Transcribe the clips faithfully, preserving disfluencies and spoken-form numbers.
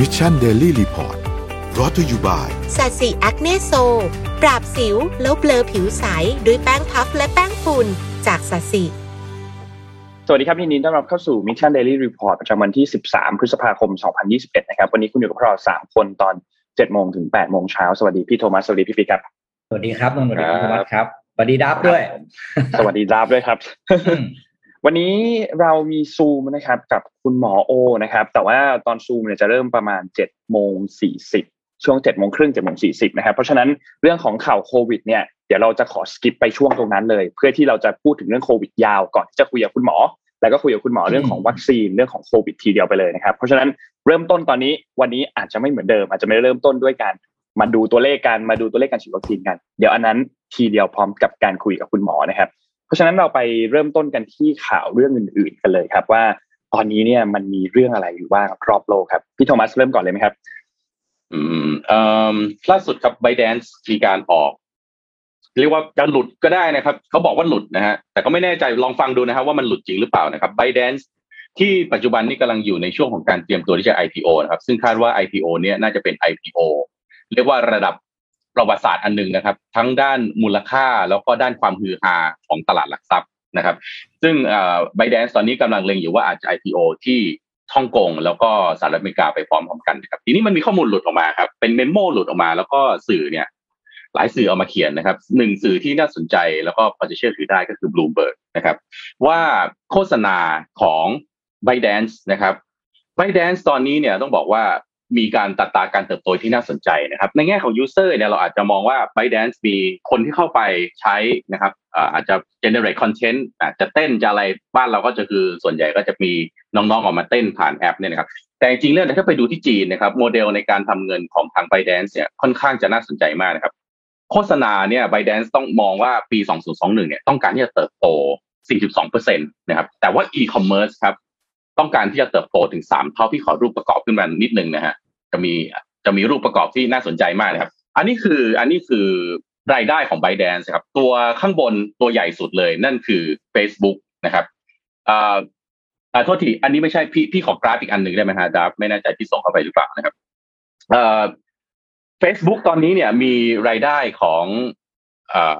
Mission Daily Report รอ t อยู่บ่ายสัตสีแอคเนโซปราบสิวแล้วเบลอผิวใสด้วยแป้งพัฟและแป้งฝุ่นจากสัตสีสวัสดีครับยินดีต้อนรับเข้าสู่ Mission Daily Report ประจำวันที่สิบสามพฤษภาคมสองพันยี่สิบเอ็ดนะครับวันนี้คุณอยู่กับพวกเราสามคนตอน เจ็ดโมง ถึง แปดโมง เช้าสวัสดีพี่โทมัสสวัสดีพี่ปิ๊กครับสวัสดีครับน้องสวัสดีพี่โทมัสครับสวัสดีดับด้วยสวัสดีดับด้วยครับวันนี้เรามีซูมนะครับกับคุณหมอโอนะครับแต่ว่าตอนซูมเนี่ยจะเริ่มประมาณ เจ็ดโมงสี่สิบ ช่วง เจ็ดโมงครึ่ง เจ็ดโมงสี่สิบ นะครับเพราะฉะนั้นเรื่องของข่าวโควิดเนี่ยเดี๋ยวเราจะขอสกิปไปช่วงตรงนั้นเลยเพื่อที่เราจะพูดถึงเรื่องโควิดยาวก่อนที่จะคุยกับคุณหมอแล้วก็คุยกับคุณหมอเรื่องของวัคซีนเรื่องของโควิดทีเดียวไปเลยนะครับเพราะฉะนั้นเริ่มต้นตอนนี้วันนี้อาจจะไม่เหมือนเดิมอาจจะไม่ได้เริ่มต้นด้วยการมาดูตัวเลขกันมาดูตัวเลขการฉีดวัคซีนกันเดี๋ยวอันนั้นทีเดียวพร้อมกับการคุยกับคุณหมอนะครับเพราะฉะนั้นเราไปเริ่มต้นกันที่ข่าวเรื่องอื่นๆกันเลยครับว่าตอนนี้เนี่ยมันมีเรื่องอะไรอยู่บ้างรอบโลกครับพี่โทมัสเริ่มก่อนเลยไหมครับอืมเอ่อล่าสุดครับ ByteDance มีการออกเรียกว่าจะหลุดก็ได้นะครับเขาบอกว่าหลุดนะฮะแต่ก็ไม่แน่ใจลองฟังดูนะครับว่ามันหลุดจริงหรือเปล่านะครับ ByteDance ที่ปัจจุบันนี้กำลังอยู่ในช่วงของการเตรียมตัวที่จะ ไอ พี โอ นะครับซึ่งคาดว่า ไอ พี โอ เนี่ยน่าจะเป็น ไอ พี โอ เรียกว่าระดับประวัติศาสตร์อันนึงนะครับทั้งด้านมูลค่าแล้วก็ด้านความฮือฮาของตลาดหลักทรัพย์นะครับซึ่งเอ่อ ByteDance ตอนนี้กำลังเล็งอยู่ว่าอาจจะ ไอ พี โอ ที่ฮ่องกงแล้วก็สหรัฐอเมริกาไปพร้อมๆกันนะครับทีนี้มันมีข้อมูลหลุดออกมาครับเป็นเมมโมหลุดออกมาแล้วก็สื่อเนี่ยหลายสื่อเอามาเขียนนะครับหนึ่งสื่อที่น่าสนใจแล้วก็พอจะเชื่อถือได้ก็คือ Bloomberg นะครับว่าโฆษณาของ ByteDance นะครับ ByteDance ตอนนี้เนี่ยต้องบอกว่ามีการตัดตาการเติบโตที่น่าสนใจนะครับในแง่ของ user เนี่ยเราอาจจะมองว่า ByteDance มีคนที่เข้าไปใช้นะครับอาจจะ generate content อาจจะเต้นจะอะไรบ้านเราก็จะคือส่วนใหญ่ก็จะมีน้องๆออกมาเต้นผ่านแอปเนี่ยนะครับแต่จริงๆแล้วถ้าไปดูที่จีนนะครับโมเดลในการทำเงินของทาง ByteDance เนี่ยค่อนข้างจะน่าสนใจมากนะครับโฆษณาเนี่ย ByteDance ต้องมองว่าปีสองพันยี่สิบเอ็ดเนี่ยต้องการที่จะเติบโต สี่สิบสองเปอร์เซ็นต์ นะครับแต่ว่า e-commerce ครับต้องการที่จะเติบโตถึงสามเท่าพี่ขอรูปประกอบขึ้นมานิดนึงนะฮะจะมีจะมีรูปประกอบที่น่าสนใจมากนะครับอันนี้คืออันนี้คือรายได้ของ ByteDance ครับตัวข้างบนตัวใหญ่สุดเลยนั่นคือ Facebook นะครับเอ่ออ่าโทษทีอันนี้ไม่ใช่พี่พี่ขอกราฟอีกอันนึงได้มั้ยฮะดาฟไม่แน่ใจที่ส่งเข้าไปหรือเปล่านะครับเอ่อFacebook ตอนนี้เนี่ยมีรายได้ของเอ่อ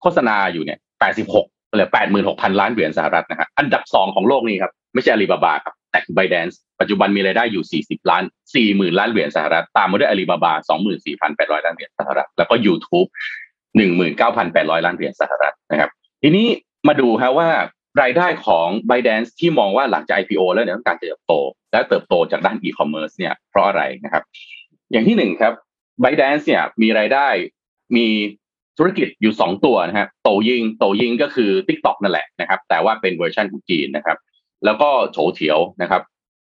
โฆษณาอยู่เนี่ยแปดสิบหกหรือ แปดหมื่นหกพันล้านเหรียญสหรัฐนะฮะอันดับสองของโลกนี่ครับไม่ใช่ Alibaba ครับแต่คือ ByteDance ปัจจุบันมีรายได้อยู่สี่สิบล้านสี่หมื่นล้านเหรียญสหรัฐตามมาด้วย Alibaba สองหมื่นสี่พันแปดร้อยล้านเหรียญสหรัฐแล้วก็ YouTube หนึ่งหมื่นเก้าพันแปดร้อยล้านเหรียญสหรัฐนะครับทีนี้มาดูฮะว่ารายได้ของ ByteDance ที่มองว่าหลังจาก ไอ พี โอ แล้วเนี่ยต้องการจะเติบโตและเติบโตจากด้าน e-commerce เนี่ยเพราะอะไรนะครับอย่างที่หนึ่งครับ ByteDance เนี่ยมีรายได้มีธุรกิจอยู่สองตัวนะฮะโตยิงโตยิงก็คือ TikTok นั่นแหละนะครับแต่ว่าเป็นเวอร์ชั่นของจีนนะครับแล้วก็โฉเถียวนะครับ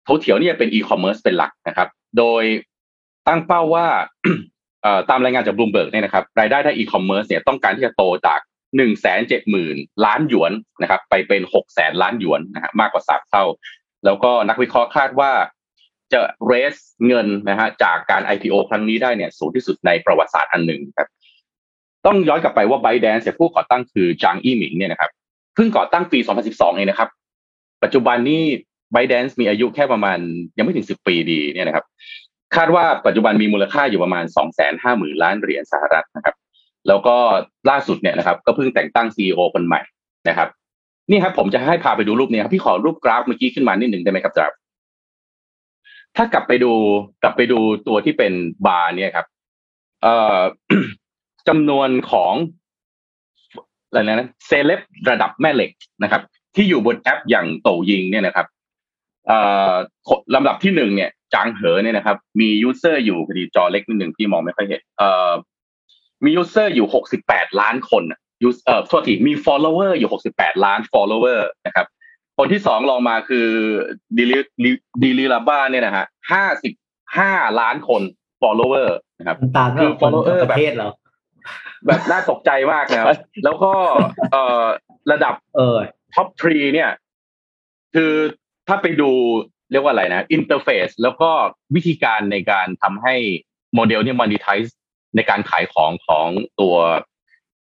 โฉเถียวเนี่ยเป็น e-commerce เป็นหลักนะครับโดยตั้งเป้าว่า ตามรายงานจาก Bloomberg เนี่ยนะครับรายได้ด้าน e-commerce เนี่ยต้องการที่จะโตจาก หนึ่งแสนเจ็ดหมื่นล้านหยวนนะครับไปเป็น หกแสนล้านหยวนนะฮะมากกว่าสามเท่าแล้วก็นักวิเคราะห์คาดว่าจะเรสเงินนะฮะจากการ ไอ พี โอ ครั้งนี้ได้เนี่ยสูงที่สุดในประวัติศาสตร์อันหนึ่งครับต้องย้อนกลับไปว่า ByteDance เนี่ยผู้ก่อตั้งคือจางอี้หมิงเนี่ยนะครับเพิ่งก่อตั้งปีสองพันสิบสองเองนะครับปัจจุบันนี้ ByteDance มีอายุแค่ประมาณยังไม่ถึงสิบปีดีเนี่ยนะครับคาดว่าปัจจุบันมีมูลค่าอยู่ประมาณ สองแสนห้าหมื่นล้านเหรียญสหรัฐนะครับแล้วก็ล่าสุดเนี่ยนะครับก็เพิ่งแต่งตั้ง ซี อี โอ คนใหม่นะครับนี่ครับผมจะให้พาไปดูรูปนี้ครับพี่ขอรูปกราฟเมื่อกี้ขึ้นมานิดนึงได้มั้ยครับจ๊ะถ้ากลับไปดูกลับไปดูตัวที่เป็นบาร์เนี่ยครับเอ่อ จำนวนของอะไรนะเซเลบระดับแม่เหล็กนะครับที่อยู่บนแอปอย่างโตยิงเนี่ยนะครับเอ่อลำดับที่หนึ่งเนี่ยจางเหอเนี่ยนะครับมียูเซอร์อยู่พอดีจอเล็กนิดนึงที่มองไม่ค่อยเห็นเอ่อมียูเซอร์อยู่หกสิบแปดล้านคนยูเอ่อโทษทีมี follower อยู่หกสิบแปดล้าน follower นะครับคนที่สองลองมาคือดิลิดิลิลาบ้าเนี่ยนะฮะห้าสิบห้าล้านคน follower นะครับคือ follower แบบประเทศเราแบบน่าตกใจมากนะครับแล้วก็เอ่อระดับเอ่อ top สามเนี่ยคือถ้าไปดูเรียกว่าอะไรนะอินเทอร์เฟซแล้วก็วิธีการในการทำให้โมเดลเนี่ย monetize ในการขายของของตัว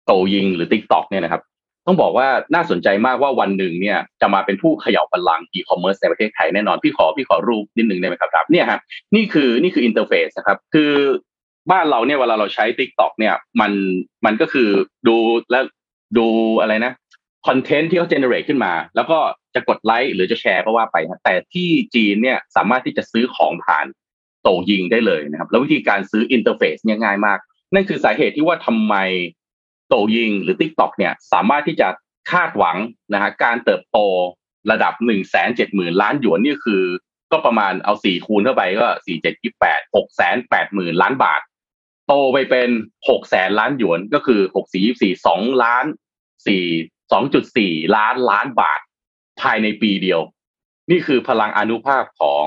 โตยิงหรือ TikTok เนี่ยนะครับ ต้องบอกว่าน่าสนใจมากว่าวันหนึ่งเนี่ยจะมาเป็นผู้เขย่าบัลลังก์อีคอมเมิร์ซในประเทศไทยแน่นอนพี่ขอพี่ขอรูปนิดนึงได้ไหมครับเนี่ยฮะนี่คือนี่คืออินเทอร์เฟซนะครับคือบ้านเราเนี่ยเวลาเราใช้ TikTok เนี่ยมันมันก็คือดูแล้วดูอะไรนะคอนเทนต์ที่เขาเจเนเรตขึ้นมาแล้วก็จะกดไลค์หรือจะแชร์ก็ว่าไปนะแต่ที่จีนเนี่ยสามารถที่จะซื้อของผ่านโต่ยิงได้เลยนะครับแล้ววิธีการซื้ออินเทอร์เฟซเนี่ยง่ายมากนั่นคือสาเหตุที่ว่าทำไมโต่ยิงหรือ TikTok เนี่ยสามารถที่จะคาดหวังนะฮะการเติบโตระดับ หนึ่งแสนเจ็ดหมื่นล้านหยวนนี่คือก็ประมาณเอาสี่คูณเข้าไปก็สี่ เจ็ด ยี่สิบแปด หกแสนแปดหมื่นล้านบาทโตไปเป็นหกแสนล้านหยวนก็คือหก สี่ ยี่สิบสี่ สองจุดสี่ล้านล้านบาทภายในปีเดียวนี่คือพลังอานุภาพของ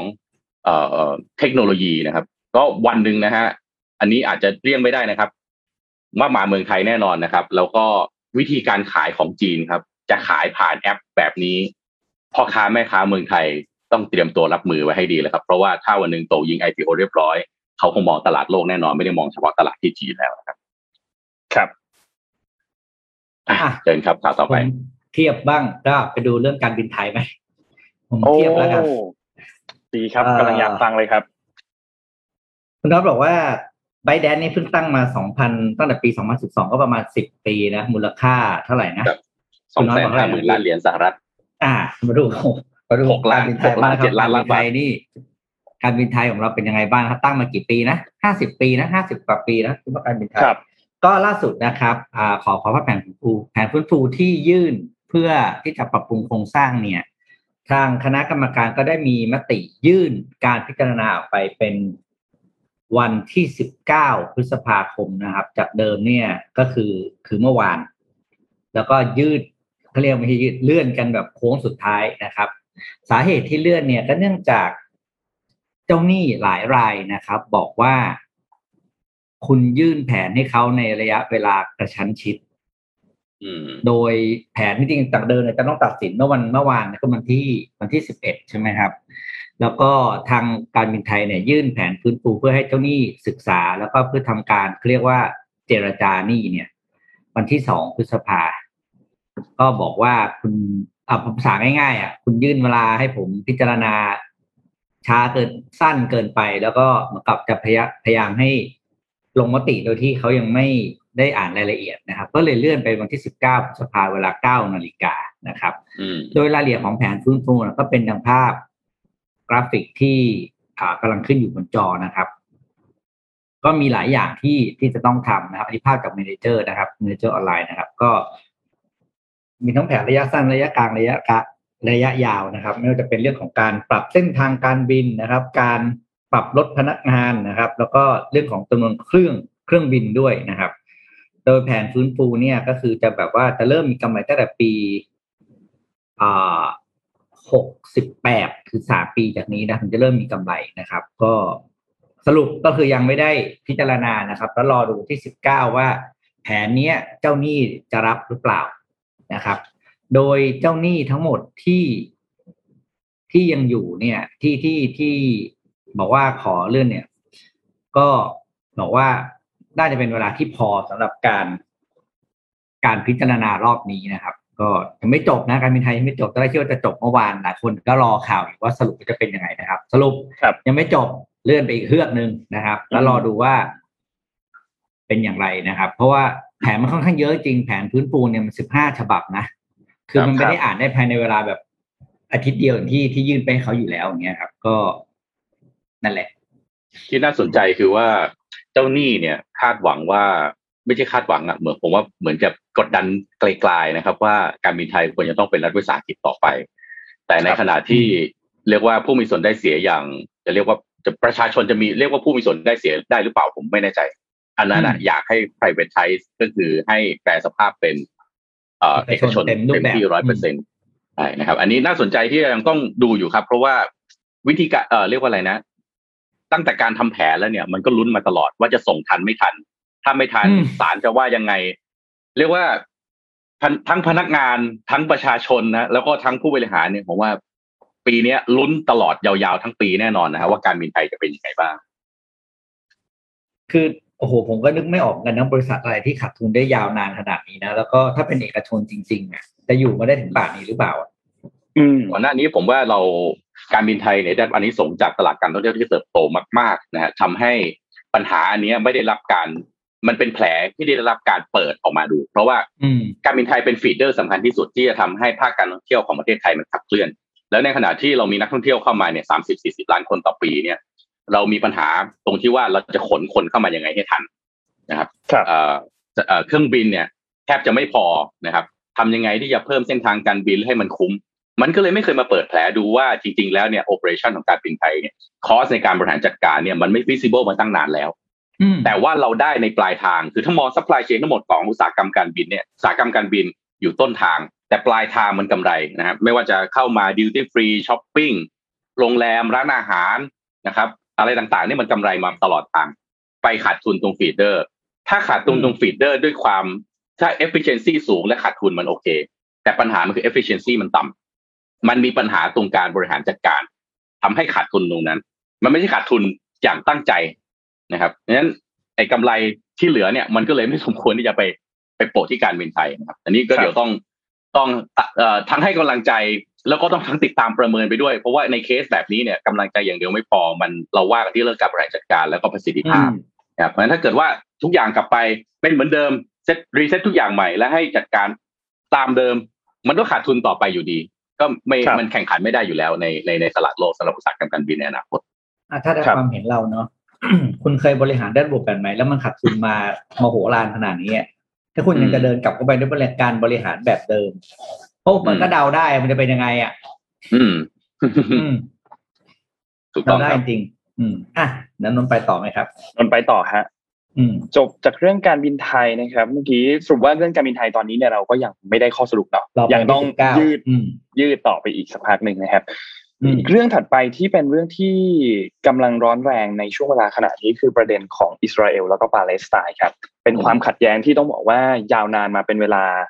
เอ่อเทคโนโลยีนะครับก็วันนึงนะฮะอันนี้อาจจะเลี่ยงไม่ได้นะครับว่ามาเมืองไทยแน่นอนนะครับแล้วก็วิธีการขายของจีนครับจะขายผ่านแอปแบบนี้พ่อค้าแม่ค้าเมืองไทยต้องเตรียมตัวรับมือไว้ให้ดีเลยครับเพราะว่าถ้าวันนึงโตยิง ไอ พี โอ เรียบร้อยเขาคงมองตลาดโลกแน่นอนไม่ได้มองเฉพาะตลาดที่จีนแล้วนะครับครับเดินครับข่าวต่อไปเทียบบ้างก็ไปดูเรื่องการบินไทยไหมผมเทียบแล้วครับดีครับกำลังอยากฟังเลยครับคุณน็อตบอกว่า ByteDance นี่เพิ่งตั้งมา สองพัน ตั้งแต่ปี สองพันสิบสองก็ประมาณสิบปีนะมูลค่าเท่าไหร่นะ สองแสนห้าหมื่นล้านเหรียญสหรัฐอ่ามาดูมาดูการบินไทยบ้างครับการบินไทยนี่การบินไทยของเราเป็นยังไงบ้างครับตั้งมากี่ปีนะห้าสิบปีนะห้าสิบกว่าปีนะที่การบินไทยก็ล่าสุดนะครับอ่าขอขอว่าแผนฟื้นฟูแผนฟื้นฟูที่ยื่นเพื่อที่จะปรับปรุงโครงสร้างเนี่ยทางคณะกรรมการก็ได้มีมติยื่นการพิจารณาออกไปเป็นวันที่สิบเก้าพฤษภาคมนะครับจากเดิมเนี่ยก็คือคือเมื่อวานแล้วก็ยืดเขาเรียกว่ายืดเลื่อนกันแบบโค้งสุดท้ายนะครับสาเหตุที่เลื่อนเนี่ยก็เนื่องจากเจ้าหนี้หลายรายนะครับบอกว่าคุณยื่นแผนให้เขาในระยะเวลากระชั้นชิดโดยแผนที่จริงจากเดิมเนี่ยจะต้องตัดสินเมื่อวันเมื่อวานก็วันที่วันที่สิบเอ็ดใช่ไหมครับแล้วก็ทางการบินไทยเนี่ยยื่นแผนฟื้นฟูเพื่อให้เจ้าหนี้ศึกษาแล้วก็เพื่อทำการเรียกว่าเจรจาหนี้เนี่ยวันที่สองพฤษภาคมก็บอกว่าคุณเอาภาษาง่ายๆอ่ะคุณยื่นเวลาให้ผมพิจารณาช้าเกินสั้นเกินไปแล้วก็เหมือนกับจะพยายามให้ลงมติโดยที่เขายังไม่ได้อ่านรายละเอียดนะครับก็เลยเลื่อนไปวันที่สิบเก้าพฤษภาคมเวลาเก้านาฬิกานะครับโดยรายละเอียดของแผนฟื้นฟูก็เป็นดังภาพกราฟิกที่กำลังขึ้นอยู่บนจอนะครับก็มีหลายอย่างที่ที่จะต้องทำนะครับอันนี้ภาพจากเมเนเจอร์นะครับเมเนเจอร์ออนไลน์นะครับก็มีทั้งแผนระยะสั้นระยะกลางระยะระยะยาวนะครับไม่ว่าจะเป็นเรื่องของการปรับเส้นทางการบินนะครับการปรับลดพนักงานนะครับแล้วก็เรื่องของจำนวนเครื่องเครื่องบินด้วยนะครับโดยแผนฟื้นฟูเนี่ยก็คือจะแบบว่าจะเริ่มมีกำไรตั้งแต่ปีอ่าหกสิบแปดคือสามปีจากนี้นะถึงจะเริ่มมีกำไรนะครับก็สรุปก็คือยังไม่ได้พิจารณานะครับแล้วรอดูที่สิบเก้าว่าแผนเนี้ยเจ้าหนี้จะรับหรือเปล่านะครับโดยเจ้าหนี้ทั้งหมดที่ที่ยังอยู่เนี่ยที่ที่ที่บอกว่าขอเลื่อนเนี่ยก็บอกว่าน่าจะเป็นเวลาที่พอสำหรับการการพิจารณารอบนี้นะครับก็ยังไม่จบนะการบินไทยยังไม่จบตอนแรกคิดว่าจะจบเมื่อวานหลายคนก็รอข่าวอยู่ว่าสรุปจะเป็นยังไงนะครับสรุปยังไม่จบเลื่อนไปอีกเฮือกนึงนะครับแล้วรอดูว่าเป็นอย่างไรนะครับเพราะว่าแผนมันค่อนข้างเยอะจริงแผนพื้นปูนเนี่ยมันสิบห้าฉบับนะคือมันไม่ได้อ่านได้ภายในเวลาแบบอาทิตย์เดียวที่ที่ยื่นไปให้เขาอยู่แล้วอย่างเงี้ยครับก็นั่นแหละที่น่าสนใจคือว่าเจ้าหนี้เนี่ยคาดหวังว่าไม่ใช่คาดหวังอ่ะเหมือนผมว่าเหมือนจะกดดันไกลๆนะครับว่าการบินไทยควรจะต้องเป็นรัฐวิสาหกิจต่อไปแต่ในขณะที่เรียกว่าผู้มีส่วนได้เสียอย่างจะเรียกว่าจะประชาชนจะมีเรียกว่าผู้มีส่วนได้เสียได้หรือเปล่าผมไม่แน่ใจอันนั้นอยากให้ privatize ก็คือให้แปลสภาพเป็นเอกชนเต็มที่ ร้อยเปอร์เซ็นต์ ใช่นะครับอันนี้น่าสนใจที่ยังต้องดูอยู่ครับเพราะว่าวิธีการเอ่อเรียกว่าอะไรนะตั้งแต่การทำแผนแล้วเนี่ยมันก็ลุ้นมาตลอดว่าจะส่งทันไม่ทันถ้าไม่ทันศาลจะว่ายังไงเรียกว่าทั้งพนักงานทั้งประชาชนนะแล้วก็ทั้งผู้บริหารเนี่ยผมว่าปีนี้ลุ้นตลอดยาวๆทั้งปีแน่นอนนะฮะว่าการบินไทยจะเป็นยังไงบ้างคือผ โอ้โหผมก็นึกไม่ออกกันนะบริษัทอะไรที่ขาดทุนได้ยาวนานขนาดนี้นะแล้วก็ถ้าเป็นเอกชนจริงๆอ่ะจะอยู่มาได้ถึงป่านนี้หรือเปล่าอืมก่อนหน้านี้ผมว่าเราการบินไทยเนี่ยได้อันนี้ส่งจากตลาดการท่องเที่ยวที่เติบโตมากๆนะฮะทำให้ปัญหาอันนี้ไม่ได้รับการมันเป็นแผลที่ได้รับการเปิดออกมาดูเพราะว่าการบินไทยเป็นฟีดเดอร์สำคัญที่สุดที่จะทำให้ภาคการท่องเที่ยวของประเทศไทยมันขับเคลื่อนแล้วในขณะที่เรามีนักท่องเที่ยวเข้ามาเนี่ยสามสิบสี่สิบล้านคนต่อปีเนี่ยเรามีปัญหาตรงที่ว่าเราจะขนคนเข้ามายังไงให้ทันนะครับเครื่องบินเนี่ยแทบจะไม่พอนะครับทำยังไงที่จะเพิ่มเส้นทางการบินให้มันคุ้มมันก็เลยไม่เคยมาเปิดแผลดูว่าจริงๆแล้วเนี่ยโอเปอเรชั่นของการบินไทยเนี่ยคอสในการบริหารจัดการเนี่ยมันไม่วิซิเบิลมาตั้งนานแล้วแต่ว่าเราได้ในปลายทางคือถ้ามองซัพพลายเชนทั้งหมดของอุตสาหกรรมการบินเนี่ยอุตสาหกรรมการบินอยู่ต้นทางแต่ปลายทางมันกำไรนะครับไม่ว่าจะเข้ามาดิวตี้ฟรีช้อปปิ้งโรงแรมร้านอาหารนะครับอะไรต่างๆนี่มันกำไรมาตลอดทางไปขาดทุนตรงฟีดเดอร์ถ้าขาดทุนตรงฟีดเดอร์ด้วยความถ้า efficiency สูงและขาดทุนมันโอเคแต่ปัญหามันคือ efficiency มันต่ำมันมีปัญหาตรงการบริหารจัดการทำให้ขาดทุนตรงนั้นมันไม่ใช่ขาดทุนอย่างตั้งใจนะครับดังนั้นไอ้กำไรที่เหลือเนี่ยมันก็เลยไม่สมควรที่จะไปไปโปะที่การบินไทยนะครับอันนี้ก็เดี๋ยวต้องต้องเอ่อทั้งให้กำลังใจแล้วก็ต้องทั้งติดตามประเมินไปด้วยเพราะว่าในเคสแบบนี้เนี่ยกำลังใจอย่างเดียวไม่พอมันเราว่ากันที่เรื่องการบริหารจัดการแล้วก็ประสิทธิภาพนะครับเพราะฉะนั้นถ้าเกิดว่าทุกอย่างกลับไปเป็นเหมือนเดิมเซตรีเซ็ตทุกอย่างใหม่และให้จัดการตามเดิมมันก็ขาดทุนต่อไปอยู่ดีก็ไม่มันแข่งขันไม่ได้อยู่แล้วในในในตลาดโลกสำหรับอุตสาหกรรมการบินในอนาคตถ้าได้ความเห็นเราเนาะ คุณเคยบริหารด้านบวกกันไหมแล้วมันขาดทุนมาโมโหฬารขนาดนี้ถ้าคุณยังจะเดินกลับเข้าไปด้วยการบริหารแบบเดิมโอ้มันก็เดาได้มันจะเป็นยังไงอ่ะอืมถูกต้องครับจริงอืมอ่ะนั้นนนไปต่อไหมครับนนไปต่อฮะอืมจบจากเรื่องการบินไทยนะครับเมื่อกี้สรุปว่าเรื่องการบินไทยตอนนี้เนี่ยเราก็ยังไม่ได้ข้อสรุปเนาะยังต้องยืดยืดต่อไปอีกสักพักนึงนะครับอีกเรื่องถัดไปที่เป็นเรื่องที่กำลังร้อนแรงในช่วงเวลาขณะนี้คือประเด็นของอิสราเอลแล้วก็ปาเลสไตน์ครับเป็นความขัดแย้งที่ต้องบอกว่ายาวนานมาเป็นเวลา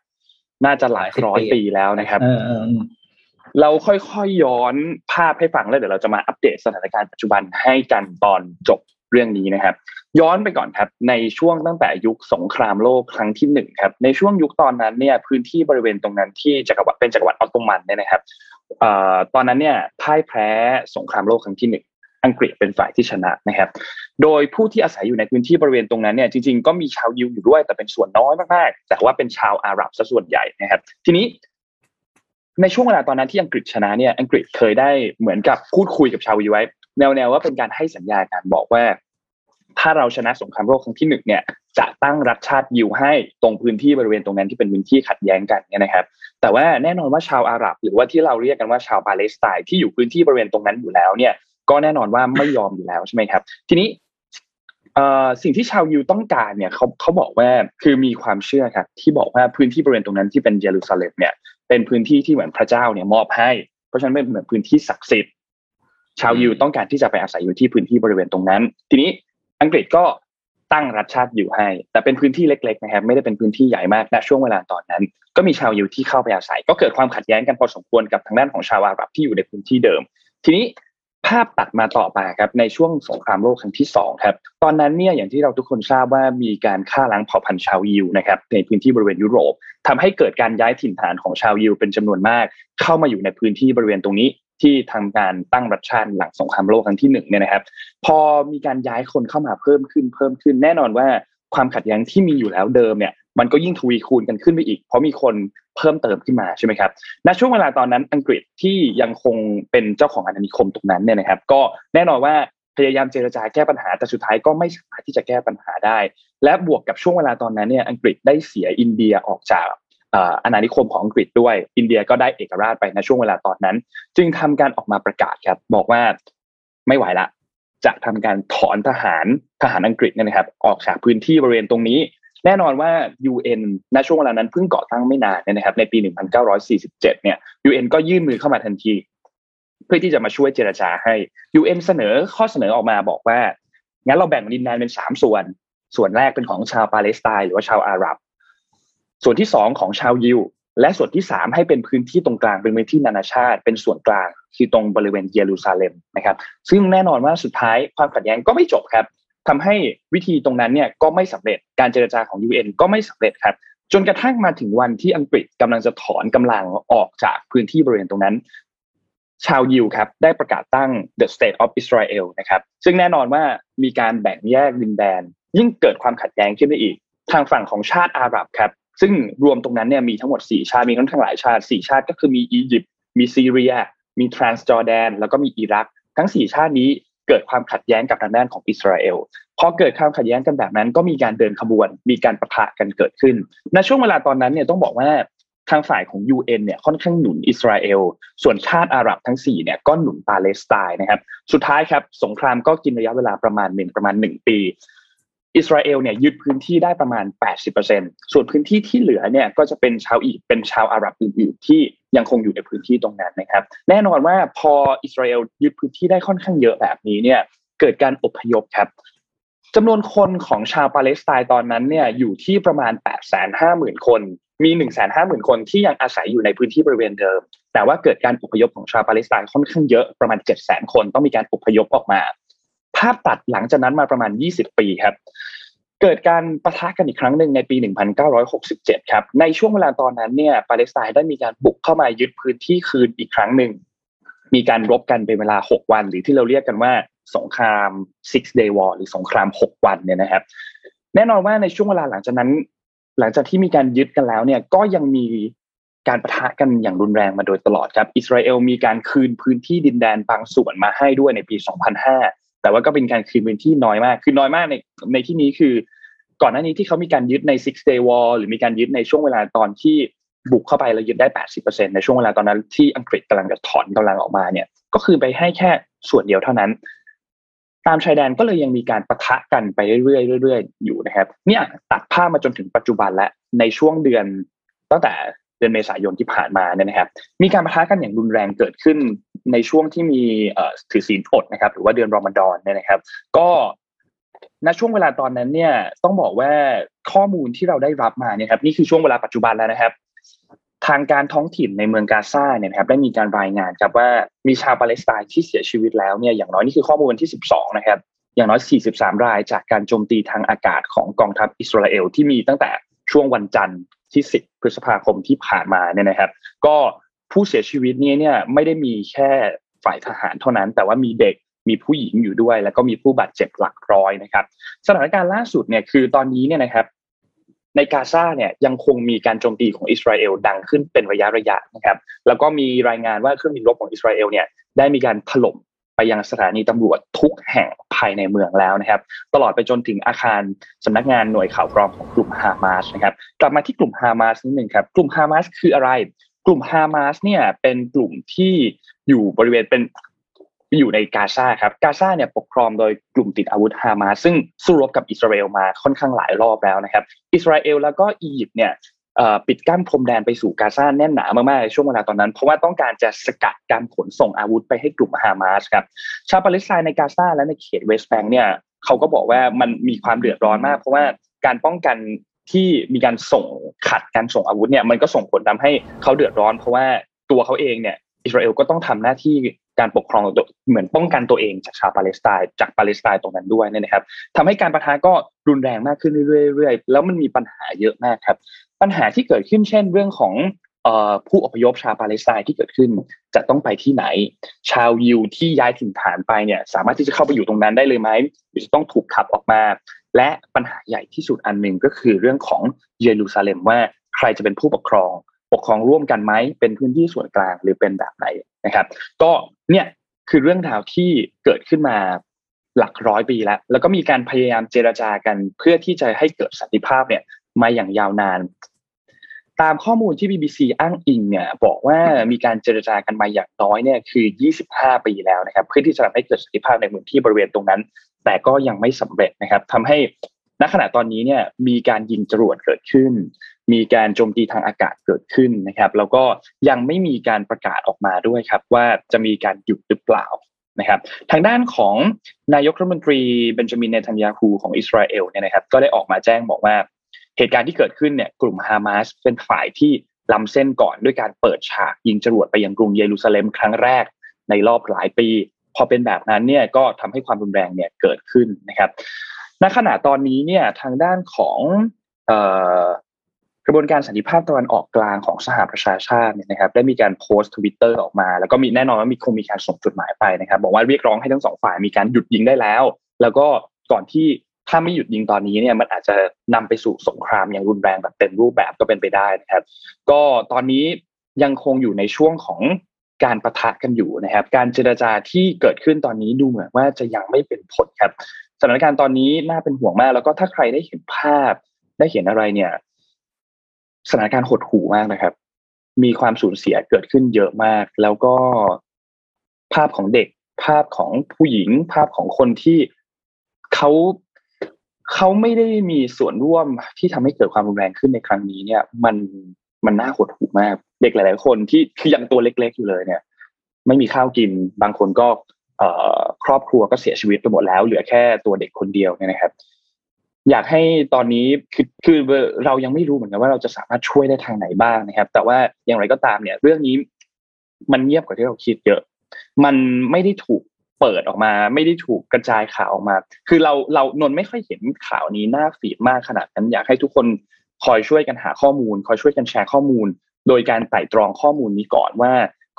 น่าจะหลายร้อยปีแล้วนะครับเราค่อยๆย้อนภาพให้ฟังแล้วเดี๋ยวเราจะมาอัปเดตสถานการณ์ปัจจุบันให้กันตอนจบเรื่องนี้นะครับย้อนไปก่อนครับในช่วงตั้งแต่ยุคสงครามโลกครั้งที่หนึ่งครับในช่วงยุคตอนนั้นเนี่ยพื้นที่บริเวณตรงนั้นที่จักรวรรดิเป็นจักรวรรดิออตโตมันเนี่ยนะครับตอนนั้นเนี่ยพ่ายแพ้สงครามโลกครั้งที่หนึ่งอังกฤษเป็นฝ่ายที่ชนะนะครับโดยผู้ที่อาศัยอยู่ในพื้นที่บริเวณตรงนั้นเนี่ยจริงๆก็มีชาวยิวอยู่ด้วยแต่เป็นส่วนน้อยมากๆแต่ว่าเป็นชาวอาหรับซะส่วนใหญ่นะครับทีนี้ในช่วงเวลาตอนนั้นที่อังกฤษชนะเนี่ยอังกฤษเคยได้เหมือนกับพูดคุยกับชาวยิวไว้แนวๆว่าเป็นการให้สัญญากันบอกว่าถ้าเราชนะสงครามโลกครั้งที่หนึ่งเนี่ยจะตั้งรัฐชาติยิวให้ตรงพื้นที่บริเวณตรงนั้นที่เป็นพื้นที่ขัดแย้งกันเนี่ยนะครับแต่ว่าแน่นอนว่าชาวอาหรับหรือว่าที่เราเรียกกันว่าชาวปาเลสไตน์ที่อยู่พื้นที่บริเวณตรงนั้นอยู่แล้วเนี่ยก็แน่นอนว่าไม่ยอมอยู่แล้วใช่ไหมครับทีนี้สิ่งที่ชาวยิวต้องการเนี่ยเขาเขาบอกว่าคือมีความเชื่อครับที่บอกว่าพื้นที่บริเวณตรงนั้นที่เป็นเยรูซาเล็มเนี่ยเป็นพื้นที่ที่เหมือนพระเจ้าเนี่ยมอบให้เพราะฉะนั้นเป็นเหมือนพื้นที่ศักดิ์สิทธิ์ชาวยิวต้องการที่จะไปอาศัยอยู่ที่พื้นที่บริเวณตรงนั้นทีนี้อังกฤษก็ตั้งรัฐชาติอยู่ให้แต่เป็นพื้นที่เล็กๆนะครับไม่ได้เป็นพื้นที่ใหญ่มากณช่วงเวลาตอนนั้นก็มีชาวยิวที่เข้าไปอาศัยก็เกิดความขัดแย้งกันพอสมควรกับทางด้านของชาวอาหรับที่อยู่ในพื้นที่เดิมทีนี้ภาพตัดมาต่อมาครับในช่วงสงครามโลกครั้งที่สองครับตอนนั้นเนี่ยอย่างที่เราทุกคนทราบว่ามีการฆ่าล้างเผ่าพันธุ์ชาวยิวนะครับในพื้นที่บริเวณยุโรปทำให้เกิดการย้ายถิ่นฐานของชาวยิวเป็นจำนวนมากเข้ามาอยู่ในพื้นที่บริเวณตรงนี้ที่ทำการตั้งรัฐชาติหลังสงครามโลกครั้งที่หนึ่งเนี่ยนะครับพอมีการย้ายคนเข้ามาเพิ่มขึ้นเพิ่มขึ้นแน่นอนว่าความขัดแย้งที่มีอยู่แล้วเดิมเนี่ยมันก็ยิ่งทวีคูณกันขึ้นไปอีกเพราะมีคนเพิ่มเติมขึ้นมาใช่ไหมครับณช่วงเวลาตอนนั้นอังกฤษที่ยังคงเป็นเจ้าของอาณานิคมตรงนั้นเนี่ยนะครับก็แน่นอนว่าพยายามเจรจาแก้ปัญหาแต่สุดท้ายก็ไม่สามารถที่จะแก้ปัญหาได้และบวกกับช่วงเวลาตอนนั้นเนี่ยอังกฤษได้เสียอินเดียออกจากอาณานิคมของอังกฤษด้วยอินเดียก็ได้เอกราชไปในช่วงเวลาตอนนั้นจึงทำการออกมาประกาศครับบอกว่าไม่ไหวละจะทำการถอนทหารทหารอังกฤษเนี่ยนะครับออกจากพื้นที่บริเวณตรงนี้แน่นอนว่า ยู เอ็น ในช่วงเวลานั้นเพิ่งก่อตั้งไม่นานนะครับในปีหนึ่งพันเก้าร้อยสี่สิบเจ็ดเนี่ย ยู เอ็น ก็ยื่นมือเข้ามาทันทีเพื่อที่จะมาช่วยเจรจาให้ ยู เอ็น เสนอข้อเสนอออกมาบอกว่างั้นเราแบ่งดินแดนเป็นสามส่วนส่วนแรกเป็นของชาวปาเลสไตน์หรือว่าชาวอาหรับส่วนที่สองของชาวยิวและส่วนที่สามให้เป็นพื้นที่ตรงกลางเป็นพื้นที่นานาชาติเป็นส่วนกลางที่ตรงบริเวณเยรูซาเล็มนะครับซึ่งแน่นอนว่าสุดท้ายความขัดแย้งก็ไม่จบครับ ทำให้วิธีตรงนั้นเนี่ยก็ไม่สำเร็จการเจรจาของ ยู เอ็น ก็ไม่สำเร็จครับจนกระทั่งมาถึงวันที่อังกฤษกำลังจะถอนกำลังออกจากพื้นที่บริเวณตรงนั้นชาวยิวครับได้ประกาศตั้ง The State of Israel นะครับซึ่งแน่นอนว่ามีการแบ่งแยกดินแดนยิ่งเกิดความขัดแย้งขึ้นไปอีกทางฝั่งของชาติอาหรับครับซึ่งรวมตรงนั้นเนี่ยมีทั้งหมดสี่ชาติมีทั้งหลายชาติสี่ชาติก็คือมีอียิปต์มีซีเรียมีทรานส์จอร์แดนแล้วก็มีอิรักทั้งสี่ชาตินี้เกิดความขัดแย้งกับทางด้านของอิสราเอลพอเกิดความขัดแย้งกันแบบนั้นก็มีการเดินขบวนมีการปะทะกันเกิดขึ้นในช่วงเวลาตอนนั้นเนี่ยต้องบอกว่าทางฝ่ายของ ยู เอ็น เนี่ยค่อนข้างหนุนอิสราเอลส่วนชาติอาหรับทั้งสี่เนี่ยก็หนุนปาเลสไตน์นะครับสุดท้ายครับสงครามก็กินระยะเวลาประมาณ1ประมาณ1ปีอิสราเอลเนี่ยยึดพื้นที่ได้ประมาณ แปดสิบเปอร์เซ็นต์ ส่วนพื้นที่ที่เหลือเนี่ยก็จะเป็นชาวอียิปต์เป็นชาวอาหรับอื่นๆที่ยังคงอยู่ในพื้นที่ตรงนั้นนะครับแน่นอนว่าพออิสราเอลยึดพื้นที่ได้ค่อนข้างเยอะแบบนี้เนี่ยเกิดการอพยพครับจำนวนคนของชาวปาเลสไตน์ตอนนั้นเนี่ยอยู่ที่ประมาณ แปดแสนห้าหมื่น คนมี หนึ่งแสนห้าหมื่น คนที่ยังอาศัยอยู่ในพื้นที่บริเวณเดิมแต่ว่าเกิดการอพยพของชาวปาเลสไตน์ค่อนข้างเยอะประมาณ เจ็ดแสน คนต้องมีการอพยพออกมาภาพตัดหลังจากนั้นมาประมาณยี่สิบปีครับเกิดการปะทะกันอีกครั้งหนึ่งในปีหนึ่งพันเก้าร้อยหกสิบเจ็ดครับในช่วงเวลาตอนนั้นเนี่ยปาเลสไตน์ได้มีการบุกเข้ามายึดพื้นที่คืนอีกครั้งหนึ่งมีการรบกันเป็นเวลาหกวันหรือที่เราเรียกกันว่าสงคราม six day war หรือสงครามหกวันเนี่ยนะครับแน่นอนว่าในช่วงเวลาหลังจากนั้นหลังจากที่มีการยึดกันแล้วเนี่ยก็ยังมีการปะทะกันอย่างรุนแรงมาโดยตลอดครับอิสราเอลมีการคืนพื้นที่ดินแดนบางส่วนมาให้ด้วยในปีสองพันห้าแต่ว่าก็เป็นการคืนพื้นที่น้อยมากคือน้อยมากในในที่นี้คือก่อนหน้านี้ที่เขามีการยึดใน six day war หรือมีการยึดในช่วงเวลาตอนที่บุกเข้าไปแล้วยึดได้ แปดสิบเปอร์เซ็นต์ ในช่วงเวลาตอนนั้นที่อังกฤษกำลังจะถอนกำลังออกมาเนี่ยก็คือไปให้แค่ส่วนเดียวเท่านั้นตามชายแดนก็เลยยังมีการปะทะกันไปเรื่อยๆเรื่อยๆอยู่นะครับเนี่ยตัดภาพมาจนถึงปัจจุบันและในช่วงเดือนตั้งแต่เดือนเมษายนที่ผ่านมาเนี่ยนะครับมีการปะทะกันอย่างรุนแรงเกิดขึ้นในช่วงที่มีถือศีลอดนะครับหรือว่าเดือนรอมฎอนเนี่ยนะครับก็ณช่วงเวลาตอนนั้นเนี่ยต้องบอกว่าข้อมูลที่เราได้รับมาเนี่ยครับนี่คือช่วงเวลาปัจจุบันแล้วนะครับทางการท้องถิ่นในเมืองกาซาเนี่ยนะครับได้มีการรายงานครับว่ามีชาวปาเลสไตน์ที่เสียชีวิตแล้วเนี่ยอย่างน้อยนี่คือข้อมูลที่สิบสองนะครับอย่างน้อยสี่สิบสามรายจากการโจมตีทางอากาศของกองทัพอิสราเอลที่มีตั้งแต่ช่วงวันจันทร์ที่สิบพฤษภาคมที่ผ่านมาเนี่ยนะครับก็ผู้เสียชีวิตนี้เนี่ยไม่ได้มีแค่ฝ่ายทหารเท่านั้นแต่ว่ามีเด็กมีผู้หญิงอยู่ด้วยแล้วก็มีผู้บาดเจ็บหลักร้อยนะครับสถานการณ์ล่าสุดเนี่ยคือตอนนี้เนี่ยนะครับในกาซาเนี่ยยังคงมีการโจมตีของอิสราเอลดังขึ้นเป็นระยะระยะนะครับแล้วก็มีรายงานว่าเครื่องบินรบของอิสราเอลเนี่ยได้มีการถล่มไปยังสถานีตำรวจทุกแห่งภายในเมืองแล้วนะครับตลอดไปจนถึงอาคารสำนักงานหน่วยข่าวกรองของกลุ่มฮามาสนะครับกลับมาที่กลุ่มฮามาสนิดนึงครับกลุ่มฮามาสคืออะไรกลุ่มฮามาสเนี่ยเป็นกลุ่มที่อยู่บริเวณเป็นอยู่ในกาซาครับกาซาเนี่ยปกครองโดยกลุ่มติดอาวุธฮามาสซึ่งสู้รบกับอิสราเอลมาค่อนข้างหลายรอบแล้วนะครับอิสราเอลแล้วก็อียิปต์เนี่ยปิดกั้นพรมแดนไปสู่กาซาแน่นหนามากๆในช่วงเวลาตอนนั้นเพราะว่าต้องการจะสกัดการขนส่งอาวุธไปให้กลุ่มฮามาสครับชาวปาเลสไตน์ในกาซาและในเขตเวสต์แบงค์เนี่ยเขาก็บอกว่ามันมีความเดือดร้อนมากเพราะว่าการป้องกันที่มีการส่งขัดการส่งอาวุธเนี่ยมันก็ส่งผลทำให้เขาเดือดร้อนเพราะว่าตัวเขาเองเนี่ยอิสราเอลก็ต้องทำหน้าที่การปกครองเหมือนป้องกันตัวเองจากชาวปาเลสไตน์จากปาเลสไตน์ตรงนั้นด้วยนะครับทำให้การปะทะก็รุนแรงมากขึ้นเรื่อยๆแล้วมันมีปัญหาเยอะมากครับปัญหาที่เกิดขึ้นเช่นเรื่องของเอ่อผู้อพยพชาวปาเลสไตน์ที่เกิดขึ้นจะต้องไปที่ไหนชาวยิวที่ย้ายถิ่นฐานไปเนี่ยสามารถที่จะเข้าไปอยู่ตรงนั้นได้เลยมั้ยหรือจะต้องถูกขับออกมาและปัญหาใหญ่ที่สุดอันนึงก็คือเรื่องของเยรูซาเล็มว่าใครจะเป็นผู้ปกครองปกครองร่วมกันมั้ยเป็นพื้นที่ส่วนกลางหรือเป็นแบบไหนนะครับก็เนี่ยคือเรื่องราวที่เกิดขึ้นมาหลักร้อยปีแล้วแล้วก็มีการพยายามเจรจากันเพื่อที่จะให้เกิดสันติภาพเนี่ยมาอย่างยาวนานตามข้อมูลที่ บี บี ซี อ้างอิงเนี่ยบอกว่ามีการเจรจากันมาอย่างน้อยเนี่ยคือยี่สิบห้าปีแล้วนะครับเพื่อที่จะทำให้เกิดสันติภาพในพื้นที่บริเวณตรงนั้นแต่ก็ยังไม่สำเร็จนะครับทำให้ณขณะตอนนี้เนี่ยมีการยิงจรวดเกิดขึ้นมีการโจมตีทางอากาศเกิดขึ้นนะครับแล้วก็ยังไม่มีการประกาศออกมาด้วยครับว่าจะมีการหยุดหรือเปล่านะครับทางด้านของนายกรัฐมนตรีเบนจามินเนทันยาฮูของอิสราเอลเนี่ยนะครับก็ได้ออกมาแจ้งบอกว่าเหตุการณ์ที่เกิดขึ้นเนี่ยกลุ่มฮามาสเป็นฝ่ายที่ล้ำเส้นก่อนด้วยการเปิดฉากยิงจรวดไปยังกรุงเยรูซาเล็มครั้งแรกในรอบหลายปี พอเป็นแบบนั้นเนี่ยก็ทำให้ความรุนแรงเนี่ยเกิดขึ้นนะครับณขณะตอนนี้เนี่ยทางด้านของกระบวนการสันติภาพตะวันออกกลางของสหประชาชาติเนี่ยนะครับได้มีการโพสต์ Twitter ออกมาแล้วก็มีแน่นอนว่ามีคงมีการส่งจดหมายไปนะครับบอกว่าเรียกร้องให้ทั้งสองฝ่ายมีการหยุดยิงได้แล้วแล้วก็ก่อนที่ถ้าไม่หยุดยิงตอนนี้เนี่ยมันอาจจะนำไปสู่สงครามอย่างรุนแรงแบบเต็มรูปแบบก็เป็นไปได้นะครับก็ตอนนี้ยังคงอยู่ในช่วงของการปะทะกันอยู่นะครับการเจรจาที่เกิดขึ้นตอนนี้ดูเหมือนว่าจะยังไม่เป็นผลครับสถานการณ์ตอนนี้น่าเป็นห่วงมากแล้วก็ถ้าใครได้เห็นภาพได้เห็นอะไรเนี่ยสถานการณ์หดหู่มากนะครับมีความสูญเสียเกิดขึ้นเยอะมากแล้วก็ภาพของเด็กภาพของผู้หญิงภาพของคนที่เขาเขาไม่ได้มีส่วนร่วมที่ทำให้เกิดความรุนแรงขึ้นในครั้งนี้เนี่ยมันมันน่าหดหู่มากเด็กหลายๆคนที่คือยังตัวเล็กๆอยู่เลยเนี่ยไม่มีข้าวกินบางคนก็ครอบครัวก็เสียชีวิตไปหมดแล้วเหลือแค่ตัวเด็กคนเดียวเนี่ยนะครับอยากให้ตอนนี้คือคือเรายังไม่รู้เหมือนกันว่าเราจะสามารถช่วยได้ทางไหนบ้างนะครับแต่ว่าอย่างไรก็ตามเนี่ยเรื่องนี้มันเงียบกว่าที่เราคิดเยอะมันไม่ได้ถูกเปิดออกมาไม่ได้ถูกกระจายข่าวออกมาคือเราเรานนไม่ค่อยเห็นข่าวนี้หน้าฟีดมากขนาดนั้นอยากให้ทุกคนคอยช่วยกันหาข้อมูลคอยช่วยกันแชร์ข้อมูลโดยการไต่ตรองข้อมูลนี้ก่อนว่า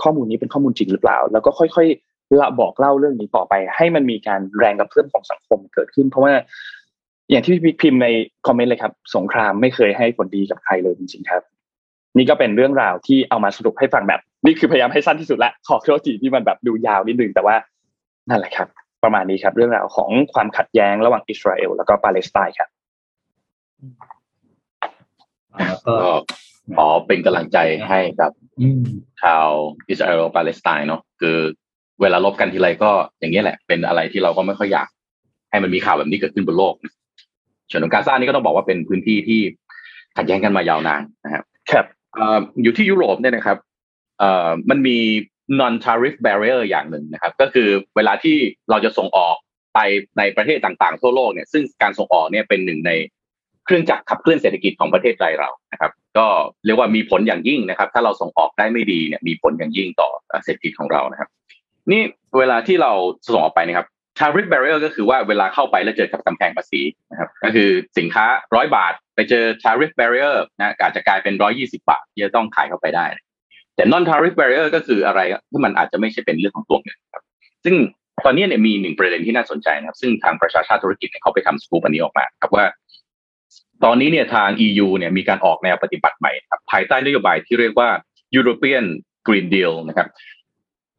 ข้อมูลนี้เป็นข้อมูลจริงหรือเปล่าแล้วก็ค่อยๆละบอกเล่าเรื่องนี้ต่อไปให้มันมีการแรงกระเพื่อมของสังคมเกิดขึ้นเพราะว่าอย่างที่พี่พิมพ์ในคอมเมนต์เลยครับสงครามไม่เคยให้ผลดีกับใครเลยจริงๆครับนี่ก็เป็นเรื่องราวที่เอามาสรุปให้ฟังแบบนี่คือพยายามให้สั้นที่สุดละขอโทษทีที่มันแบบดูยาวนิดนึงแต่ว่านั่นแหละครับประมาณนี้ครับเรื่องราวของความขัดแย้งระหว่างอิสราเอลแล้วก็ปาเลสไตน์ครับก็ขอเป็นกำลังใจให้กับชาวอิสราเอลปาเลสไตน์เนาะคือเวลาลบกันทีไรก็อย่างนี้แหละเป็นอะไรที่เราก็ไม่ค่อยอยากให้มันมีข่าวแบบนี้เกิดขึ้นบนโลกฉนวนกาซานี่ก็ต้องบอกว่าเป็นพื้นที่ที่ขัดแย้งกันมายาวนานนะครับครับอยู่ที่ยุโรปเนี่ยนะครับมันมี non tariff barrier อย่างหนึ่งนะครับก็คือเวลาที่เราจะส่งออกไปในประเทศต่างๆทั่วโลกเนี่ยซึ่งการส่งออกเนี่ยเป็นหนึ่งในเครื่องจักรขับเคลื่อนเศรษฐกิจของประเทศไทยเรานะครับก็เรียกว่ามีผลอย่างยิ่งนะครับถ้าเราส่งออกได้ไม่ดีเนี่ยมีผลอย่างยิ่งต่อเศรษฐกิจของเรานะครับนี่เวลาที่เราส่งออกไปนะครับtariff barrier ก็คือว่าเวลาเข้าไปแล้วเจอกับกำแพงภาษีนะครับก็คือสินค้าหนึ่งร้อยบาทไปเจอ tariff barrier นะอาจจะกลายเป็นหนึ่งร้อยยี่สิบบาทที่จะต้องขายเข้าไปได้แต่ non tariff barrier ก็คืออะไรที่มันอาจจะไม่ใช่เป็นเรื่องของตัวเงินครับซึ่งตอนนี้เนี่ยมีหนึ่งประเด็นที่น่าสนใจนะครับซึ่งทางประชาชาติธุรกิจเนี่ยเขาไปทำสกู๊ปอันนี้ออกมาครับว่าตอนนี้เนี่ยทาง อี ยู เนี่ยมีการออกแนวปฏิบัติใหม่ครับภายใต้นโยบายที่เรียกว่า European Green Deal นะครับ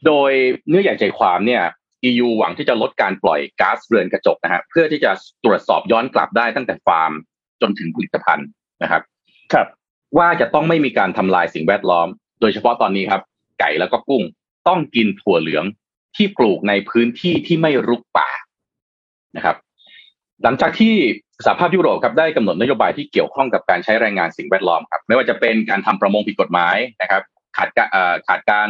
โดยเนื้อใหญ่ใจความเนี่ยอี ยู หวังที่จะลดการปล่อยก๊าซเรือนกระจกนะฮะเพื่อที่จะตรวจสอบย้อนกลับได้ตั้งแต่ฟาร์มจนถึงผลิตภัณฑ์นะครับครับว่าจะต้องไม่มีการทำลายสิ่งแวดล้อมโดยเฉพาะตอนนี้ครับไก่แล้วก็กุ้งต้องกินถั่วเหลืองที่ปลูกในพื้นที่ที่ไม่รุกป่านะครับหลังจากที่สหภาพยุโรปครับได้กำหนดนโยบายที่เกี่ยวข้องกับการใช้แรงงานสิ่งแวดล้อมครับไม่ว่าจะเป็นการทำประมงผิดกฎหมายนะครับขาดการขาดการ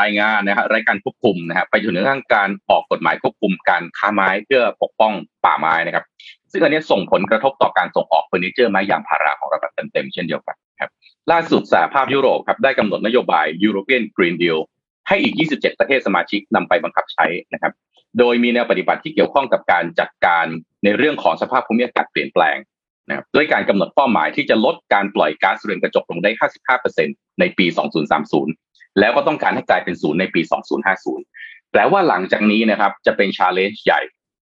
รายงานนะครับรายการควบคุมนะครับไปจนถึงทางการออกกฎหมายควบคุมการค้าไม้เพื่อปกป้องป่าไม้นะครับซึ่งอันนี้ส่งผลกระทบต่อการส่งออกเฟอร์นิเจอร์ไม้ยางพาราของเราแบบเต็มๆเช่นเดียวกันครับล่าสุดสหภาพยุโรปครับได้กำหนดนโยบาย European Green Deal ให้อีกยี่สิบเจ็ดประเทศสมาชิกนำไปบังคับใช้นะครับโดยมีแนวปฏิบัติที่เกี่ยวข้องกับการจัดการในเรื่องของสภาพภูมิอากาศเปลี่ยนแปลงนะครับด้วยการกำหนดเป้าหมายที่จะลดการปล่อยก๊าซเรือนกระจกลงได้ ห้าสิบห้าเปอร์เซ็นต์ ในปี สองพันสามสิบแล้วก็ต้องการให้กลายเป็นศูนย์ในปี สองพันห้าสิบแปลว่าหลังจากนี้นะครับจะเป็น challenge ใหญ่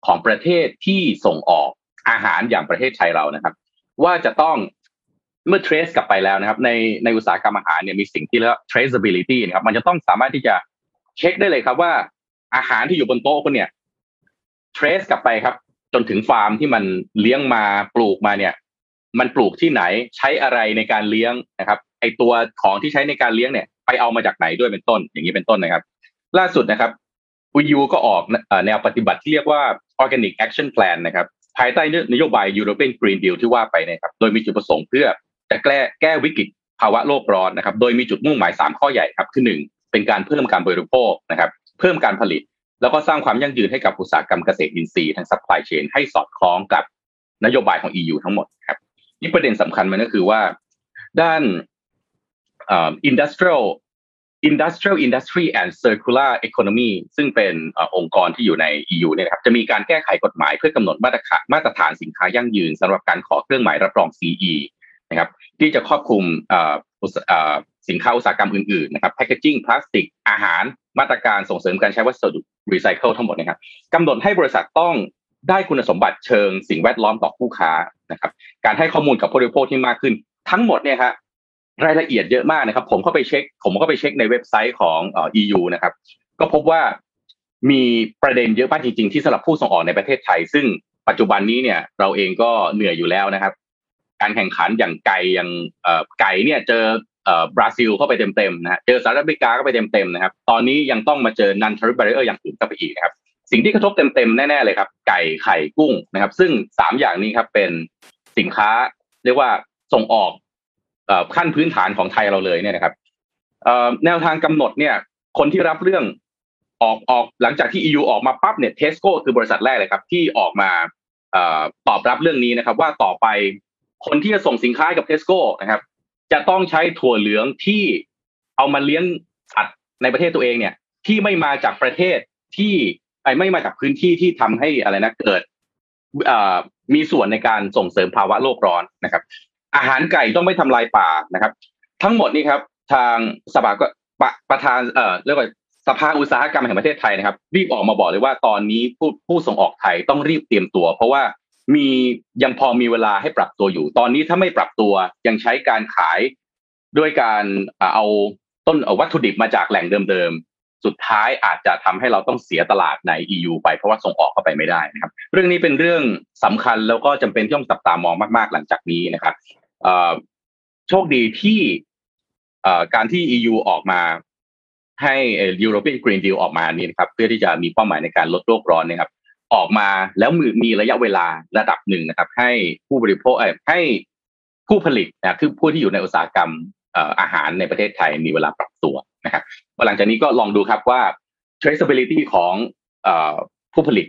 ของประเทศที่ส่งออกอาหารอย่างประเทศไทยเรานะครับว่าจะต้องเมื่อ trace กลับไปแล้วนะครับในในอุตสาหกรรมอาหารเนี่ยมีสิ่งที่เรียกว่า traceability นะครับมันจะต้องสามารถที่จะเช็คได้เลยครับว่าอาหารที่อยู่บนโต๊ะคุณเนี่ย trace กลับไปครับจนถึงฟาร์มที่มันเลี้ยงมาปลูกมาเนี่ยมันปลูกที่ไหนใช้อะไรในการเลี้ยงนะครับไอตัวของที่ใช้ในการเลี้ยงเนี่ยไปเอามาจากไหนด้วยเป็นต้นอย่างนี้เป็นต้นนะครับล่าสุดนะครับ อี ยู ก็ออกแนวปฏิบัติที่เรียกว่า Organic Action Plan นะครับภายใต้นโยบาย European Green Deal ที่ว่าไปนะครับโดยมีจุดประสงค์เพื่อจะแก้แก้วิกฤตภาวะโลกร้อนนะครับโดยมีจุดมุ่งหมายสามข้อใหญ่ครับคือหนึ่งเป็นการเพิ่มการบริโภคนะครับเพิ่มการผลิตแล้วก็สร้างความยั่งยืนให้กับอุตสาหกรรมเกษตรอินทรีย์ทางซัพพลายเชนให้สอดคล้องกับนโยบายของ อี ยู ทั้งหมดครับนี่ประเด็นสำคัญมันก็คือว่าด้านเอ่อ Industrial Industrial Industry and Circular Economy ซึ่งเป็นองค์กรที่อยู่ใน อี ยู เนี่ยนะครับจะมีการแก้ไขกฎหมายเพื่อกำหนดมาตรฐานมาตรฐานสินค้ายั่งยืนสำหรับการขอเครื่องหมายรับรอง ซี อี นะครับที่จะครอบคลุมสินค้าอุตสาหกรรมอื่นๆนะครับแพคเกจิ้งพลาสติกอาหารมาตรการส่งเสริมการใช้วัสดุรีไซเคิลทั้งหมดนะครับกำหนดให้บริษัทต้องได้คุณสมบัติเชิงสิ่งแวดล้อมต่อผู้ค้านะครับการให้ข้อมูลกับผู้บริโภคที่มากขึ้นทั้งหมดเนี่ยครับรายละเอียดเยอะมากนะครับผมเข้าไปเช็คผมก็ไปเช็คในเว็บไซต์ของเอ่อ อี ยู นะครับก็พบว่ามีประเด็นเยอะมากจริงๆที่สำหรับผู้ส่งออกในประเทศไทยซึ่งปัจจุบันนี้เนี่ยเราเองก็เหนื่อยอยู่แล้วนะครับการแข่งขันอย่างไก่อย่างเอ่อไก่เนี่ยเจอบราซิลเข้าไปเต็มๆนะฮะเจอสหรัฐอเมริกาเข้าไปเต็มๆนะครับตอนนี้ยังต้องมาเจอ non-tariff barrier อย่างอื่นเข้าไปอีกนะครับสิ่งที่กระทบเต็มๆแน่ๆเลยครับไก่ไข่กุ้งนะครับซึ่งสามอย่างนี้ครับเป็นสินค้าเรียกว่าส่งออกเอ่อขั้นพื้นฐานของไทยเราเลยเนี่ยนะครับเอ่อแนวทางกำหนดเนี่ยคนที่รับเรื่องออกออกหลังจากที่ อี ยู ออกมาปั๊บเนี่ย Tesco คือบริษัทแรกเลยครับที่ออกมาเอ่อตอบรับเรื่องนี้นะครับว่าต่อไปคนที่จะส่งสินค้ากับ Tesco นะครับจะต้องใช้ถั่วเหลืองที่เอามาเลี้ยงสัตว์ในประเทศตัวเองเนี่ยที่ไม่มาจากประเทศที่ไอ้ไม่มาจากพื้นที่ที่ทำให้อะไรนะเกิดเอ่อมีส่วนในการส่งเสริมภาวะโลกร้อนนะครับอาหารไก่ต้องไม่ทำลายป่านะครับทั้งหมดนี้ครับทางสภาก็ประธานเอ่อเรียกว่าสภาอุตสาหกรรมแห่งประเทศไทยนะครับรีบออกมาบอกเลยว่าตอนนี้ผู้ผู้ส่งออกไทยต้องรีบเตรียมตัวเพราะว่ามียังพอมีเวลาให้ปรับตัวอยู่ตอนนี้ถ้าไม่ปรับตัวยังใช้การขายด้วยการเอาต้นวัตถุดิบมาจากแหล่งเดิมๆสุดท้ายอาจจะทำให้เราต้องเสียตลาดใน อี ยู ไปเพราะว่าส่งออกเข้าไปไม่ได้นะครับเรื่องนี้เป็นเรื่องสำคัญแล้วก็จำเป็นที่ต้องจับตามองมากๆหลังจากนี้นะครับโชคดีที่การที่ อี ยู ออกมาให้ European Green Deal ออกมานี่นะครับเพื่อที่จะมีเป้าหมายในการลดโลกร้อนนะครับออกมาแล้วมีระยะเวลาระดับหนึ่งนะครับให้ผู้บริโภคให้ผู้ผลิตนะคือผู้ที่อยู่ในอุตสาหกรรมอาหารในประเทศไทยมีเวลาปรับตัวนะครับหลังจากนี้ก็ลองดูครับว่า traceability ของผู้ผลิต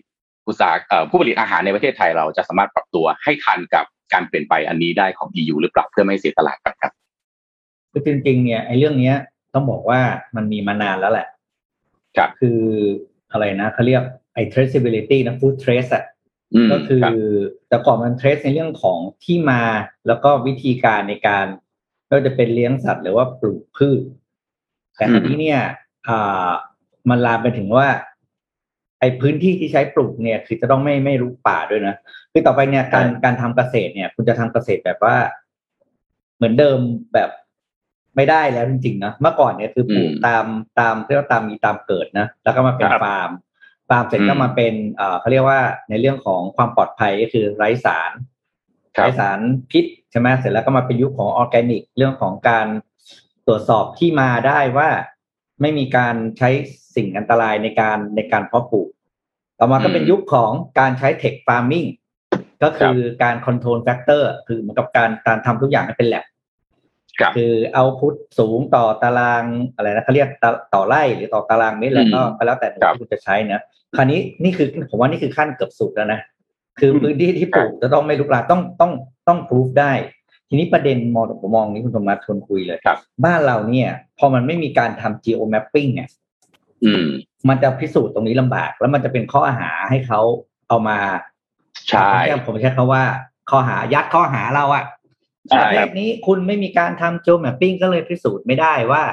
อุตสาหผู้ผลิตอาหารในประเทศไทยเราจะสามารถปรับตัวให้ทันกับการเปลี่ยนไปอันนี้ได้ของ อี ยู หรือเปล่าเพื่อไม่เสียตลาดกันครับคือจริงๆเนี่ยไอ้เรื่องนี้ต้องบอกว่ามันมีมานานแล้วแหละครับคืออะไรนะเขาเรียกไอ้ traceability นะ food trace อ่ะก็คือแต่ก่อนมัน trace ในเรื่องของที่มาแล้วก็วิธีการในการไม่ว่าจะเป็นเลี้ยงสัตว์หรือว่าปลูกพืชแต่คราวนี้เนี่ยอ่ามันลามไปถึงว่าไอ้พื้นที่ที่ใช้ปลูกเนี่ยคือจะต้องไม่ไม่รุกป่าด้วยนะคือต่อไปเนี่ยการการทำเกษตรเนี่ยคุณจะทำเกษตรแบบว่าเหมือนเดิมแบบไม่ได้แล้วจริงๆนะเมื่อก่อนเนี่ยคือปลูกตามตามเรียกว่าตามมีตามเกิดนะแล้วก็มาเป็นฟาร์มฟาร์มเสร็จก็มาเป็นเอ่อเขาเรียกว่าในเรื่องของความปลอดภัยก็คือไร้สารไร้สารพิษใช่ไหมเสร็จแล้วก็มาเป็นยุคของออร์แกนิกเรื่องของการตรวจสอบที่มาได้ว่าไม่มีการใช้สิ่งอันตรายในการในการเพาะปลูกต่อมาก็เป็นยุคของการใช้เทคฟาร์มมิ่งก็คือการคอนโทรลแฟกเตอร์คือเหมือนกับการการทำทุกอย่างให้เป็นแล็บคือเอาพุทสูงต่อตารางอะไรนะเขาเรียกต่อไร่หรือต่อตารางเมตรแล้วก็ไปแล้วแต่ที่คุณจะใช้นะคราวนี้นี่คือผมว่านี่คือขั้นเกือบสุดแล้วนะคือพื้นที่ที่ปลูกจะต้องไม่ลุกลามต้องต้องต้องพิสูจน์ได้ทีนี้ประเด็นมองผมมองนี้คุณสมมาตรชวนคุยเลยบ้านเราเนี่ยพอมันไม่มีการทำ geo mapping เนี่ยมันจะพิสูจน์ตรงนี้ลำบากแล้วมันจะเป็นข้อหาให้เขาเอามาใช่ผมใช้คำว่าข้อหายัดข้อหาเราอะประเทศนี้คุณไม่มีการทำ geo mapping ก็เลยพิสูจน์ไม่ได้ว่า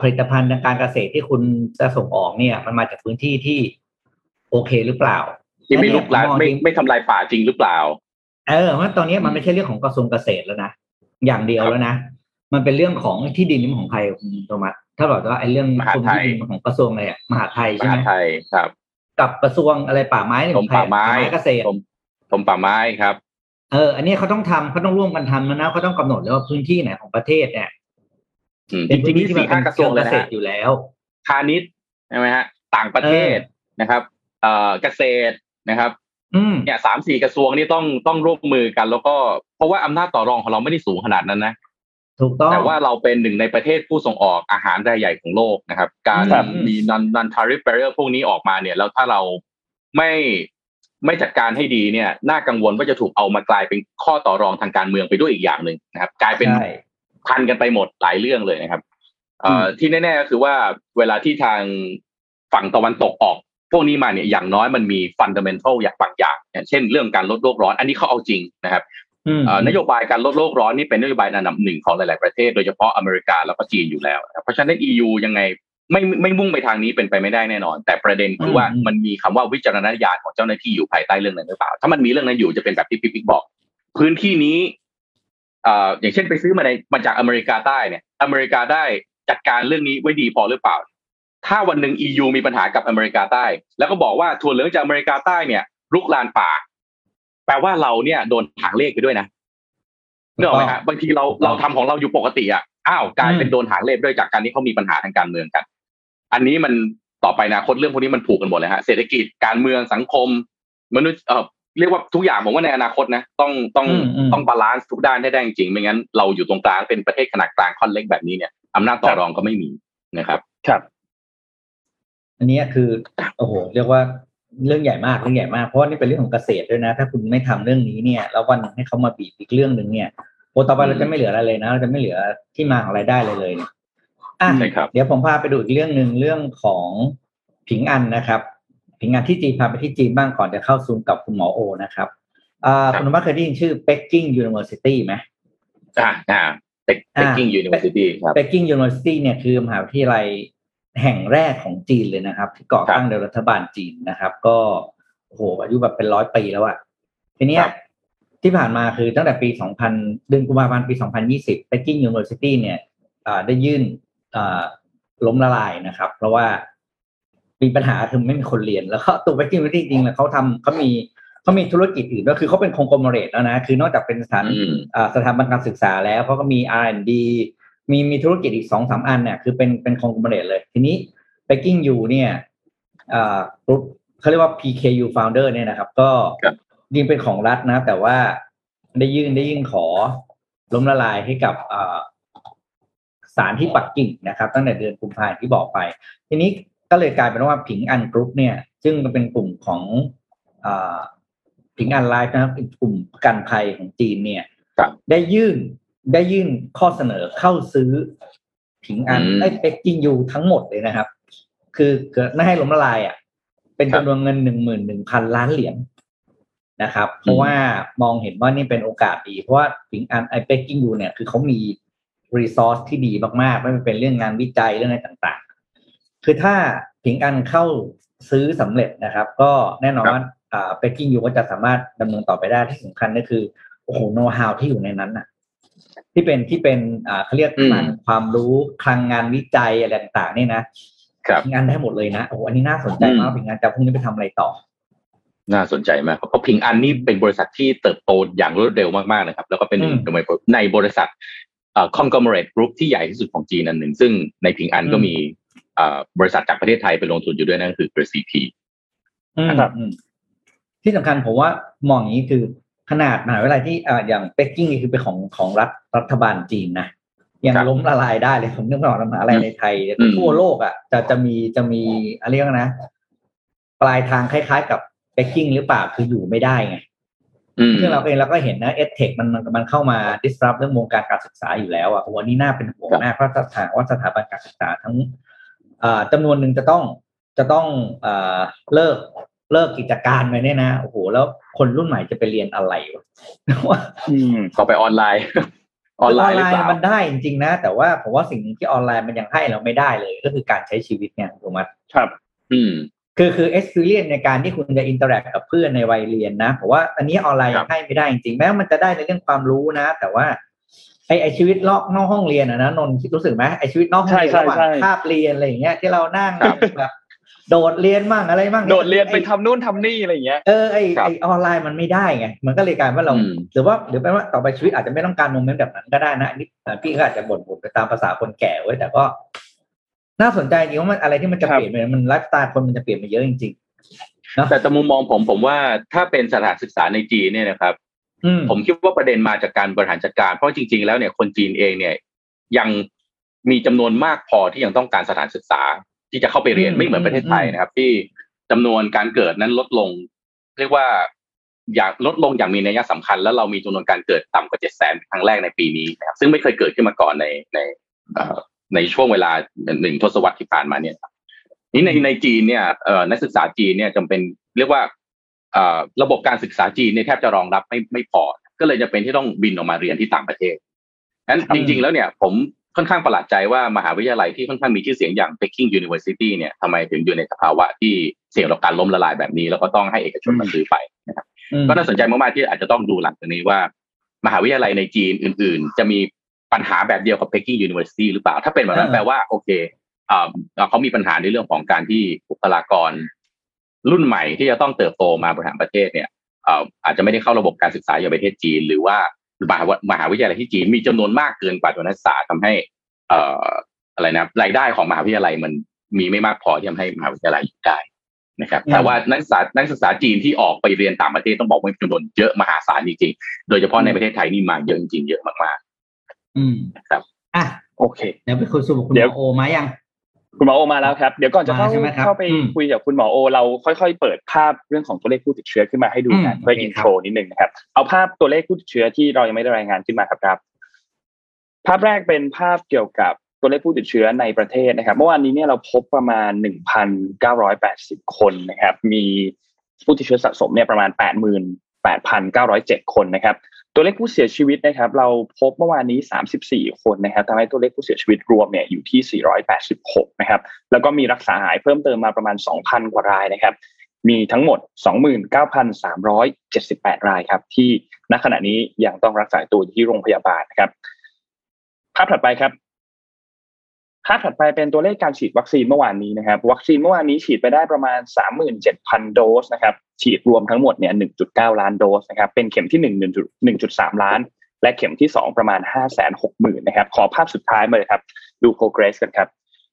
ผลิตภัณฑ์ทางการเกษตรที่คุณจะส่งออกเนี่ยมันมาจากพื้นที่ที่โอเคหรือเปล่าที่ไม่ลุกลามไม่ไม่ทำลายป่าจริงหรือเปล่าเออว่าตอนนี้มันไม่ใช่เรื่องของกระทรวงเกษตรแล้วนะอย่างเดียวแล้วนะมันเป็นเรื่องของที่ดินนี่ของใครคุณโทมัสถ้าบอกว่าไอ้เรื่องคนที่ดินของกระทรวงอะไรอ่ะมหาไทยใช่ไหมมหาไทยครับกับกระทรวงอะไรป่าไม้เนี่ยของป่าไม้เกษตรกรมป่าไม้ครับเอออันนี้เขาต้องทำเขาต้องร่วมกันทำนะเขาต้องกำหนดเลยว่าพื้นที่ไหนของประเทศเนี่ยจริงๆนี่สี่ห้ากระทรวงเกษตรอยู่แล้วพาณิชย์ใช่ไหมฮะต่างประเทศนะครับเอ่อเกษตรนะครับเนี่ยสามสี่กระทรวงนี่ต้องต้องร่วมมือกันแล้วก็เพราะว่าอำนาจต่อรองของเราไม่ได้สูงขนาดนั้นนะถูกต้องแต่ว่าเราเป็นหนึ่งในประเทศผู้ส่งออกอาหารรายใหญ่ของโลกนะครับการมีนันทาริฟเบเรียพวกนี้ออกมาเนี่ยแล้วถ้าเราไม่ไม่จัดการให้ดีเนี่ยน่ากังวลว่าจะถูกเอามากลายเป็นข้อต่อรองทางการเมืองไปด้วยอีกอย่างนึงนะครับกลายเป็นพันกันไปหมดหลายเรื่องเลยนะครับ ที่แน่ๆก็คือว่าเวลาที่ทางฝั่งตะวันตกออกพวกนี้มาเนี่ยอย่างน้อยมันมีฟันดัมเมนทัลอย่างบางอย่างเช่นเรื่องการลดโลกร้อนอันนี้เขาเอาจริงนะครับนโยบายการลดโลกร้อนนี่เป็นนโยบายอันดับหนึ่งของหลายๆประเทศโดยเฉพาะอเมริกาแล้วก็จีนอยู่แล้วเพราะฉะนั้น อี ยู ยังไงไม่ไม่มุ่งไปทางนี้เป็นไปไม่ได้แน่นอนแต่ประเด็นคือว่ามันมีคำว่าวิจารณญาณของเจ้าหน้าที่อยู่ภายใต้เรื่องนั้นหรือเปล่าถ้ามันมีเรื่องนั้นอยู่จะเป็นแบบที่พี่ปิ๊กบอกพื้นที่นี้อ่าอย่างเช่นไปซื้อมาในมาจากอเมริกาใต้เนี่ยอเมริกาได้จัดการเรื่องนี้ไว้ดีพอหรือเปล่าถ้าวันหนึ่ง อี ยู มีปัญหากับอเมริกาใต้แล้วก็บอกว่าถั่วเหลืองจากอเมริกาใต้เนี่ยลุกลานป่าแปลว่าเราเนี่ยโดนหางเลขไปด้วยนะนึกออกไหมฮะบางทีเราเราทำของเราอยู่ปกติอ่ะอ้าวกลายเป็นโดนหางเลขด้วยจากการที่เขามีปัญหาทางการเมืองกันอันนี้มันต่อไปนะคนเรื่องพวกนี้มันผูกกันหมดเลยฮะเศรษฐกิจการเมืองสังคมมนุษย์เอ่อเรียกว่าทุกอย่างผมว่าในอนาคตนะต้องต้องต้องบาลานซ์ทุกด้านให้ได้จริงๆไม่งั้นเราอยู่ตรงกลางเป็นประเทศขนาดกลางค่อนเล็กแบบนี้เนี่ยอำนาจต่อรองก็ไม่มีนะครับครับอันนี้คือโอ้โหเรียกว่าเรื่องใหญ่มากเรื่องใหญ่มากเพราะว่านี่เป็นเรื่องของเกษตรด้วยนะถ้าคุณไม่ทำเรื่องนี้เนี่ยแล้ววันให้เขามาบีบอีกเรื่องนึงเนี่ยโอ้ต่อไปเราจะไม่เหลืออะไรเลยนะเราจะไม่เหลือที่มาของรายได้เลยเลยอ่ะเดี๋ยวผมพาไปดูอีกเรื่องนึงเรื่องของผิงอันนะครับผิงอันที่จีนพาไปที่จีนบ้างก่อนจะเข้าซูมกับคุณหมอโอนะครับอ่าคุณหมอเคยได้ยินชื่อ Peking University มั้ยอ่าอ่า Peking University ครับ Peking University เนี่ยคือมหาวิทยาลัยแห่งแรกของจีนเลยนะครับที่ก่อตั้งโดยรัฐบาลจีนนะครับก็โอ้โหอายุแบบเป็นร้อยปีแล้วอ่ะทีเนี้ยที่ผ่านมาคือตั้งแต่ปีสองพันเดือนกุมภาพันธ์ปีสองพันยี่สิบ Peking University เนี่ยอ่าได้ยื่นอ่าล้มละลายนะครับเพราะว่ามีปัญหาคือไม่มีคนเรียนแล้วก็ตัว Peking University จริงๆแล้วเขาทำเขามีเขามีธุรกิจอื่นด้วยคือเขาเป็นคองโกลเมอเรทแล้วนะคือนอกจากเป็นสถานอ่าสถาบันการศึกษาแล้วเขาก็มี อาร์ แอนด์ ดีมีมีธุรกิจอีก สองถึงสาม อันเนี่ยคือเป็นเป็นคองโกลเมอเรทเลยทีนี้ Peking U เนี่ยอ่ากรุ๊ปเขาเรียกว่า พี เค ยู Founder เนี่ยนะครับก็จริงเป็นของรัฐนะแต่ว่าได้ยื่นได้ยื่นขอล้มละลายให้กับอ่าศาลที่ปักกิ่งนะครับตั้งแต่เดือนกุมภาพันธ์ที่บอกไปทีนี้ก็เลยกลายเป็นว่าผิงอันกรุ๊ปเนี่ยซึ่งมันเป็นกลุ่มของอ่าผิงอันไลฟ์นะครับกลุ่มประกันภัยของจีนเนี่ยได้ยื่นได้ยื่นข้อเสนอเข้าซื้อผิงอันไอ้ Peking U ทั้งหมดเลยนะครับคือเกิดไม่ให้ล้มละลายอ่ะเป็นจำนวนเงิน หนึ่งหมื่นหนึ่งพัน ล้านเหรียญนะครับเพราะว่ามองเห็นว่านี่เป็นโอกาสดีเพราะว่าผิงอันไอ้ Peking U เนี่ยคือเขามีรีซอสที่ดีมากๆไม่ว่าเป็นเรื่องงานวิจัยเรื่องอะไรต่างๆคือถ้าผิงอันเข้าซื้อสำเร็จนะครับก็แน่นอนว่าอ่า Peking U ก็จะสามารถดำเนินต่อไปได้ที่สำคัญก็คือโอ้โหโนว์ฮาวที่อยู่ในนั้นน่ะที่เป็นที่เป็นอ่าเขาเรียกมันความรู้คลังงานวิจัยอะไรต่างๆนี่นะงานได้หมดเลยนะโอ้อันนี้น่าสนใจมากผิงอันจะพรุ่งนี้ไปทำอะไรต่อน่าสนใจมากเพราะผิงอันนี่เป็นบริษัทที่เติบโตอย่างรวดเร็วมากๆนะครับแล้วก็เป็นหนึ่งในบริษัทเอ่อ conglomerate group ที่ใหญ่ที่สุดของจีนอันหนึ่งซึ่งในผิงอันก็มีอ่าบริษัทจากประเทศไทยไปลงทุนอยู่ด้วยนั่นคือ ซี พี นะครับที่สำคัญผมว่ามองอย่างนี้คือขนาดมหาวิทยาลัยที่อ่าอย่างเปกกิ้งนี่คือเป็นของของรัฐรัฐบาลจีนนะยังล้มละลายได้เลยผมนึกไม่ออกมหาวิทยาลัยในไทยทั่วโลกอ่ะจะจะมีจะมีอะไรกันนะปลายทางคล้ายๆกับเปกกิ้งหรือเปล่าคืออยู่ไม่ได้ไงซึ่งเราเองเราก็เห็นนะเอสเทคมันมันเข้ามา disrupt เรื่องวงการการศึกษาอยู่แล้วอ่ะวันนี้น่าเป็นห่วงมากเพราะถ้าถามว่าสถาบันการศึกษาทั้งอ่าจำนวนนึงจะต้องจะต้องอ่าเลิกเลิกกิจการไปเนี่ยนะโอ้โหแล้วคนรุ่นใหม่จะไปเรียนอะไรวะอืมก็ไปออนไลน์ออนไลน์มันได้จริงๆนะแต่ว่าผมว่าสิ่งนึงที่ออนไลน์มันยังให้เราไม่ได้เลยก็คือการใช้ชีวิตเนี่ยถูกมั้ยครับอืมคือคือ experience ในการที่คุณจะ interact กับเพื่อนในวัยเรียนนะผมว่าอันนี้ออนไลน์ยังให้ไม่ได้จริงๆแม้มันจะได้ในเรื่องความรู้นะแต่ว่าไอ้ไอ้ชีวิตนอกนอกห้องเรียนอ่ะนะนนท์รู้สึกมั้ยไอ้ชีวิตนอกห้องเรียนระหว่างคาบเรียนอะไรอย่างเงี้ยที่เรานั่งแบบโดดเรียนบ้างอะไรบ้างโดดเรียนไปทำนู่นทำนี่อะไรอย่างเงี้ยเออไอไอออนไลน์มันไม่ได้ไงมันก็เลยกลายว่าเราหรือว่าหรือแปลว่าต่อไปชีวิตอาจจะไม่ต้องการโมเมนต์แบบนั้นก็ได้นะนี่พี่ก็อาจจะบ่นๆไปตามภาษาคนแก่ไว้แต่ก็น่าสนใจจริงว่ามันอะไรที่มันจะเปลี่ยนไปมันไลฟ์สไตล์คนมันจะเปลี่ยนไปเยอะจริงๆนะแต่ตามมุมมองผมผมว่าถ้าเป็นสถานศึกษาในจีนเนี่ยนะครับผมคิดว่าประเด็นมาจากการบริหารจัดการเพราะจริงๆแล้วเนี่ยคนจีนเองเนี่ยยังมีจำนวนมากพอที่ยังต้องการสถานศึกษาที่จะเข้าไปเรียนไม่เหมือนประเทศไทยนะครับที่จำนวนการเกิดนั้นลดลงเรียกว่าอย่างลดลงอย่างมีนัยสำคัญแล้วเรามีจำนวนการเกิดต่ำกว่าเจ็ดแสนครั้งแรกในปีนี้นะครับซึ่งไม่เคยเกิดขึ้นมาก่อนในใน ในช่วงเวลาหนึ่งทศวรรษที่ผ่านมาเนี่ยนี่ในในจีนเนี่ยนักศึกษาจีนเนี่ยจำเป็นเรียกว่าระบบการศึกษาจีนเนี่ยแทบจะรองรับไม่ไม่พอก็เลยจะเป็นที่ต้องบินออกมาเรียนที่ต่างประเทศงั้นจริงๆแล้วเนี่ยผมค่อนข้างประหลาดใจว่ามหาวิทยาลัยที่ค่อนข้างมีชื่อเสียงอย่าง Peking University เนี่ยทำไมถึงอยู่ในสภาวะที่เสี่ยงต่อการล้มละลายแบบนี้แล้วก็ต้องให้เอกชนมาซื้อไปนะครับก็น่าสนใจมากๆที่อาจจะต้องดูหลังจากนี้ว่ามหาวิทยาลัยในจีนอื่นๆจะมีปัญหาแบบเดียวกับ Peking University หรือเปล่าถ้าเป็นแบบนั้นแปลว่าโอเคอ่าเขามีปัญหาในเรื่องของการที่บุคลากรรุ่นใหม่ที่จะต้องเติบโตมาบริหารประเทศเนี่ยอาจจะไม่ได้เข้าระบบการศึกษาอย่างประเทศจีนหรือว่ามหาวิทยาลัยที่จีนมีจำนวนมากเกินกว่านักศึกษาทำให้เอ่ออะไรนะรายได้ของมหาวิทยาลัยมันมีไม่มากพอที่จะให้มหาวิทยาลัยอยู่ได้นะครับแต่ว่านักศึกษานักศึกษาจีนที่ออกไปเรียนต่างประเทศต้องบอกว่าจำนวนเยอะมหาศาลจริงๆโดยเฉพาะในประเทศไทยนี่มาเยอะจริงๆเยอะมากๆอืมครับอ่ะโอเคเดี๋ยวไปคุยสู่คุณหมอโอมายังคุณหมอโอมาแล้วครับเดี๋ยวก่อนจะเข้าเข้าไปคุยกับคุณหมอโอเราค่อยๆเปิดภาพเรื่องของตัวเลขผู้ติดเชื้อขึ้นมาให้ดูกันเพื่ออินโทรนิดนึงนะครับเอาภาพตัวเลขผู้ติดเชื้อที่เรายังไม่ได้รายงานขึ้นมาครับครับภาพแรกเป็นภาพเกี่ยวกับตัวเลขผู้ติดเชื้อในประเทศนะครับเมื่อวานนี้เนี่ยเราพบประมาณ หนึ่งพันเก้าร้อยแปดสิบ คนนะครับมีผู้ติดเชื้อสะสมเนี่ยประมาณ แปดหมื่นแปดพันเก้าร้อยเจ็ด คนนะครับตัวเลขผู้เสียชีวิตนะครับเราพบเมื่อวานนี้สามสิบสี่คนนะครับทำให้ตัวเลขผู้เสียชีวิตรวมเนี่ยอยู่ที่สี่ร้อยแปดสิบหกนะครับแล้วก็มีรักษาหายเพิ่มเติมมาประมาณ สองพัน กว่ารายนะครับมีทั้งหมด สองหมื่นเก้าพันสามร้อยเจ็ดสิบแปด รายครับที่ณขณะนี้ยังต้องรักษาตัวที่โรงพยาบาลนะครับภาพถัดไปครับภาพถัดไปเป็นตัวเลขการฉีดวัคซีนเมื่อวานนี้นะครับวัคซีนเมื่อวานนี้ฉีดไปได้ประมาณ สามหมื่นเจ็ดพัน โดสนะครับฉีดรวมทั้งหมดเนี่ย หนึ่งจุดเก้า ล้านโดสนะครับเป็นเข็มที่ หนึ่ง หนึ่งจุดสาม ล้านและเข็มที่สองประมาณ ห้าแสนหกหมื่น นะครับขอภาพสุดท้ายมาเลยครับดู progress กันครับ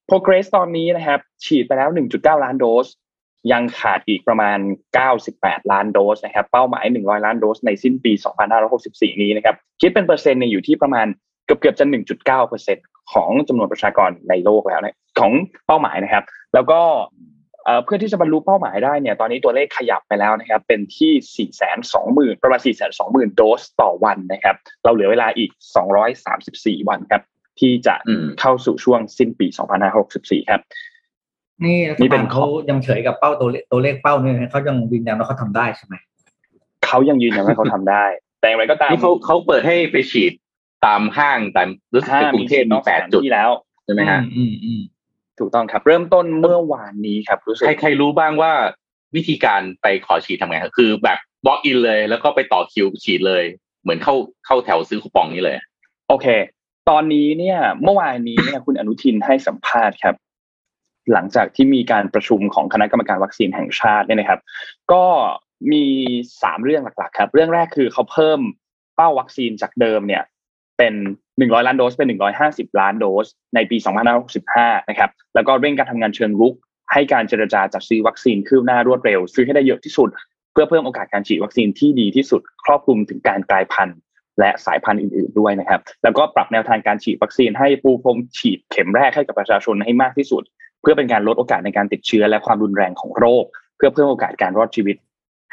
progress ตอนนี้นะครับฉีดไปแล้ว หนึ่งจุดเก้า ล้านโดสยังขาดอีกประมาณเก้าสิบแปดล้านโดสนะครับเป้าหมายหนึ่งร้อยล้านโดสในสิ้นปีสองพันห้าร้อยหกสิบสี่นี้นะครับคิดเป็นเปอร์เซ็นต์เนี่ยอยู่ที่ประมาณเกือบๆจะ หนึ่งจุดเก้าเปอร์เซ็นต์ ของจำนวนประชากรในโลกแล้วนะของเป้าหมายนะครับแล้วก็เพื่อที่จะบรรลุเป้าหมายได้เนี่ยตอนนี้ตัวเลขขยับไปแล้วนะครับเป็นที่ สี่แสนสองหมื่น ประมาณ สี่แสนสองหมื่น โดสต่อวันนะครับเราเหลือเวลาอีกสองร้อยสามสิบสี่วันครับที่จะเข้าสู่ช่วงสิ้นปีสองพันห้าร้อยหกสิบสี่ครับนี่นี่เป็นเขายังเฉยกับเป้าตัวเลขตัวเลขเป้าเนี่ยเขายังยืนยันว่าเขาทำได้ใช่ไหมเขายังยืนยันว่าเขาทำได้แต่อย่างไรก็ตามเขาเขาเปิดให้ไปฉีดตามห้างตามรู้สึกกรุงเทพมีแปดจุดที่แล้วใช่ไหมฮะถูกต้องครับเริ่มต้นเมื่อวานนี้ครับรู้สึกใครๆรู้บ้างว่าวิธีการไปขอฉีดทำไงครับคือแบบบล็อกอินเลยแล้วก็ไปต่อคิวฉีดเลยเหมือนเข้าเข้าแถวซื้อคูปองนี้เลยโอเคตอนนี้เนี่ยเมื่อวานนี้เนี่ยคุณอนุทินให้สัมภาษณ์ครับหลังจากที่มีการประชุมของคณะกรรมการวัคซีนแห่งชาติเนี่ยนะครับก็มีสามเรื่องหลักๆครับเรื่องแรกคือเขาเพิ่มเป้าวัคซีนจากเดิมเนี่ยเป็นหนึ่งร้อยล้านโดสเป็นหนึ่งร้อยห้าสิบล้านโดสในปีสองพันห้าร้อยหกสิบห้านะครับแล้วก็เร่งการทำงานเชิงรุกให้การเจรจาจัดซื้อวัคซีนคืบหน้ารวดเร็วซื้อให้ได้เยอะที่สุดเพื่อเพิ่มโอกาสการฉีดวัคซีนที่ดีที่สุดครอบคลุมถึงการกลายพันธุ์และสายพันธุ์อื่นๆด้วยนะครับแล้วก็ปรับแนวทางการฉีดวัคซีนให้ปูพรมฉีดเข็มแรกให้กับประชาชนให้มากที่สุดเพื่อเป็นการลดโอกาสในการติดเชื้อและความรุนแรงของโรคเพื่อเพิ่มโอกาสการรอดชีวิต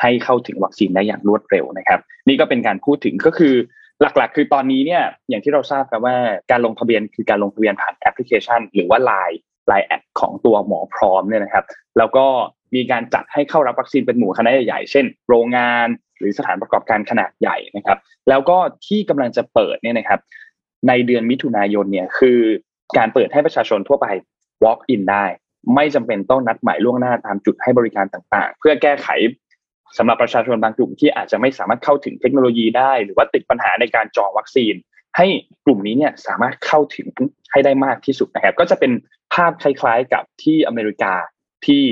ให้เข้าถึงวัคซีนได้อย่างรวดเร็วนะครับนี่ก็เป็นการพูดถึงก็คือหลักๆคือตอนนี้เนี่ยอย่างที่เราทราบกันว่าการลงทะเบียนคือการลงทะเบียนผ่านแอปพลิเคชันหรือว่า ไลน์ ไลน์ แอดของตัวหมอพร้อมเนี่ยนะครับแล้วก็มีการจัดให้เข้ารับวัคซีนเป็นหมู่คณะใหญ่ๆเช่นโรงงานหรือสถานประกอบการขนาดใหญ่นะครับแล้วก็ที่กำลังจะเปิดเนี่ยนะครับในเดือนมิถุนายนเนี่ยคือการเปิดให้ประชาชนทั่วไป walk in ได้ไม่จำเป็นต้องนัดหมายล่วงหน้าตามจุดให้บริการต่างๆเพื่อแก้ไขสำหรับประชาชนบางกลุ่มที่อาจจะไม่สามารถเข้าถึงเทคโนโลยีได้หรือว่าติดปัญหาในการจองวัคซีนให้กลุ่มนี้เนี่ยสามารถเข้าถึงให้ได้มากที่สุดนะครับก็จะเป็นภาพคล้ายๆกับที่อเมริกาที่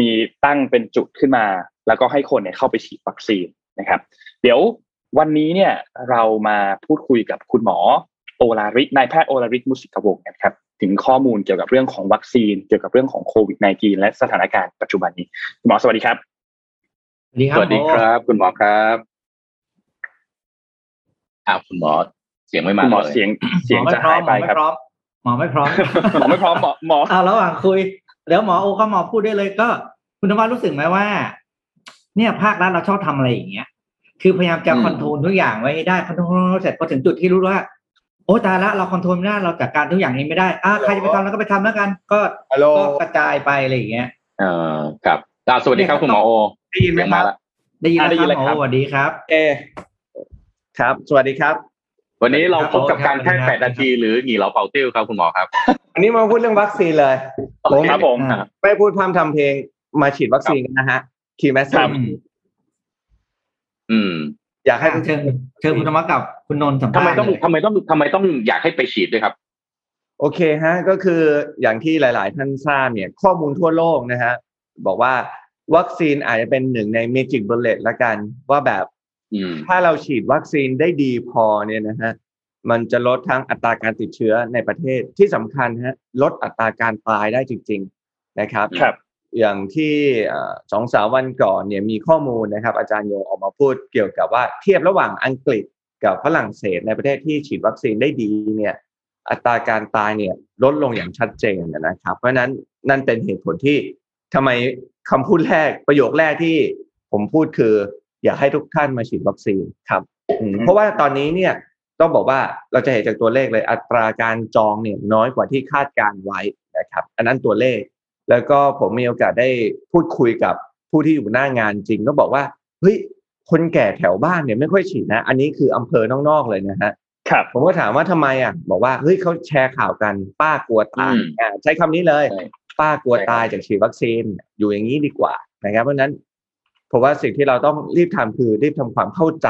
มีตั้งเป็นจุดขึ้นมาแล้วก็ให้คนเนี่ยเข้าไปฉีดวัคซีนนะครับเดี๋ยววันนี้เนี่ยเรามาพูดคุยกับคุณหมอโอลาริศนายแพทย์โอลาริศมุสิกวงศ์กันครับถึงข้อมูลเกี่ยวกับเรื่องของวัคซีนเกี่ยวกับเรื่องของโควิด สิบเก้า และสถานการณ์ปัจจุบันนี้คุณหมอสวัสดีครับสวัสดีครับคุณหมอครับอ้าวคุณหมอเสียงไม่มาเลยคุณหมอเสียงเสียงจะหายไปครับหมอไม่พร้อมหมอไม่พร้อมหมอหมออ้าวระหว่างคุยแล้วหมอโอก็หมอพูดได้เลยก็คุณธรรมรู้สึกไหมว่าเนี่ยภาครัฐเราชอบทำอะไรอย่างเงี้ยคือพยายามจะคอนโทรลทุกอย่างไว้ให้ได้คอนโทรลเสร็จพอถึงจุดที่รู้ว่า โอ้ตายละเราคอนโทรลไม่ได้เราจัดการทุกอย่างนี้ไม่ได้อ่ะใครจะไปทำแล้วก็ไปทำแล้วกันก็ก็กระจายไปอะไรอย่างเงี้ยเออครับสวัสดีครับคุณหมอโอได้ยินไหมครับได้ยินแล้วครับสวัสดีครับเอครับสวัสดีครับวันนี้เราพบกับการแค่แปดนาทีหรือหงี่เหลาเป่าติ้วครับคุณหมอครับอันนี้มาพูดเรื่องวัคซีนเลยผมครับผมไม่พูดพร่ำทำเพลงมาฉีดวัคซีนกันนะฮะคีแมสซ์อืมอยากให้เชิญเชิญคุณธรรมกับคุณนนท์สัมภาษณ์ทำไมต้องทำไมต้องทำไมต้องอยากให้ไปฉีดด้วยครับโอเคฮะก็คืออย่างที่หลายๆท่านทราบเนี่ยข้อมูลทั่วโลกนะฮะบอกว่าวัคซีนอาจจะเป็นหนึ่งในเมจิกบัลเลตละกันว่าแบบถ้าเราฉีดวัคซีนได้ดีพอเนี่ยนะฮะมันจะลดทั้งอัตราการติดเชื้อในประเทศที่สำคัญฮะลดอัตราการตายได้จริงๆนะครับครับอย่างที่สองสามวันก่อนเนี่ยมีข้อมูลนะครับอาจารย์โยออกมาพูดเกี่ยวกับว่าเทียบระหว่างอังกฤษกับฝรั่งเศสในประเทศที่ฉีดวัคซีนได้ดีเนี่ยอัตราการตายเนี่ยลดลงอย่างชัดเจนนะครับเพราะนั้นนั่นเป็นเหตุผลที่ทำไมคำพูดแรกประโยคแรกที่ผมพูดคืออยากให้ทุกท่านมาฉีดวัคซีนครับเพราะว่าตอนนี้เนี่ยต้องบอกว่าเราจะเห็นจากตัวเลขเลยอัตราการจองเนี่ยน้อยกว่าที่คาดการไว้นะครับอันนั้นตัวเลขแล้วก็ผมมีโอกาสได้พูดคุยกับผู้ที่อยู่หน้างานจริงก็บอกว่าเฮ้ยคนแก่แถวบ้านเนี่ยไม่ค่อยฉีดนะอันนี้คืออำเภอนอกๆเลยนะฮะครับผมก็ถามว่าทำไมอ่ะบอกว่าเฮ้ยเขาแชร์ข่าวกันป้ากลัวตายอ่าใช้คำนี้เลยป้ากลัวตายจากฉีดวัคซีนอยู่อย่างนี้ดีกว่านะครับเพราะนั้นผมว่าสิ่งที่เราต้องรีบทำคือรีบทำความเข้าใจ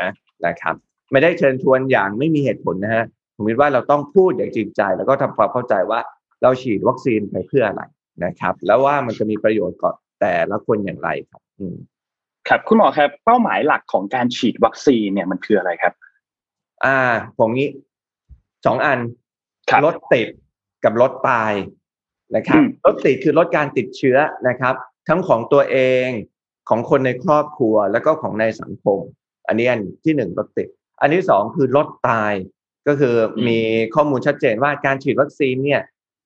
นะนะครับไม่ได้เชิญชวนอย่างไม่มีเหตุผลนะฮะผมคิดว่าเราต้องพูดอย่างจริงใจแล้วก็ทำความเข้าใจว่าเราฉีดวัคซีนไปเพื่ออะไรนะครับแล้วว่ามันจะมีประโยชน์กับแต่ละคนอย่างไรครับครับคุณหมอครับเป้าหมายหลักของการฉีดวัคซีนเนี่ยมันคืออะไรครับอ่าผมนี้สองอันลดติดกับลดตายนะครับลดติดคือลดการติดเชื้อนะครับทั้งของตัวเองของคนในครอบครัวแล้วก็ของในสังคมอันนี้อันที่หนึ่งลดติดอันที่สองคือลดตายก็คือมีข้อมูลชัดเจนว่าการฉีดวัคซีนเนี่ย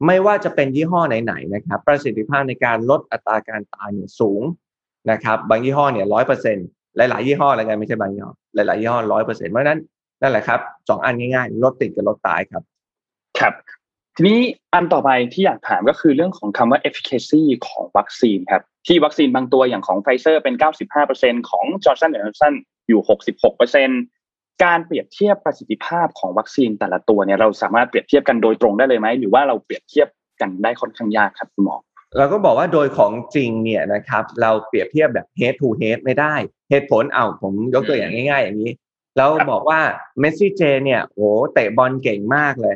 ไม่ว่าจะเป็นยี่ห้อไหนๆนะครับประสิทธิภาพในการลดอัตราการตายเนี่ยสูงนะครับบางยี่ห้อเนี่ย หนึ่งร้อยเปอร์เซ็นต์ หลายๆยี่ห้ออะไรกันไม่ใช่บางยี่ห้อหลายๆยี่ห้อ หนึ่งร้อยเปอร์เซ็นต์ เพราะนั้นนั่นแหละครับสองอันง่ายๆลดติดกับลดตายครับครับทีนี้อันต่อไปที่อยากถามก็คือเรื่องของคำว่า efficacy ของวัคซีนครับที่วัคซีนบางตัวอย่างของ Pfizer เป็น เก้าสิบห้าเปอร์เซ็นต์ ของ Johnson แอนด์ Johnson อยู่ หกสิบหกเปอร์เซ็นต์ การเปรียบเทียบประสิทธิภาพของวัคซีนแต่ละตัวเนี่ยเราสามารถเปรียบเทียบกันโดยตรงได้เลยไหมหรือว่าเราเปรียบเทียบกันได้ค่อนข้างยากครับคุณหมอเราก็บอกว่าโดยของจริงเนี่ยนะครับเราเปรียบเทียบแบบ head to head ไม่ได้เหตุผลเอาผมยกตัวอย่างง่ายๆอย่างนี้เราบอกว่าเมสซี่เจเนี่ยโหเตะบอลเก่งมากเลย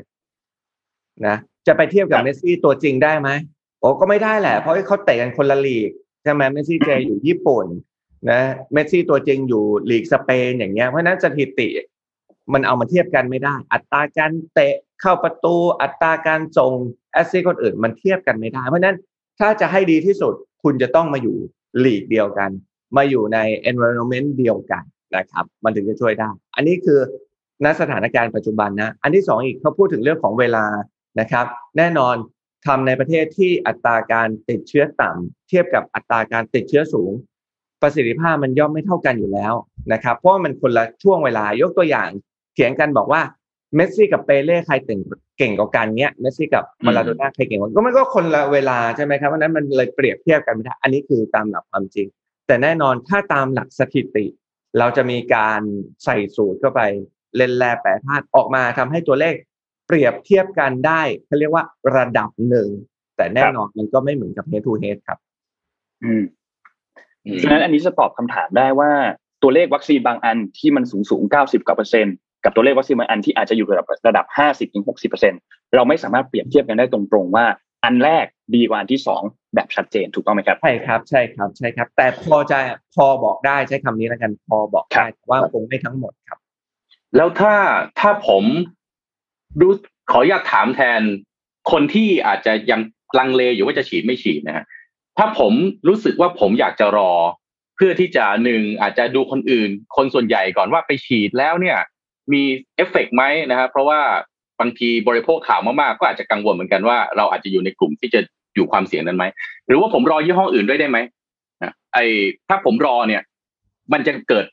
นะจะไปเทียบกับเมสซี่ตัวจริงได้ไหมโอ้ก็ไม่ได้แหละเพราะเขาเตะกันคนละลีกใช่ไหมเมสซี่เจอยู่ญี่ปุ่นนะเมสซี่ตัวจริงอยู่ลีกสเปนอย่างเงี้ยเพราะนั้นสถิติมันเอามาเทียบกันไม่ได้อัตราการเตะเข้าประตูอัตราการส่งแอสซิสต์คนอื่นมันเทียบกันไม่ได้เพราะนั้นถ้าจะให้ดีที่สุดคุณจะต้องมาอยู่ลีกเดียวกันมาอยู่ใน environment เดียวกันนะครับมันถึงจะช่วยได้อันนี้คือณสถานการณ์ปัจจุบันนะอันที่สองอีกเขาพูดถึงเรื่องของเวลานะครับแน่นอนทำในประเทศที่อัตราการติดเชื้อต่ำเทียบกับอัตราการติดเชื้อสูงประสิทธิภาพมันย่อมไม่เท่ากันอยู่แล้วนะครับเพราะมันคนละช่วงเวลายกตัวอย่างเถียงกันบอกว่าเมสซี่กับเปเล่ใครเก่งกว่ากันเนี้ยเมสซี่กับมาลาโดน่าใครเก่งกว่าก็มันก็คนละเวลาใช่ไหมครับเพราะนั้นมันเลยเปรียบเทียบกันไม่ได้อันนี้คือตามหลักความจริงแต่แน่นอนถ้าตามหลักสถิติเราจะมีการใส่สูตรเข้าไปเล่นแร่แปรธาตุออกมาทำให้ตัวเลขเปรียบเทียบกันได้เขาเรียกว่าระดับหนึ่งแต่แน่นอนมันก็ไม่เหมือนกับ head to head ครับอืมฉะนั้นอันนี้จะตอบคำถามได้ว่าตัวเลขวัคซีนบางอันที่มันสูงสูงเก้าสิบกว่าเปอร์เซ็นต์กับตัวเลขวัคซีนบางอันที่อาจจะอยู่ระดับระดับห้าสิบถึงหกสิบเปอร์เซ็นต์เราไม่สามารถเปรียบเทียบกันได้ตรงๆว่าอันแรกดีกว่าอันที่สองแบบชัดเจนถูกต้องไหมครับใช่ครับใช่ครับใช่ครับแต่พอจะพอบอกได้ใช้คำนี้แล้วกันพอบอกได้ว่าคงไม่ทั้งหมดครับแล้วถ้าถ้าผมดูขออยากถามแทนคนที่อาจจะยังลังเลอยู่ว่าจะฉีดไม่ฉีดนะฮะถ้าผมรู้สึกว่าผมอยากจะรอเพื่อที่จะหนึ่งอาจจะดูคนอื่นคนส่วนใหญ่ก่อนว่าไปฉีดแล้วเนี่ยมีเอฟเฟกต์ไหมนะครับเพราะว่าบางทีบริโภคข่าวมากๆก็อาจจะกังวลเหมือนกันว่าเราอาจจะอยู่ในกลุ่มที่จะอยู่ความเสี่ยงนั้นไหมหรือว่าผมรอยี่ห้ออื่นด้วยได้ไหมนะไอถ้าผมรอเนี่ยมันจะเกิด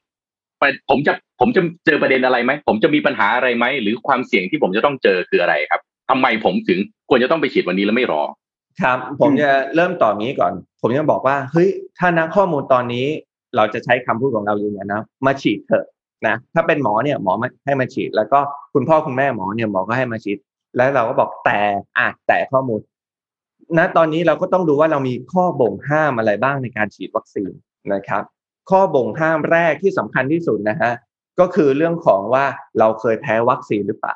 ผมจะผมจะเจอประเด็นอะไรไหมผมจะมีปัญหาอะไรไหมหรือความเสี่ยงที่ผมจะต้องเจอคืออะไรครับทำไมผมถึงควรจะต้องไปฉีดวันนี้แล้วไม่รอครับผมจะเริ่มต่อนี้ก่อนผมจะบอกว่าเฮ้ยถ้านักข้อมูลตอนนี้เราจะใช้คำพูดของเราอยู่นะมาฉีดเถอะนะถ้าเป็นหมอเนี่ยหมอให้มาฉีดแล้วก็คุณพ่อคุณแม่หมอเนี่ยหมอก็ให้มาฉีดแล้วเราก็บอกแต่อ่ะแต่ข้อมูลนะตอนนี้เราก็ต้องดูว่าเรามีข้อบ่งห้ามอะไรบ้างในการฉีดวัคซีนนะครับข้อบ่งห้ามแรกที่สำคัญที่สุดนะฮะก็คือเรื่องของว่าเราเคยแพ้วัคซีนหรือเปล่า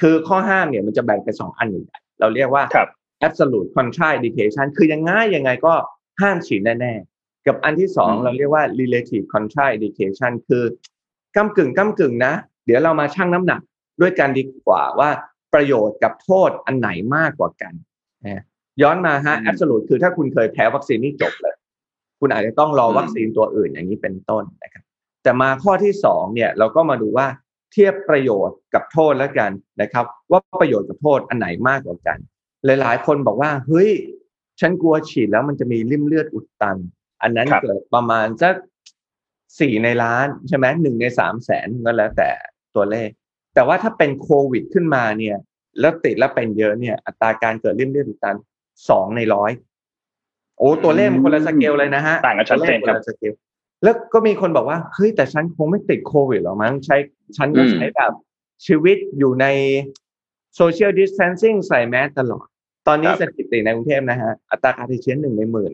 คือข้อห้ามเนี่ยมันจะแบ่งเป็นสองอันใหญ่เราเรียกว่า absolute contraindication คือยังไงยังไงก็ห้ามฉีดแน่ๆกับอันที่สองเราเรียกว่า relative contraindication คือก้ำกึ่งก้ำกึ่งนะเดี๋ยวเรามาชั่งน้ำหนักด้วยกันดีกว่าว่าประโยชน์กับโทษอันไหนมากกว่ากันย้อนมาฮะ absolute คือถ้าคุณเคยแพ้วัคซีนนี่จบเลยคุณอาจจะต้องรอวัคซีนตัวอื่นอย่างนี้เป็นต้นนะครับแต่มาข้อที่สองเนี่ยเราก็มาดูว่าเทียบประโยชน์กับโทษแล้วกันนะครับว่าประโยชน์กับโทษอันไหนมากกว่ากันหลายๆคนบอกว่าเฮ้ยฉันกลัวฉีดแล้วมันจะมีริ่มเลือดอุดตันอันนั้นเกิดประมาณสักสี่ในล้านใช่ไหมหนึ่งในสามแสนก็แล้วแต่ตัวเลขแต่ว่าถ้าเป็นโควิดขึ้นมาเนี่ยแล้วติดแล้วเป็นเยอะเนี่ยอัตราการเกิดริ่มเลือดอุดตันสองในร้อยโอ้ตัวเลขคนละสเกลเลยนะฮะต่างกันชัดเจนครับแล้วก็มีคนบอกว่าเฮ้ยแต่ฉันคงไม่ติดโควิดหรอกมั้งใช้ฉันก็ใช้แบบชีวิตอยู่ในโซเชียลดิสแทนซิ่งใส่แมสตลอดตอนนี้สถิติในกรุงเทพนะฮะอัตราการติดเชื้อหนึ่งในหมื่น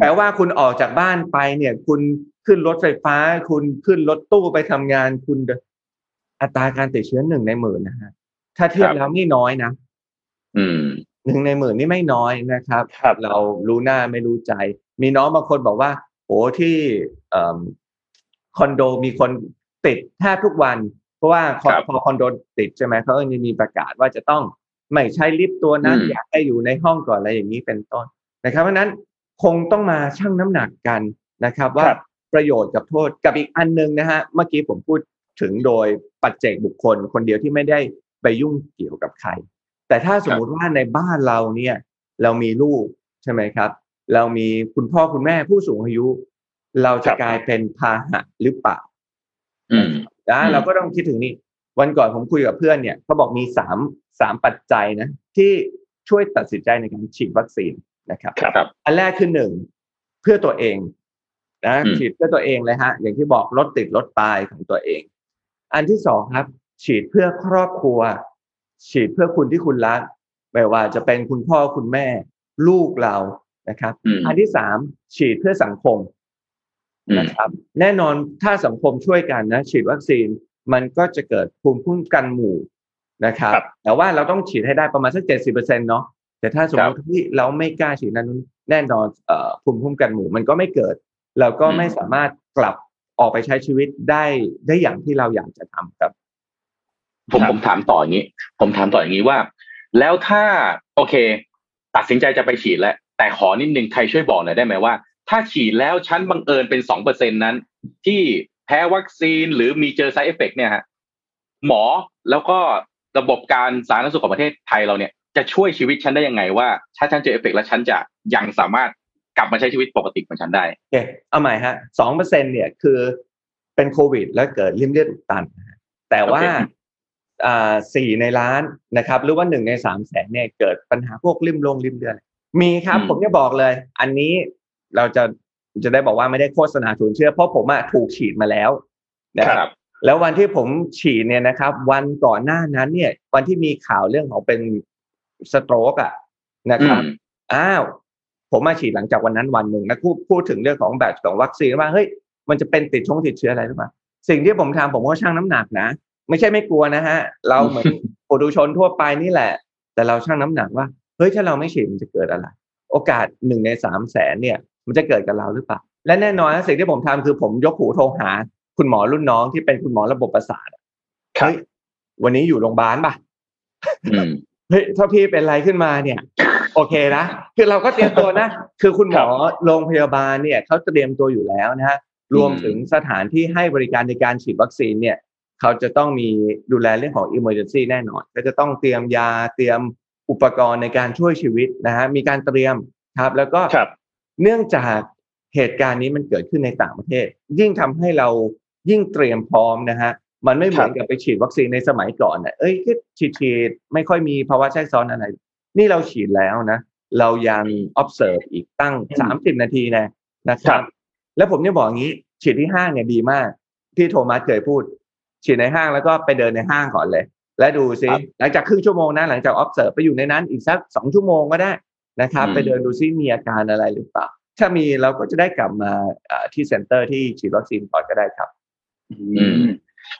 แปลว่าคุณออกจากบ้านไปเนี่ยคุณขึ้นรถไฟฟ้าคุณขึ้นรถตู้ไปทำงานคุณอัตราการติดเชื้อหนึ่งในหมื่นนะฮะถ้าเทียบแล้วนี่น้อยนะหนึ่งในหมื่นนี่ไม่น้อยนะครับเรารู้หน้าไม่รู้ใจมีน้องบางคนบอกว่าโอ้ที่คอนโดมีคนติดแทบทุกวันเพราะว่าพอคอนโดติดใช่ไหมเขาจะมีประกาศว่าจะต้องไม่ใช้ลิฟต์ตัวนั้นอยากให้อยู่ในห้องก่อนอะไรอย่างนี้เป็นต้นนะครับเพราะนั้นคงต้องมาชั่งน้ำหนักกันนะครับว่าประโยชน์กับโทษกับอีกอันนึงนะฮะเมื่อกี้ผมพูดถึงโดยปัจเจกบุคคลคนเดียวที่ไม่ได้ไปยุ่งเกี่ยวกับใครแต่ถ้าสมมติว่าในบ้านเราเนี่ยเรามีลูกใช่ไหมครับเรามีคุณพ่อคุณแม่ผู้สูงอายุเราจะกลายเป็นพาหะหรือเปล่านะเราก็ต้องคิดถึงนี่วันก่อนผมคุยกับเพื่อนเนี่ยเขาบอกมีสามสามปัจจัยนะที่ช่วยตัดสินใจในการฉีดวัคซีนนะครับอันแรกคือหนึ่งเพื่อตัวเองนะฉีดเพื่อตัวเองเลยฮะอย่างที่บอกลดติดลดตายของตัวเองอันที่สองครับฉีดเพื่อครอบครัวฉีดเพื่อคุณที่คุณรักไม่ว่าจะเป็นคุณพ่อคุณแม่ลูกเรานะครับอันที่สามฉีดเพื่อสังคมนะครับแน่นอนถ้าสังคมช่วยกันนะฉีดวัคซีนมันก็จะเกิดภูมิคุ้มกันหมู่นะครับแต่ว่าเราต้องฉีดให้ได้ประมาณสัก เจ็ดสิบเปอร์เซ็นต์ เนาะแต่ถ้าสมมติที่เราไม่กล้าฉีดนั้นแน่นอนเอ่อภูมิคุ้มกันหมู่มันก็ไม่เกิดเราก็ไม่สามารถกลับออกไปใช้ชีวิตได้ได้อย่างที่เราอยากจะทำครับผมผมถามต่ออย่างนี้ผมถามต่ออย่างนี้ว่าแล้วถ้าโอเคตัดสินใจจะไปฉีดแล้วแต่ขอนิดนึงใครช่วยบอกหน่อยได้ไหมว่าถ้าฉีดแล้วฉันบังเอิญเป็น สองเปอร์เซ็นต์ นั้นที่แพ้วัคซีนหรือมีเจอ side effect เนี่ยฮะหมอแล้วก็ระบบการสาธารณสุขของประเทศไทยเราเนี่ยจะช่วยชีวิตฉันได้ยังไงว่าถ้าฉันเจอ effect แล้วฉันจะยังสามารถกลับมาใช้ชีวิตปกติของฉันได้โอเคเอาใหม่ฮะ สองเปอร์เซ็นต์ เนี่ยคือเป็นโควิดแล้วเกิดริ่มเลือดอุดตันแต่ว่าอ่าสี่ในล้านนะครับหรือว่าหนึ่งในสามแสนเนี่ยเกิดปัญหาพวกริ่มลงริ่มเลือดมีครับผมจะบอกเลยอันนี้เราจะจะได้บอกว่าไม่ได้โฆษณาชวนเชื่อเพราะผมอ่ะถูกฉีดมาแล้วนะครับแล้ววันที่ผมฉีดเนี่ยนะครับวันก่อนหน้านั้นเนี่ยวันที่มีข่าวเรื่องของเป็นสโตรกอ่ะนะครับอ้าวผมมาฉีดหลังจากวันนั้นวันนึงแล้วพูดพูดถึงเรื่องของแบบของวัคซีนว่าเฮ้ยมันจะเป็นติดชงติดเชื้ออะไรหรือเปล่าสิ่งที่ผมทำผมก็ชั่งน้ำหนักนะไม่ใช่ไม่กลัวนะฮะเราเหมือนปุถุชนทั่วไปนี่แหละแต่เราชั่งน้ำหนักว่าเฮ้ยถ้าเราไม่ฉีดมันจะเกิดอะไรโอกาสหนึ่งในสามแสนเนี่ยมันจะเกิดกับเราหรือเปล่าและแน่นอนสิ่งที่ผมทำคือผมยกหูโทรหาคุณหมอรุ่นน้องที่เป็นคุณหมอระบบประสาทเฮ้ยวันนี้อยู่โรงพยาบาลป่ะเฮ้ยถ้าพี่เป็นอะไรขึ้นมาเนี่ยโอเคนะคือเราก็เตรียมตัวนะคือคุณหมอโรงพยาบาลเนี่ยเขาเตรียมตัวอยู่แล้วนะฮะรวมถึงสถานที่ให้บริการในการฉีดวัคซีนเนี่ยเขาจะต้องมีดูแลเรื่องของ emergency แน่นอนก็จะต้องเตรียมยาเตรียมอุปกรณ์ในการช่วยชีวิตนะฮะมีการเตรียมครับแล้วก็เนื่องจาก เหตุการณ์นี้มันเกิดขึ้นในต่างประเทศยิ่งทำให้เรายิ่งเตรียมพร้อมนะฮะมันไม่เหมือนกับไปฉีดวัคซีนในสมัยก่อนนะเอ้ยฉีดฉีดไม่ค่อยมีภาวะแทรกซ้อนอะไรนี่เราฉีดแล้วนะเรายัง observe อีกตั้งสามสิบนาทีนะนะครับแล้วผมเนี่ยบอกอย่างนี้ฉีดที่ห้างเนี่ยดีมากที่โทมัสเคยพูดฉีดในห้างแล้วก็ไปเดินในห้างก่อนเลยและดูซิหลังจากครึ่งชั่วโมงนะหลังจาก observe ไปอยู่ในนั้นอีกสักสองชั่วโมงก็ได้นะครับไปเดินดูซิมีอาการอะไรหรือเปล่าถ้ามีเราก็จะได้กลับมาที่เซ็นเตอร์ที่ฉีดวัคซีนก่อนก็ได้ครับ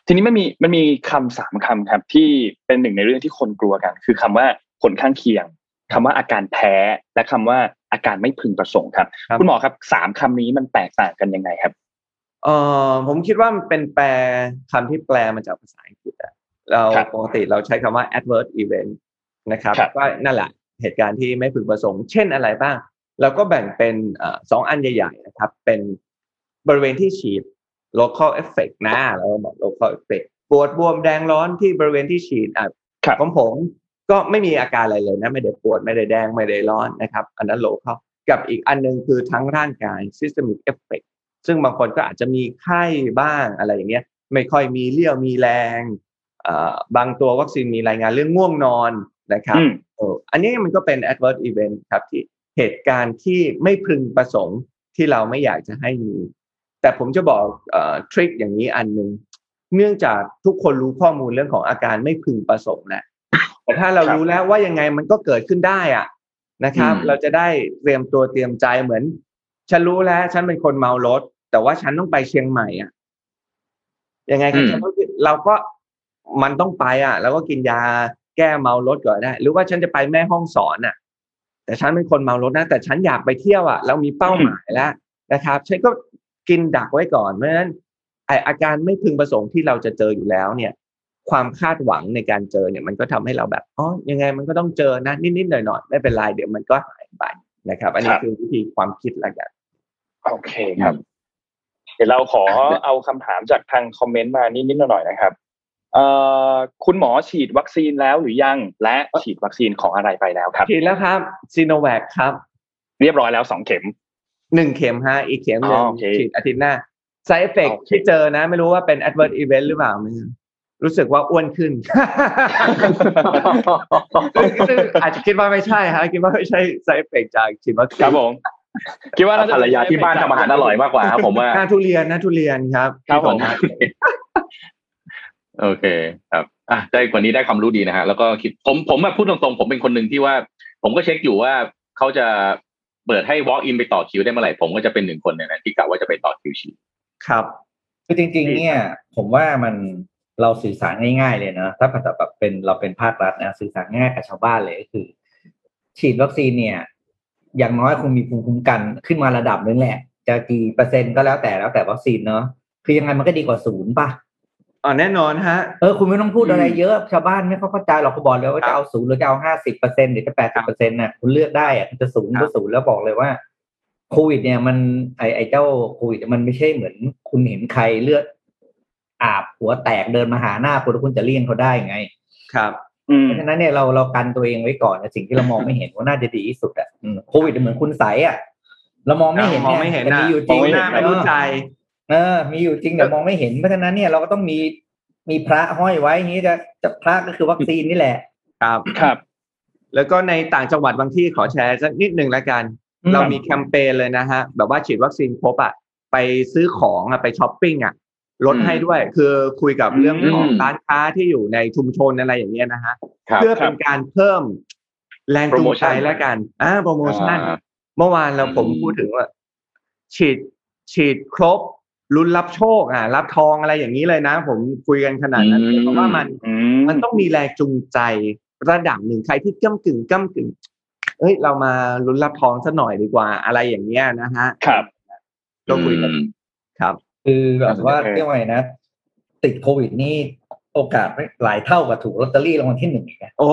ทีนี้มันมีมันมีคำสามคำครับที่เป็นหนึ่งในเรื่องที่คนกลัวกันคือคำว่าผลข้างเคียงคำว่าอาการแพ้และคำว่าอาการไม่พึงประสงค์ครับคุณหมอครับสามคำนี้มันแตกต่างกันยังไงครับเอ่อผมคิดว่ามันเป็นแปลคำที่แปลมาจากภาษาอังกฤษอะเราปกติเราใช้คำว่า adverse event นะครับก็นั่นแหละเหตุการณ์ที่ไม่พึงประสงค์เช่นอะไรบ้างเราก็แบ่งเป็นสองอันใหญ่ๆนะครับเป็นบริเวณที่ฉีด local effect นะเราบอก local effect ปวดบวมแดงร้อนที่บริเวณที่ฉีดอ่ะของผมก็ไม่มีอาการอะไรเลยนะไม่ได้ปวดไม่ได้แดงไม่ได้ร้อนนะครับอันนั้น local กับอีกอันนึงคือทั้งร่างกาย systemic effect ซึ่งบางคนก็อาจจะมีไข้บ้างอะไรอย่างเงี้ยไม่ค่อยมีเลี้ยวมีแรงบางตัววัคซีนมีรายงานเรื่องง่วงนอนนะครับอันนี้มันก็เป็น adverse event ครับที่เหตุการณ์ที่ไม่พึงประสงค์ที่เราไม่อยากจะให้มีแต่ผมจะบอกทริคอย่างนี้อันนึงเนื่องจากทุกคนรู้ข้อมูลเรื่องของอาการไม่พึงประสงค์แล้วแต่ถ้าเรารู้แล้วว่ายังไงมันก็เกิดขึ้นได้อะนะครับเราจะได้เตรียมตัวเตรียมใจเหมือนฉันรู้แล้วฉันเป็นคนเมารถแต่ว่าฉันต้องไปเชียงใหม่อ่ะยังไงก็เราก็มันต้องไปอ่ะแล้วก็กินยาแก้เมารถก่อนได้หรือว่าฉันจะไปแม่ฮ่องสอนอ่ะแต่ฉันเป็นคนเมารถนะแต่ฉันอยากไปเที่ยวอ่ะแล้วมีเป้าหมายแล้วนะครับฉันก็กินดักไว้ก่อนเพราะฉะนั้นไอ้อาการไม่พึงประสงค์ที่เราจะเจออยู่แล้วเนี่ยความคาดหวังในการเจอเนี่ยมันก็ทำให้เราแบบอ๋อยังไงมันก็ต้องเจอนะนิดๆหน่อยๆไม่เป็นไรเดี๋ยวมันก็หายไปนะครับอันนี้คือวิธีความคิดละกันโอเคครับเดี๋ยวเราขอเอาคำถามจากทางคอมเมนต์มานิดๆหน่อยๆนะครับเอ่อคุณหมอฉีดวัคซีนแล้วหรือยังและฉีดวัคซีนของอะไรไปแล้วครับฉีดแล้วครับซิโนแวคครับเรียบร้อยแล้วสองเข็มหนึ่งเข็มฮะอีกเข็มนึงฉีดอาทิตย์หน้า side effect ที่เจอนะไม่รู้ว่าเป็น adverse event หรือเปล่ารู้สึกว่าอ้วนขึ้นอาจจะคิดว่าไม่ใช่ฮะคิดว่าไม่ใช่ side effect จากฉีดวัคซีนครับผมคิดว่าภรรยาที่บ้านทำอาหารอร่อยมากกว่าครับผมว่าน่าทุเรียนน่าทุเรียนครับครับผมโอเคครับอ่ะได้วันนี้ได้ความรู้ดีนะฮะแล้วก็คิดผมผมอ่ะพูดตรงๆผมเป็นคนหนึ่งที่ว่าผมก็เช็คอยู่ว่าเขาจะเปิดให้ walk in ไปต่อคิวได้เมื่อไหร่ผมก็จะเป็นหนึ่งคนเนี่ยนะที่กะว่าจะไปต่อคิวฉีดครับคือจริงๆเนี่ยผมว่ามันเราสื่อสารง่ายๆเลยนะถ้าแบบเป็นเราเป็นภาครัฐนะสื่อสารง่ายกับชาวบ้านเลยก็คือฉีดวัคซีนเนี่ยอย่างน้อยคงมีภูมิคุ้มกันขึ้นมาระดับนึงแหละจะกี่เปอร์เซ็นต์ก็แล้วแต่แล้วแต่วัคซีนเนาะคือยังไงมันก็ดีกว่าศูนย์ป่ะอ๋อแน่นอนฮะเออคุณไม่ต้องพูดอะไรเยอะชาวบ้านไม่เข้าใจหรอกเขาบอกเลยว่าจะเอาศูนย์หรือจะเอา ห้าสิบเปอร์เซ็นต์ หรือจะ แปดสิบเปอร์เซ็นต์ น่ะคุณเลือกได้อ่ะมันจะศูนย์ก็ศูนย์แล้วบอกเลยว่าโควิดเนี่ยมันไอ้ไอ้เจ้าโควิดมันไม่ใช่เหมือนคุณเห็นใครเลือดอาบหัวแตกเดินมาหาหน้าคุณแล้วคุณจะเลี่ยงเขาได้ไงครับเพราะฉะนั้นเนี่ยเราเรากันตัวเองไว้ก่อนในสิ่งที่เรามองไม่เห็นว่าน่าจะดีที่สุดอ่ะโควิดเหมือนคุณใสอ่ะเรามองไม่เห็นมองไม่เห็นมีอยู่จริงหน้าไม่รู้ใจเออมีอยู่จริงแต่มองไม่เห็นเพราะฉะนั้นเนี่ยเราก็ต้องมีมีพระห้อยไว้อย่างนี้จะจะพระก็คือวัคซีนนี่แหละครับครับแล้วก็ในต่างจังหวัดบางที่ขอแชร์สักนิดหนึ่งละกันเรามีแคมเปญเลยนะฮะแบบว่าฉีดวัคซีนครบอ่ะไปซื้อของอ่ะไปช้อปปิ้งอ่ะลดให้ด้วยคือคุยกับเรื่องของร้านค้าที่อยู่ในชุมชนอะไรอย่างเงี้ยนะฮะเพื่อเป็นการเพิ่มแรงจูงใจละกันอ่าโปรโมชั่นเมื่อวานเราผมพูดถึงว่าฉีดฉีดครบลุ้นรับโชคอ่ะรับทองอะไรอย่างนี้เลยนะผมคุยกันขนาดนั้นเพราะว่ามันมันต้องมีแรงจูงใจระดับหนึ่งใครที่ก้ำกึ่งก้ำกึ่งเอ้ยเรามาลุ้นรับทองซะหน่อยดีกว่าอะไรอย่างเงี้ยนะฮะครับก็คุยกันครับคือแบบว่าเรียกว่าไงนะติดโควิดนี่โอกาสไม่หลายเท่ากับถูกลอตเตอรี่รางวัลที่หนึ่งนะโอ้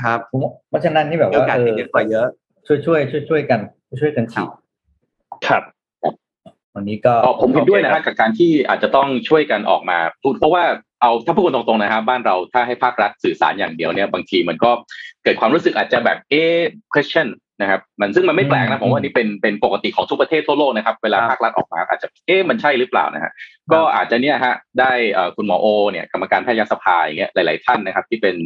ครับเพราะฉะนั้นนี่แบบว่าเออเยอะช่วยช่วยช่วยช่วยกันช่วยกันฉีดครับวันนี้ก็ผมเห็นด้วยนะฮะกับการที่อาจจะต้องช่วยกันออกมาพูดเพราะว่าเอาถ้าพูดตรงๆนะครับบ้านเราถ้าให้ภาครัฐสื่อสารอย่างเดียวเนี่ยบางทีมันก็เกิดความรู้สึกอาจจะแบบเอ๊ะ question นะครับมันซึ่งมันไม่แปลกนะผมว่านี่เป็นเป็นปกติของทุกประเทศทั่วโลกนะครับเวลาภาครัฐออกมาอาจจะเอ๊ะมันใช่หรือเปล่านะฮะก็อาจจะเนี่ยฮะได้คุณหมอโอเนี่ยกรรมการแพทยสภาอย่างเงี้ยหลายๆท่านนะครับที่เป็น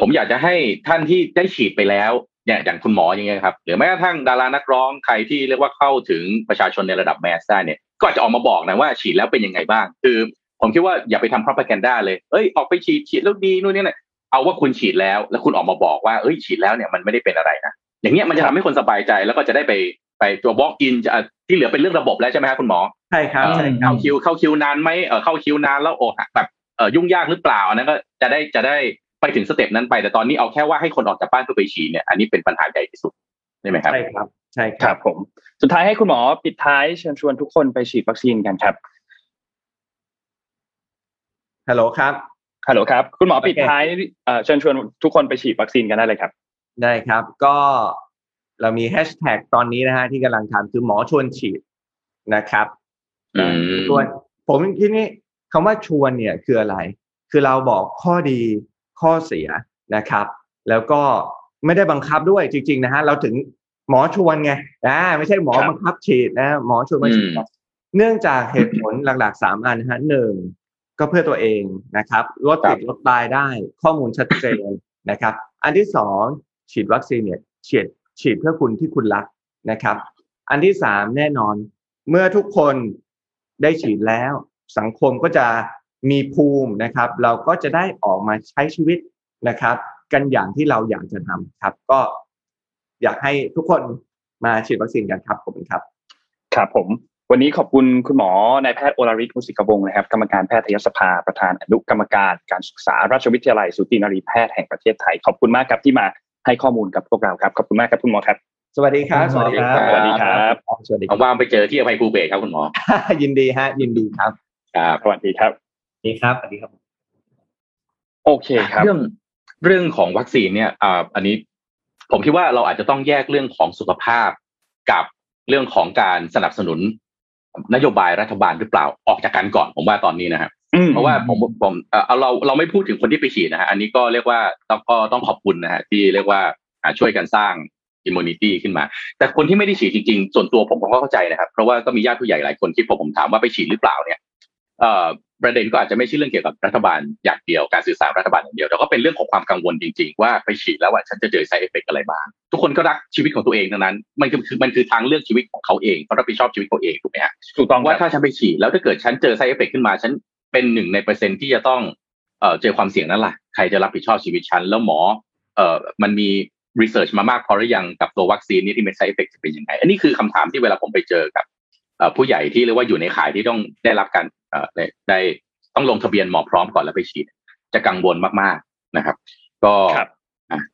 ผมอยากจะให้ท่านที่ได้ฉีดไปแล้วเนี่ยอย่างคุณหมออย่างเงี้ยครับหรือแม้กระทั่งดารานักร้องใครที่เรียกว่าเข้าถึงประชาชนในระดับแมสได้เนี่ยก็จะออกมาบอกนะว่าฉีดแล้วเป็นยังไงบ้างคือผมคิดว่าอย่าไปทำ propaganda เลยเอ้ยออกไปฉีดฉีดแล้วดีนู่นนี่น่ะเอาว่าคุณฉีดแล้วแล้วคุณออกมาบอกว่าเอ้ยฉีดแล้วเนี่ยมันไม่ได้เป็นอะไรนะอย่างเงี้ยมันจะทำให้คนสบายใจแล้วก็จะได้ไปไปตัว walk in จะที่เหลือเป็นเรื่องระบบแล้วใช่ไหมครับคุณหมอใช่ครับเข้าคิวเข้าคิวนานไหมเออเข้าคิวนานแล้วโอ้แบบเออยุ่งยากหรือเปล่าอันนั้นก็จะได้จะได้ไปถึงสเต็ปนั้นไปแต่ตอนนี้เอาแค่ว่าให้คนออกจากบ้านเพื่อไปฉีดเนี่ยอันนี้เป็นปัญหาใหญ่ที่สุดใช่ไหมครับใช่ครับใช่ครับผมสุดท้ายให้คุณหมอปิดท้ายเชิญชวนทุกคนไปฉีดวัคซีนกันครับฮัลโหลครับฮัลโหลครับคุณหมอปิดท้ายเอ่อเชิญชวนทุกคนไปฉีดวัคซีนกันได้เลยครับได้ครับก็เรามีแฮชแท็กตอนนี้นะฮะที่กำลังทำคือหมอชวนฉีดนะครับชวนผมคิดนี่คำว่าชวนเนี่ยคืออะไรคือเราบอกข้อดีข้อเสียนะครับแล้วก็ไม่ได้บังคับด้วยจริงๆนะฮะเราถึงหมอชวนไงอ่าไม่ใช่หมอบังคับฉีดนะหมอชวนมาฉีดเนื่องจากเหตุผลหลักๆสามอันฮะหนึ่งก็เพื่อตัวเองนะครับลดติดลดตายได้ข้อมูลชัดเจนนะครับอันที่สองฉีดวัคซีนเนี่ยฉีดฉีดเพื่อคุณที่คุณรักนะครับอันที่สามแน่นอนเมื่อทุกคนได้ฉีดแล้วสังคมก็จะมีภูมินะครับเราก็จะได้ออกมาใช้ชีวิตนะครับกันอย่างที่เราอยากจะทำครับก็อยากให้ทุกคนมาฉีดวัคซีนกันครับขอบคุณครับครับผมวันนี้ขอบคุณคุณหมอนายแพทย์โอลาริศมุสิกวงศ์นะครับกรรมการแพทยสภาประธานอนุกรรมการการศึกษาราชวิทยาลัยสูตินรีแพทย์แห่งประเทศไทยขอบคุณมากครับที่มาให้ข้อมูลกับพวกเราครับขอบคุณมากครับคุณหมอครับสวัสดีครับสวัสดีครับสวัสดีครับสวัสดีครับว่างไปเจอที่อภัยภูเบศครับคุณหมอยินดีฮะยินดีครับครับสวัสดีครับดีครับสวัสดีครับโอเคครับเรื่องเรื่องของวัคซีนเนี่ยอ่าอันนี้ผมคิดว่าเราอาจจะต้องแยกเรื่องของสุขภาพกับเรื่องของการสนับสนุนนโยบายรัฐบาลหรือเปล่าออกจากกันก่อนผมว่าตอนนี้นะครับเพราะว่าผมผมเอาเราเราไม่พูดถึงคนที่ไปฉีดนะฮะอันนี้ก็เรียกว่าต้องก็ต้องขอบคุณนะฮะที่เรียกว่าช่วยกันสร้าง immunity ขึ้นมาแต่คนที่ไม่ได้ฉีดจริงๆส่วนตัวผมผมก็เข้าใจนะครับเพราะว่าก็มีญาติผู้ใหญ่หลายคนที่ผมผมถามว่าไปฉีดหรือเปล่าเนี่ยเอ่อประเด็นก็อาจจะไม่ใช่เรื่องเกี่ยวกับรัฐบาลอย่างเดียวการสื่อสารรัฐบาลอย่างเดียวแต่ก็เป็นเรื่องของความกังวลจริงๆว่าไปฉีดแล้วว่าฉันจะเจอ side effect อะไรบ้างทุกคนก็รักชีวิตของตัวเองดังนั้นมันคือมันคือทางเลือกชีวิตของเขาเองเขารับผิดชอบชีวิตเขาเองถูกไหมฮะถูกต้องว่าถ้าฉันไปฉีดแล้วถ้าเกิดฉันเจอ side effect ขึ้นมาฉันเป็นหนึ่งในเปอร์เซ็นต์ที่จะต้องเอ่อเจอความเสี่ยงนั่นแหละใครจะรับผิดชอบชีวิตฉันแล้วหมอเอ่อมันมี research มามากพอหรือยังกับตัววัคซีนนี้ที่มี side effect จะเป็นยังไงอันนี้คือคำถามที่เวลาผมไปเจอกับผู้ใหญ่ที่เรียกว่าอยู่ในข่ายที่ต้องได้รับการได้ต้องลงทะเบียนหมอพร้อมก่อนแล้วไปฉีดจะกังวลมากๆนะครับก็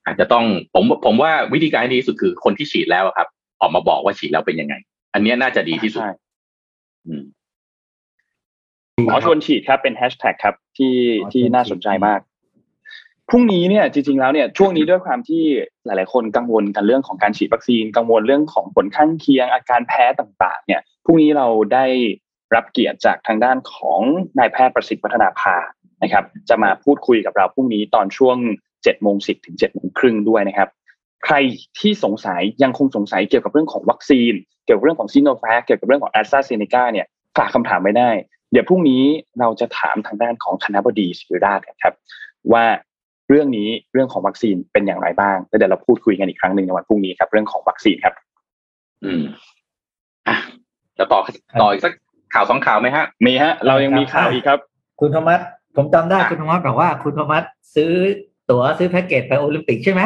อาจจะต้องผมผมว่าวิธีการที่ดีที่สุดคือคนที่ฉีดแล้วครับออกมาบอกว่าฉีดแล้วเป็นยังไงอันนี้น่าจะดีที่สุดหมอชวนฉีดครับเป็นแฮชแท็กครับที่ที่น่าสนใจมากพรุ่งนี้เนี่ยจริงๆแล้วเนี่ยช่วงนี้ด้วยความที่หลายๆคนกังวลกันเรื่องของการฉีดวัคซีนกังวลเรื่องของผลข้างเคียงอาการแพ้ต่างๆเนี่ยพรุ่งนี้เราได้รับเกียรติจากทางด้านของนายแพทย์ประสิทธิ์วัฒนาภานะครับจะมาพูดคุยกับเราพรุ่งนี้ตอนช่วง เจ็ดโมงสิบ ถึง เจ็ดโมงครึ่งด้วยนะครับใครที่สงสัยยังคงสงสัยเกี่ยวกับเรื่องของวัคซีนเกี่ยวกับเรื่องของซิโนแวคเกี่ยวกับเรื่องของ AstraZeneca เนี่ยฝากคำถามไว้ได้เดี๋ยวพรุ่งนี้เราจะถามทางด้านของคณบดีศิริราชครับว่าเรื่องนี้เรื่องของวัคซีนเป็นอย่างไรบ้างแล้วเดี๋ยวเราพูดคุยกันอีกครั้งนึงในวันพรุ่งนี้ครับเรื่องของวัคซีนครับอืมอ่ะจะต่อต่ออีกสักข่าวสองข่าวไหมฮะมีฮะเรายังมีข่าวอีกครับคุณโทมัสผมจำได้คุณโทมัสบอกว่าคุณโทมัสซื้อตั๋วซื้อแพ็กเกจไปโอลิมปิกใช่ไหม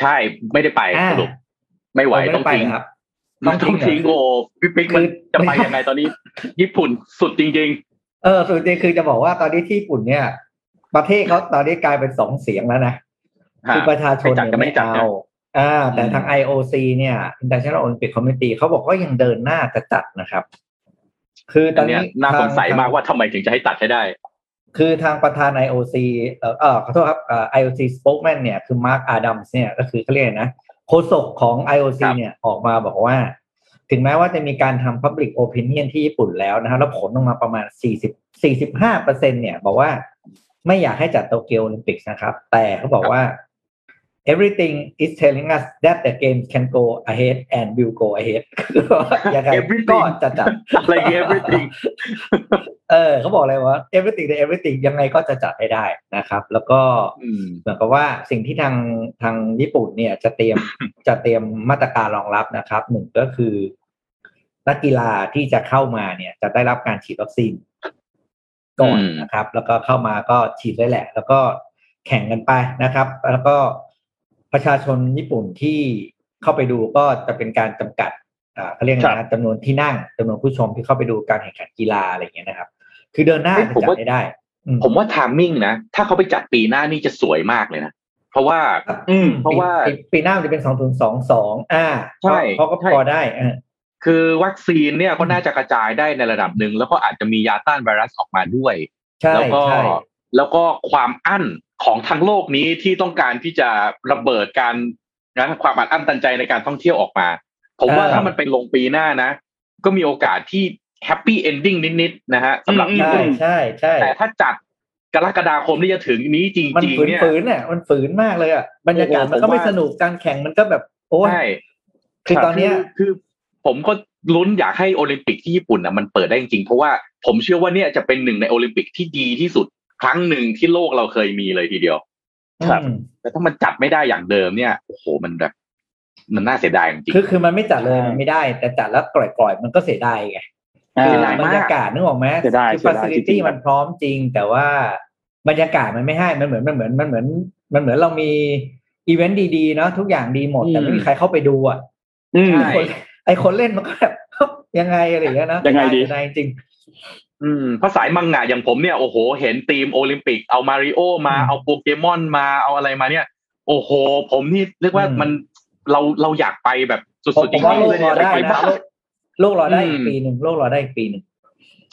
ใช่ไม่ได้ไปสรุปไม่ไหวต้องทิ้งครับต้องทิ้งโอ้พี่ปิ๊กมันจะไปยังไงตอนนี้ญี่ปุ่นสุดจริงๆเออสุดจริงคือจะบอกว่าตอนนี้ที่ญี่ปุ่นเนี่ยประเทศเขาตอนนี้กลายเป็นสองเสียงแล้วนะคือประชาชนยังไม่เอาอ่าแต่ทาง ไอ โอ ซี เนี่ย International Olympic Committee เขาบอกว่ายังเดินหน้าจะจัดนะครับคือตอนนี้น่าสงสัยมากว่าทำไมถึงจะให้ตัดให้ได้คือทางประธาน ไอ โอ ซี เอ่อเอ่อขอโทษครับเอ่อ ไอ โอ ซี Spokesman เนี่ยคือ Mark Adams เนี่ยก็คือเขาเรียกนะโฆษกของ ไอ โอ ซี เนี่ยออกมาบอกว่าถึงแม้ว่าจะมีการทำ Public Opinion ที่ญี่ปุ่นแล้วนะฮะแล้วผลออกมาประมาณสี่สิบ สี่สิบห้าเปอร์เซ็นต์ เนี่ยบอกว่าไม่อยากให้จัดโตเกียวโอลิมปิกนะครับแต่เขาบอกว่า everything is telling us that the game can go ahead and will go ahead ยังไงก็จะจัด like everything เออเขาบอกอะไรวะ everything the everything ยังไงก็จะจัดให้ได้นะครับแล้วก็เหมือนกับว่าสิ่งที่ทางทางญี่ปุ่นเนี่ยจะเตรียมจะเตรียมมาตรการรองรับนะครับหนึ่งก็คือนักกีฬาที่จะเข้ามาเนี่ยจะได้รับการฉีดวัคซีนก่อนนะครับแล้วก็เข้ามาก็ฉีดได้แหละแล้วก็แข่งกันไปนะครับแล้วก็ประชาชนญี่ปุ่นที่เข้าไปดูก็จะเป็นการจำกัดอ่าเขาเรียกนะจำนวนที่นั่งจำนวนผู้ชมที่เข้าไปดูการแข่งขันกีฬาอะไรอย่างเงี้ยนะครับคือเดินหน้าจัดได้ผมว่าไทมิ่งนะถ้าเขาไปจัดปีหน้านี่จะสวยมากเลยนะเพราะว่าอืมเพราะว่าปีหน้ามันจะเป็นสองพันยี่สิบสองอ่าใช่เขาก็พอได้คือวัคซีนเนี่ยก็น่าจะกระจายได้ในระดับหนึ่งแล้วก็อาจจะมียาต้านไวรัสออกมาด้วยแล้วก็แล้วก็ความอั้นของทั้งโลกนี้ที่ต้องการที่จะระเบิดการนะความอัดอั้นตันใจในการท่องเที่ยวออกมาผมว่าถ้ามันไปลงปีหน้านะก็มีโอกาสที่แฮปปี้เอนดิ้งนิดๆนะฮะสำหรับญี่ปุ่นใช่ใช่แต่ถ้าจัดกรกฎาคมที่จะถึงนี้จริงๆมันฝืนฝืนเนี่ยมันฝืนมากเลยอ่ะบรรยากาศมันก็ไม่สนุกการแข่งมันก็แบบโอ้ยคือตอนนี้คือผมก็ลุ้นอยากให้โอลิมปิกที่ญี่ปุ่นอ่ะมันเปิดได้จริงๆเพราะว่าผมเชื่อว่าเนี่ยจะเป็นหนึ่งในโอลิมปิกที่ดีที่สุดครั้งหนึ่งที่โลกเราเคยมีเลยทีเดียวครับแต่ถ้ามันจัดไม่ได้อย่างเดิมเนี่ยโอ้โหมันแบบมันน่าเสียดายจริงคือคือมันไม่จัดเลยมันไม่ได้แต่จัดแล้วปล่อยๆมันก็เสียดายไงคือบรรยากาศนึกออกไหมคือฟาซิลิตี้มันพร้อมจริงแต่ว่าบรรยากาศมันไม่ให้มันเหมือนมันเหมือนมันเหมือนมันเหมือนเรามีอีเวนต์ดีๆเนาะทุกอย่างดีหมดแต่ไม่มีใครเข้าไปดูอ่ะไอคนเล่นมันก็แบบยังไงอะไรอย่างเงี้ยนะยังไงดีจริงอืมภาษามังงะอย่างผมเนี่ยโอ้โหเห็นทีมโอลิมปิกเอามาริโอมาเอาโปเกมอนมาเอาอะไรมาเนี่ยโอ้โหผมนี่เรียกว่ามันเราเราอยากไปแบบสุดๆจริงๆเลยเนี่ยไปไปบ้าโลกรอได้อีกปีนึงโลกรอได้อีกปีนึง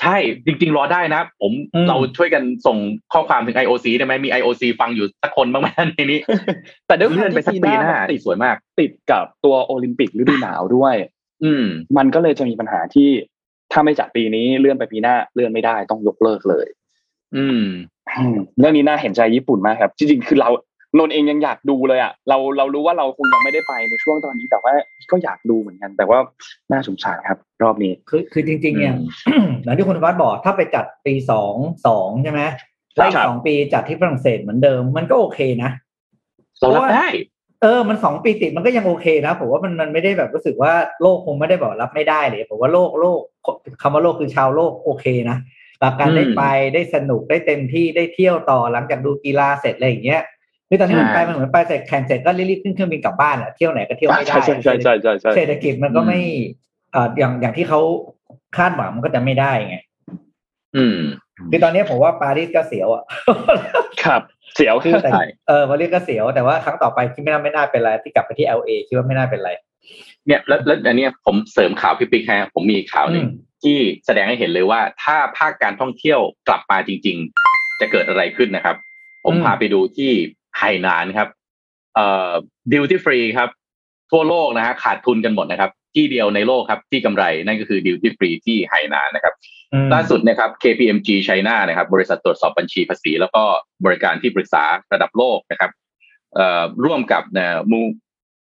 ใช่จริงๆรอได้นะผมเราช่วยกันส่งข้อความถึง ไอ โอ ซี ได้ไหมมี ไอ โอ ซี ฟังอยู่สักคนบ้างมั้ยในนี้แต่เดี๋ยวเลื่อนไปสักปีหน้าติดสวยมากติดกับตัวโอลิมปิกฤดูหนาวด้วยอืมมันก็เลยจะมีปัญหาที่ถ้าไม่จัดปีนี้เลื่อนไปปีหน้าเลื่อนไม่ได้ต้องยกเลิกเลยอืมเรื่องนี้น่าเห็นใจญี่ปุ่นมากครับจริงๆคือเรานนเองยังอยากดูเลยอ่ะเราเรารู้ว่าเราคงยังไม่ได้ไปในช่วงตอนนี้แต่ว่าก็อยากดูเหมือนกันแต่ว่าน่าสงสารครับรอบนี้คือคือจริงๆเนี่ยหลังที่คุณวัดบอกถ้าไปจัดปีสองพันยี่สิบสองใช่มั้ยแล้วอีกสองปีจัดที่ฝรั่งเศสเหมือนเดิมมันก็โอเคนะเรารับได้เออมันสองปีติดมันก็ยังโอเคนะผมว่ามันมันไม่ได้แบบรู้สึกว่าโลกคงไม่ได้บอกรับไม่ได้เลยผมว่าโลกโลกคำว่าโลกคือชาวโลกโอเคนะกับการได้ไปได้สนุกได้เต็มที่ได้เที่ยวต่อหลังจากดูกีฬาเสร็จอะไรอย่างเงี้ยคือตอนนี้มันไปมันเหมือนไปเสร็จแข่งเสร็จก็รีบๆขึ้นเครื่องบินกลับบ้านอะเที่ยวไหนก็เที่ยวไม่ได้เศรษฐกิจมันก็ไม่อ่าอย่างอย่างที่เขาคาดหวังมันก็จะไม่ได้ไงอืมคือตอนนี้ผมว่าปารีสก็เสียวอ่ะครับเสียวคือแต่เออวันนี้ก็เสียวแต่ว่าครั้งต่อไปที่ไม่น่าไม่น่าเป็นไรที่กลับไปที่ แอล เอ คิดว่าไม่น่าเป็นไรเนี่ยแล้วแล้วอันนี้ผมเสริมข่าวพี่ปิ๊กฮะผมมีข่าวนึงที่แสดงให้เห็นเลยว่าถ้าภาคการท่องเที่ยวกลับมาจริงๆจะเกิดอะไรขึ้นนะครับผมพาไปดูที่ไหหนานครับเอ่อดิวตี้ฟรีครับทั่วโลกนะฮะขาดทุนกันหมดนะครับที่เดียวในโลกครับที่กำไรนั่นก็คือดิวตี้ฟรีที่ไหหนานนะครับล่าสุดนะครับ เค พี เอ็ม จี ไชน่านะครับบริษัทตรวจสอบบัญชีภาษีแล้วก็บริการที่ปรึกษาระดับโลกนะครับร่วมกับนะ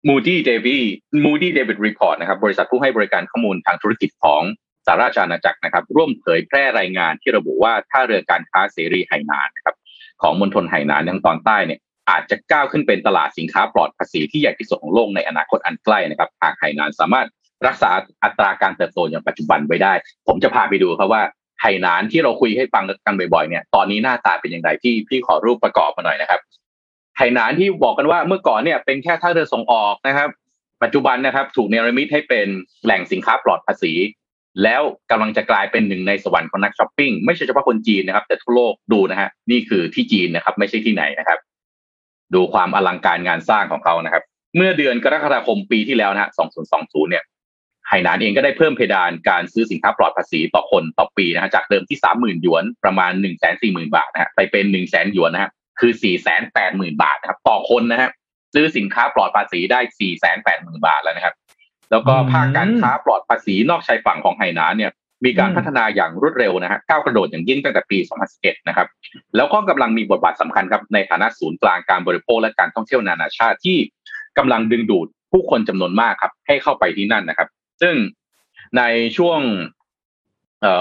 Moody's David Moody's David Report นะครับบริษัทผู้ให้บริการข้อมูลทางธุรกิจของสหราชอาณาจักรนะครับร่วมเผยแพร่รายงานที่ระบุว่าท่าเรือการค้าเสรีไหหนานนะครับของมณฑลไหหนานทางตอนใต้เนี่ยอาจจะก้าวขึ้นเป็นตลาดสินค้าปลอดภาษีที่ใหญ่ที่สุดของโลกในอนาคตอันใกล้นะครับหากไหหนานสามารถรักษาอัตราการเติบโตอย่างปัจจุบันไว้ได้ผมจะพาไปดูครับว่าไหหนานที่เราคุยให้ฟังกันบ่อยๆเนี่ยตอนนี้หน้าตาเป็นอย่างไรพี่พี่ขอรูปประกอบมาหน่อยนะครับไหหนานที่บอกกันว่าเมื่อก่อนเนี่ยเป็นแค่ท่าเรือส่งออกนะครับปัจจุบันนะครับถูกเนรมิตให้เป็นแหล่งสินค้าปลอดภาษีแล้วกำลังจะกลายเป็นหนึ่งในสวรรค์ของนักช้อปปิ้งไม่ใช่เฉพาะคนจีนนะครับแต่ทั่วโลกดูนะฮะนี่คือที่จีนนะครับไม่ใช่ที่ไหนนะครับดูความอลังการงานสร้างของเขานะครับเมื่อเดือนกรกฎาคมปีที่แล้วนะฮะสองพันยี่สิบเนี่ยไหหนานเองก็ได้เพิ่มเพดานการซื้อสินค้าปลอดภาษีต่อคนต่อปีนะฮะจากเดิมที่ สามหมื่น หยวนประมาณ หนึ่งแสนสี่หมื่น บาทนะฮะไปเป็น หนึ่งแสน หยวนนะฮะคือ สี่แสนแปดหมื่น บาทนะครับต่อคนนะฮะซื้อสินค้าปลอดภาษีได้ สี่แสนแปดหมื่น บาทแล้วนะครับแล้วก็ภาคการค้าปลอดภาษีนอกชายฝั่งของไหหนานเนี่ย มีการพัฒนาอย่างรวดเร็วนะฮะก้าวกระโดดอย่างยิ่งตั้งแต่ปีสองพันสิบเอ็ดนะครับแล้วก็กำลังมีบทบาทสำคัญครับในฐานะศูนย์กลางการบริโภคและการท่องเที่ยวนานาชาติที่กำลังดึงดูดผู้คนจำนวนมากครับให้เข้าไปที่นั่นนะครับซึ่งในช่วง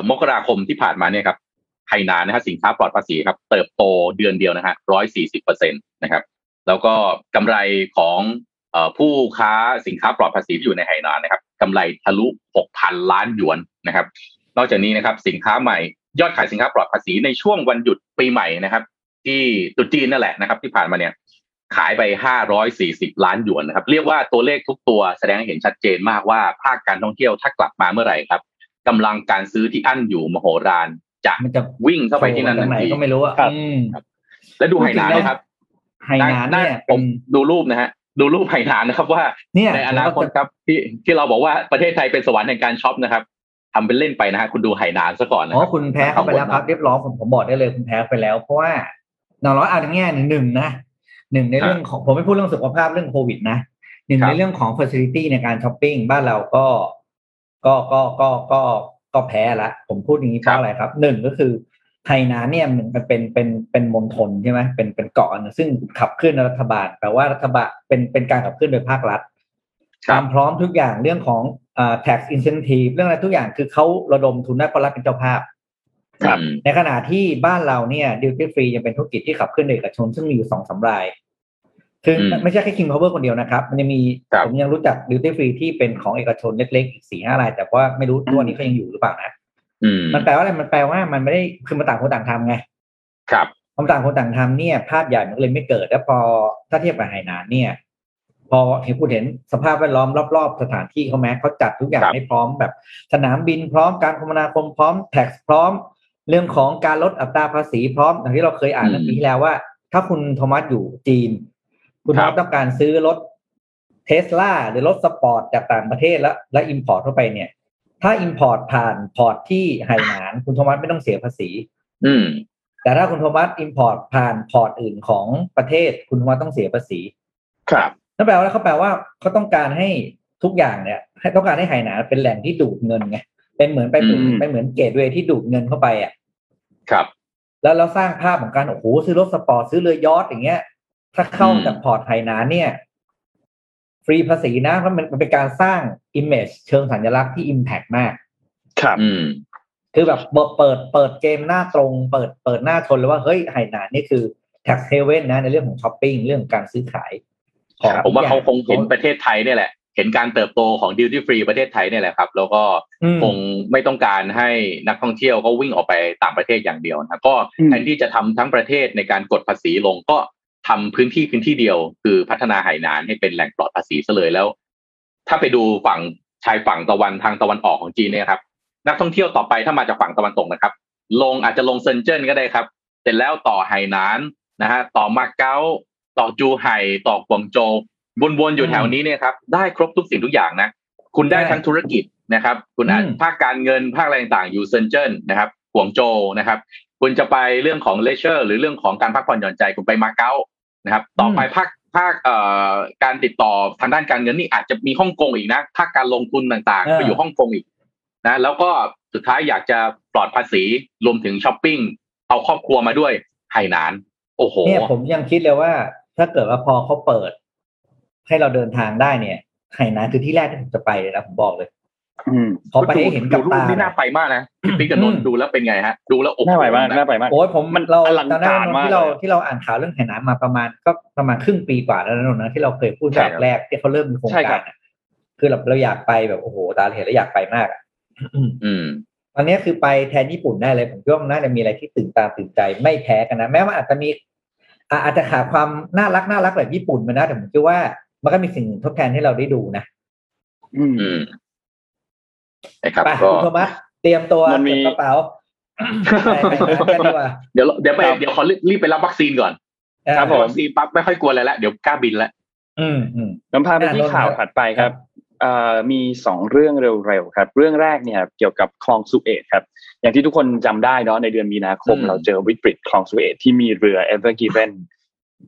มกราคมที่ผ่านมาเนี่ยครับไทยนานะฮะสินค้าปลอดภาษีครับเติบโตเดือนเดียวนะฮะ หนึ่งร้อยสี่สิบเปอร์เซ็นต์ นะครับแล้วก็กำไรของผู้ค้าสินค้าปลอดภาษีที่อยู่ในไทยนานะครับกำไรทะลุ หกพัน ล้านหยวนนะครับนอกจากนี้นะครับสินค้าใหม่ยอดขายสินค้าปลอดภาษีในช่วงวันหยุดปีใหม่นะครับที่ตุจีนนั่นแหละนะครับที่ผ่านมาเนี่ยขายไปห้าร้อยสี่สิบล้านหยวนนะครับเรียกว่าตัวเลขทุกตัวแสดงให้เห็นชัดเจนมากว่าภาคการท่องเที่ยวถ้ากลับมาเมื่อไหร่ครับกำลังการซื้อที่อั้นอยู่มโหฬารจะวิ่งเข้าไปที่นั่นทันทีก็ไม่รู้อ่ะแล้วดูไหหลานนะครับไหหลานเนี่ยผมดูรูปนะฮะดูรูปไหหลานนะครับว่าในอนาคตครับที่ที่เราบอกว่าประเทศไทยเป็นสวรรค์แห่งการช็อปนะครับทำเป็นเล่นไปนะฮะคุณดูไหหลานซะก่อนนะอ๋อคุณแพ้เข้าไปแล้วครับเรียบร้อยผมผมบอกได้เลยคุณแพ้ไปแล้วเพราะว่าน้อยเอาทั้งแง่หนึ่งนะหนึ่งในเรื่องของผมไม่พูดเรื่องสุขภาพเรื่องโควิดนะหนึ่งในเรื่องของ facility ในการช้อปปิ้งบ้านเราก็ก็ก็ก็ก็ก็แพ้ละผมพูดอย่างนี้เพราะอะไรครับหนึ่งก็คือไทยนาเนี่ยมันเป็นเป็นเป็นมณฑลใช่ไหมเป็นเป็นเกาะซึ่งขับเคลื่อนรัฐบาลแปลว่ารัฐบาลเป็นเป็นการขับเคลื่อนโดยภาครัฐความพร้อมทุกอย่างเรื่องของอ่า tax incentive เรื่องอะไรทุกอย่างคือเขาระดมทุนได้เพราะรัฐเป็นเจ้าภาพในขณะที่บ้านเราเนี่ย duty free ยังเป็นธุรกิจที่ขับเคลื่อนโดยเอกชนซึ่งมีอยู่ สองถึงสาม รายคือไม่ใช่แค่ King Power คนเดียวนะครับมันจะมีผมยังรู้จัก Duty Free ที่เป็นของเอกชนเล็กๆอีก สี่ถึงห้า รายแต่ว่าไม่รู้ตัวนี้เขายังอยู่หรือเปล่านะมันแปลว่าอะไรมันแปลว่ามันไม่ได้คือมันต่างคนต่างทำไงครับมันต่างคนต่างทำเนี่ยภาพใหญ่มันเลยไม่เกิดแล้วพอถ้าเทียบกับไหหลานเนี่ยพอเห็นพูดเห็นสภาพแวดล้อมรอบๆสถานที่เขาแม้เขาจัดทุกอย่างให้พร้อมแบบสนามบินพร้อมการคมนาคมพร้อมแท็กซ์พร้อมเรื่องของการลดอัตราภาษีพร้อมอย่างที่เราเคยอ่านเมื่อปีที่แล้วว่าถ้าคุณโทมัสอยู่จีนคุณต้องการซื้อรถ Tesla หรือรถสปอร์ตจากต่างประเทศแล้วและ import เข้าไปเนี่ยถ้า import ผ่านพอร์ตที่ไหหลานคุณโทมัสไม่ต้องเสียภาษีอืมแต่ถ้าคุณโทมัส import ผ่านพอร์ตอื่นของประเทศคุณโทมัสต้องเสียภาษีครับนั่นแปลว่าเขาแปลว่าเขาต้องการให้ทุกอย่างเนี่ยต้องการให้ไหหลานเป็นแหล่งที่ดูดเงินไงเป็นเหมือนไปเป็นเหมือนเกตเวย์ที่ดูดเงินเข้าไปอ่ะครับแล้วเราสร้างภาพของการโอ้โหซื้อรถสปอร์ตซื้อเรือยอชต์อย่างเงี้ยถ้าเข้าจากพอร์ตไทยนาเนี่ยฟรีภาษีนะเพราะมันเป็นการสร้าง image เชิงสัญลักษณ์ที่ impact มากครับคือแบบเปิดเปิดเกมหน้าตรงเปิดเปิดหน้าชนเลยว่าเฮ้ยไทยนานี่คือ tax haven นะในเรื่องของช้อปปิ้งเรื่องของการซื้อขายผมว่าเขาคงเห็นประเทศไทยเนี่ยแหละเห็นการเติบโตของ duty free ประเทศไทยเนี่ยแหละครับแล้วก็คงไม่ต้องการให้นักท่องเที่ยวก็วิ่งออกไปต่างประเทศอย่างเดียวนะก็แทนที่จะทำทั้งประเทศในการกดภาษีลงก็ทำพื้นที่พื้นที่เดียวคือพัฒนาไหหลานให้เป็นแหล่งปลอดภาษีซะเลยแล้วถ้าไปดูฝั่งชายฝั่งตะวันทางตะวันออกของจีนเนี่ยครับนักท่องเที่ยวต่อไปถ้ามาจากฝั่งตะวันตกนะครับลงอาจจะลงเซินเจิ้นก็ได้ครับเสร็จแล้วต่อไหหลานนะฮะต่อมาเก๊าต่อจูไห่ต่อกวางโจววนๆอยู่แถวนี้เนี่ยครับได้ครบทุกสิ่งทุกอย่างนะคุณได้ทั้งธุรกิจนะครับคุณอาจภาคการเงินภาคอะไรต่างๆอยู่เซินเจิ้นนะครับกวางโจวนะครับคุณจะไปเรื่องของเลเชอร์หรือเรื่องของการพักผ่อนหย่อนใจคุณไปมาเก๊านะครับต่อไปภาคภาคเอ่อการติดต่อทางด้านการเงินนี่อาจจะมีฮ่องกงอีกนะภาคการลงทุนต่างๆไปอยู่ฮ่องกงอีกนะแล้วก็สุดท้ายอยากจะปลอดภาษีรวมถึงช้อปปิ้งเอาครอบครัวมาด้วยไหหลานโอ้โหเนี่ยผมยังคิดเลยว่าถ้าเกิดว่าพอเขาเปิดให้เราเดินทางได้เนี่ยไหหลานคือที่แรกที่ผมจะไปเลยนะผมบอกเลยพอไปเห็นกับตาที่น่าไปมากนะพี่กับนนท์ดูแล้วเป็นไงฮะดูแล้วอบน่าไปมากน่าไปมากโอ้ยผมมันเราตอนนั้นที่เราที่เราอ่านข่าวเรื่องไหหลานมาประมาณก็ประมาณครึ่งปีกว่าแล้วนะที่เราเคยพูดแรกแรกที่เขาเริ่มมีโครงการคือเราเราอยากไปแบบโอ้โหตาเห็นแล้วอยากไปมากอืมตอนนี้คือไปแทนญี่ปุ่นได้เลยผมคิดว่ามันน่าจะมีอะไรที่ตื่นตาตื่นใจไม่แพ้กันนะแม้ว่าอาจจะมีอาจจะขาดความน่ารักน่ารักแบบญี่ปุ่นไปนะแต่ผมคิดว่ามันก็มีสิ่งทดแทนให้เราได้ดูนะอืมนะครับก็คุณโทมัสเตรียมตัวเก็บกระเป๋าเดี๋ยวเดี๋ยวไปเดี๋ยวขอรีบไปรับวัคซีนก่อนครับผมวัคซีนปั๊บไม่ค่อยกลัวอะไรแล้วเดี๋ยวกล้าบินแล้วอืมอืมนำพาไปที่ข่าวถัดไปครับเอ่อมีสองเรื่องเร็วๆครับเรื่องแรกเนี่ยเกี่ยวกับคลองสุเอซครับอย่างที่ทุกคนจำได้เนาะในเดือนมีนาคมเราเจอวิกฤตคลองสุเอซที่มีเรือ Ever Given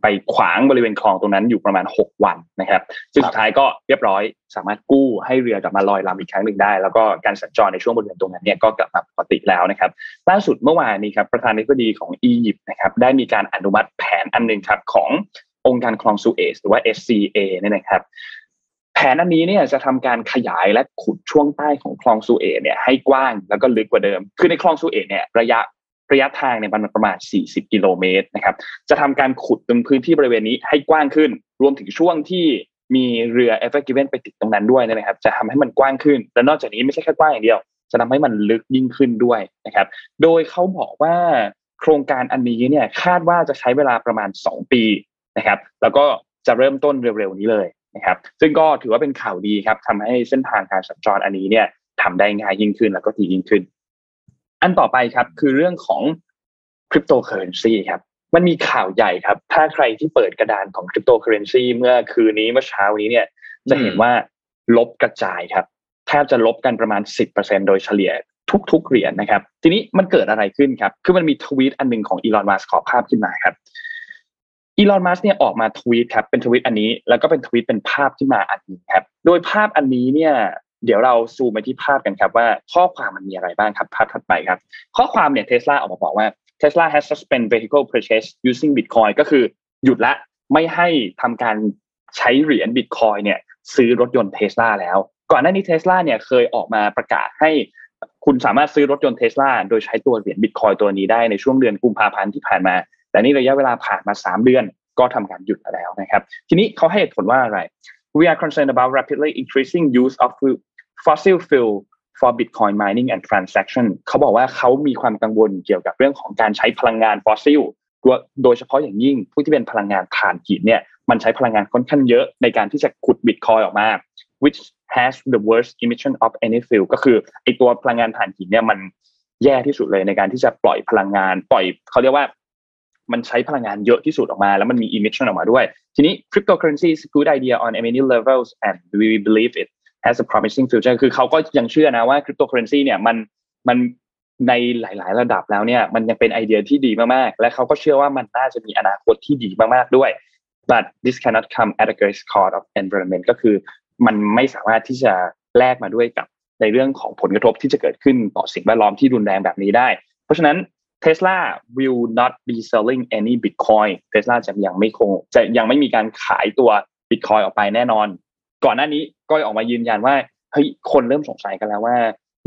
ไปขวางบริเวณคลองตรงนั้นอยู่ประมาณหกวันนะครับซึ่งสุดท้ายก็เรียบร้อยสามารถกู้ให้เรือกลับมาลอยลำอีกครั้งหนึ่งได้แล้วก็การสัญจรในช่วงบริเวณตรงนั้นเนี่ยก็กลับมาปกติแล้วนะครับล่าสุดเมื่อวานนี้ครับประธานาธิบดีของอียิปต์นะครับได้มีการอนุมัติแผนอันนึงครับขององค์การคลองสุเอซหรือว่า เอส ซี เอ เนี่ยนะครับแผนอันนี้เนี่ยจะทำการขยายและขุดช่วงใต้ของคลองสุเอซเนี่ยให้กว้างแล้วก็ลึกกว่าเดิมคือในคลองสุเอซเนี่ยระยะระยะทางเนี่ยประมาณสี่สิบกิโลเมตรนะครับจะทำการขุดตรงพื้นที่บริเวณนี้ให้กว้างขึ้นรวมถึงช่วงที่มีเรือ Ever Given ไปติดตรงนั้นด้วยนะครับจะทำให้มันกว้างขึ้นและนอกจากนี้ไม่ใช่แค่กว้างอย่างเดียวจะทำให้มันลึกยิ่งขึ้นด้วยนะครับโดยเขาบอกว่าโครงการอันนี้เนี่ยคาดว่าจะใช้เวลาประมาณสองปีนะครับแล้วก็จะเริ่มต้นเร็วๆนี้เลยนะครับซึ่งก็ถือว่าเป็นข่าวดีครับทำให้เส้นทางการสัญจรอันนี้เนี่ยทำได้ง่ายยิ่งขึ้นแล้วก็ดียิ่งขึ้นอันต่อไปครับคือเรื่องของคริปโตเคอเรนซีครับมันมีข่าวใหญ่ครับถ้าใครที่เปิดกระดานของคริปโตเคอเรนซีเมื่อคืนนี้เมื่อเช้านี้เนี่ยจะเห็นว่าลบกระจายครับแทบจะลบกันประมาณ สิบเปอร์เซ็นต์ โดยเฉลี่ยทุกๆเหรียญ นะครับทีนี้มันเกิดอะไรขึ้นครับคือมันมีทวีตอันนึงของอีลอนมัสก์ขอภาพขึ้นมาครับอีลอนมัสก์เนี่ยออกมาทวีตครับเป็นทวีตอันนี้แล้วก็เป็นทวีตเป็นภาพขึ้นมาอันนี้ครับโดยภาพอันนี้เนี่ยเดี๋ยวเราซูมไปที่ภาพกันครับว่าข้อความมันมีอะไรบ้างครับภาพถัดไปครับข้อความเนี่ย Tesla ออกมาบอกว่า Tesla has suspend vehicle purchase using Bitcoin ก็คือหยุดละไม่ให้ทำการใช้เหรียญ Bitcoin เนี่ยซื้อรถยนต์ Tesla แล้วก่อนหน้านี้ Tesla เนี่ยเคยออกมาประกาศให้คุณสามารถซื้อรถยนต์ Tesla โดยใช้ตัวเหรียญ Bitcoin ตัวนี้ได้ในช่วงเดือนกุมภาพันธ์ที่ผ่านมาแต่นี่ระยะเวลาผ่านมาสามเดือนก็ทำการหยุดแล้วนะครับทีนี้เขาให้เหตุผลว่าอะไรWe are concerned about rapidly increasing use of fossil fuel for Bitcoin mining and transaction เขาบอกว่าเขามีความกังวลเกี่ยวกับเรื่องของการใช้พลังงานฟอสซิลโดยเฉพาะอย่างยิ่งผู้ที่เป็นพลังงานถ่านหินเนี่ยมันใช้พลังงานค่อนข้างเยอะในการที่จะขุด Bitcoin ออกมา which has the worst emission of any fuel ก็คือไอตัวพลังงานถ่านหินเนี่ยมันแย่ที่สุดเลยในการที่จะปล่อยพลังงานปล่อยเขาเรียกว่ามันใช้พลังงานเยอะที่สุดออกมาแล้วมันมี emission ออกมาด้วยทีนี้ cryptocurrency is a good idea on many levels and we believe it has a promising future คือเขาก็ยังเชื่อนะว่า cryptocurrency เนี่ยมันมันในหลายๆระดับแล้วเนี่ยมันยังเป็นไอเดียที่ดีมากๆและเขาก็เชื่อว่ามันน่าจะมีอนาคตที่ดีมากๆด้วย but this cannot come at a great cost of environment ก็คือมันไม่สามารถที่จะแลกมาด้วยกับในเรื่องของผลกระทบที่จะเกิดขึ้นต่อสิ่งแวดล้อมที่รุนแรงแบบนี้ได้เพราะฉะนั้นTesla will not be selling any Bitcoin Tesla จะยังไม่คงจะยังไม่มีการขายตัว Bitcoin ออกไปแน่นอนก่อนหน้านี้ก็ออกมายืนยันว่าเฮ้ยคนเริ่มสงสัยกันแล้วว่า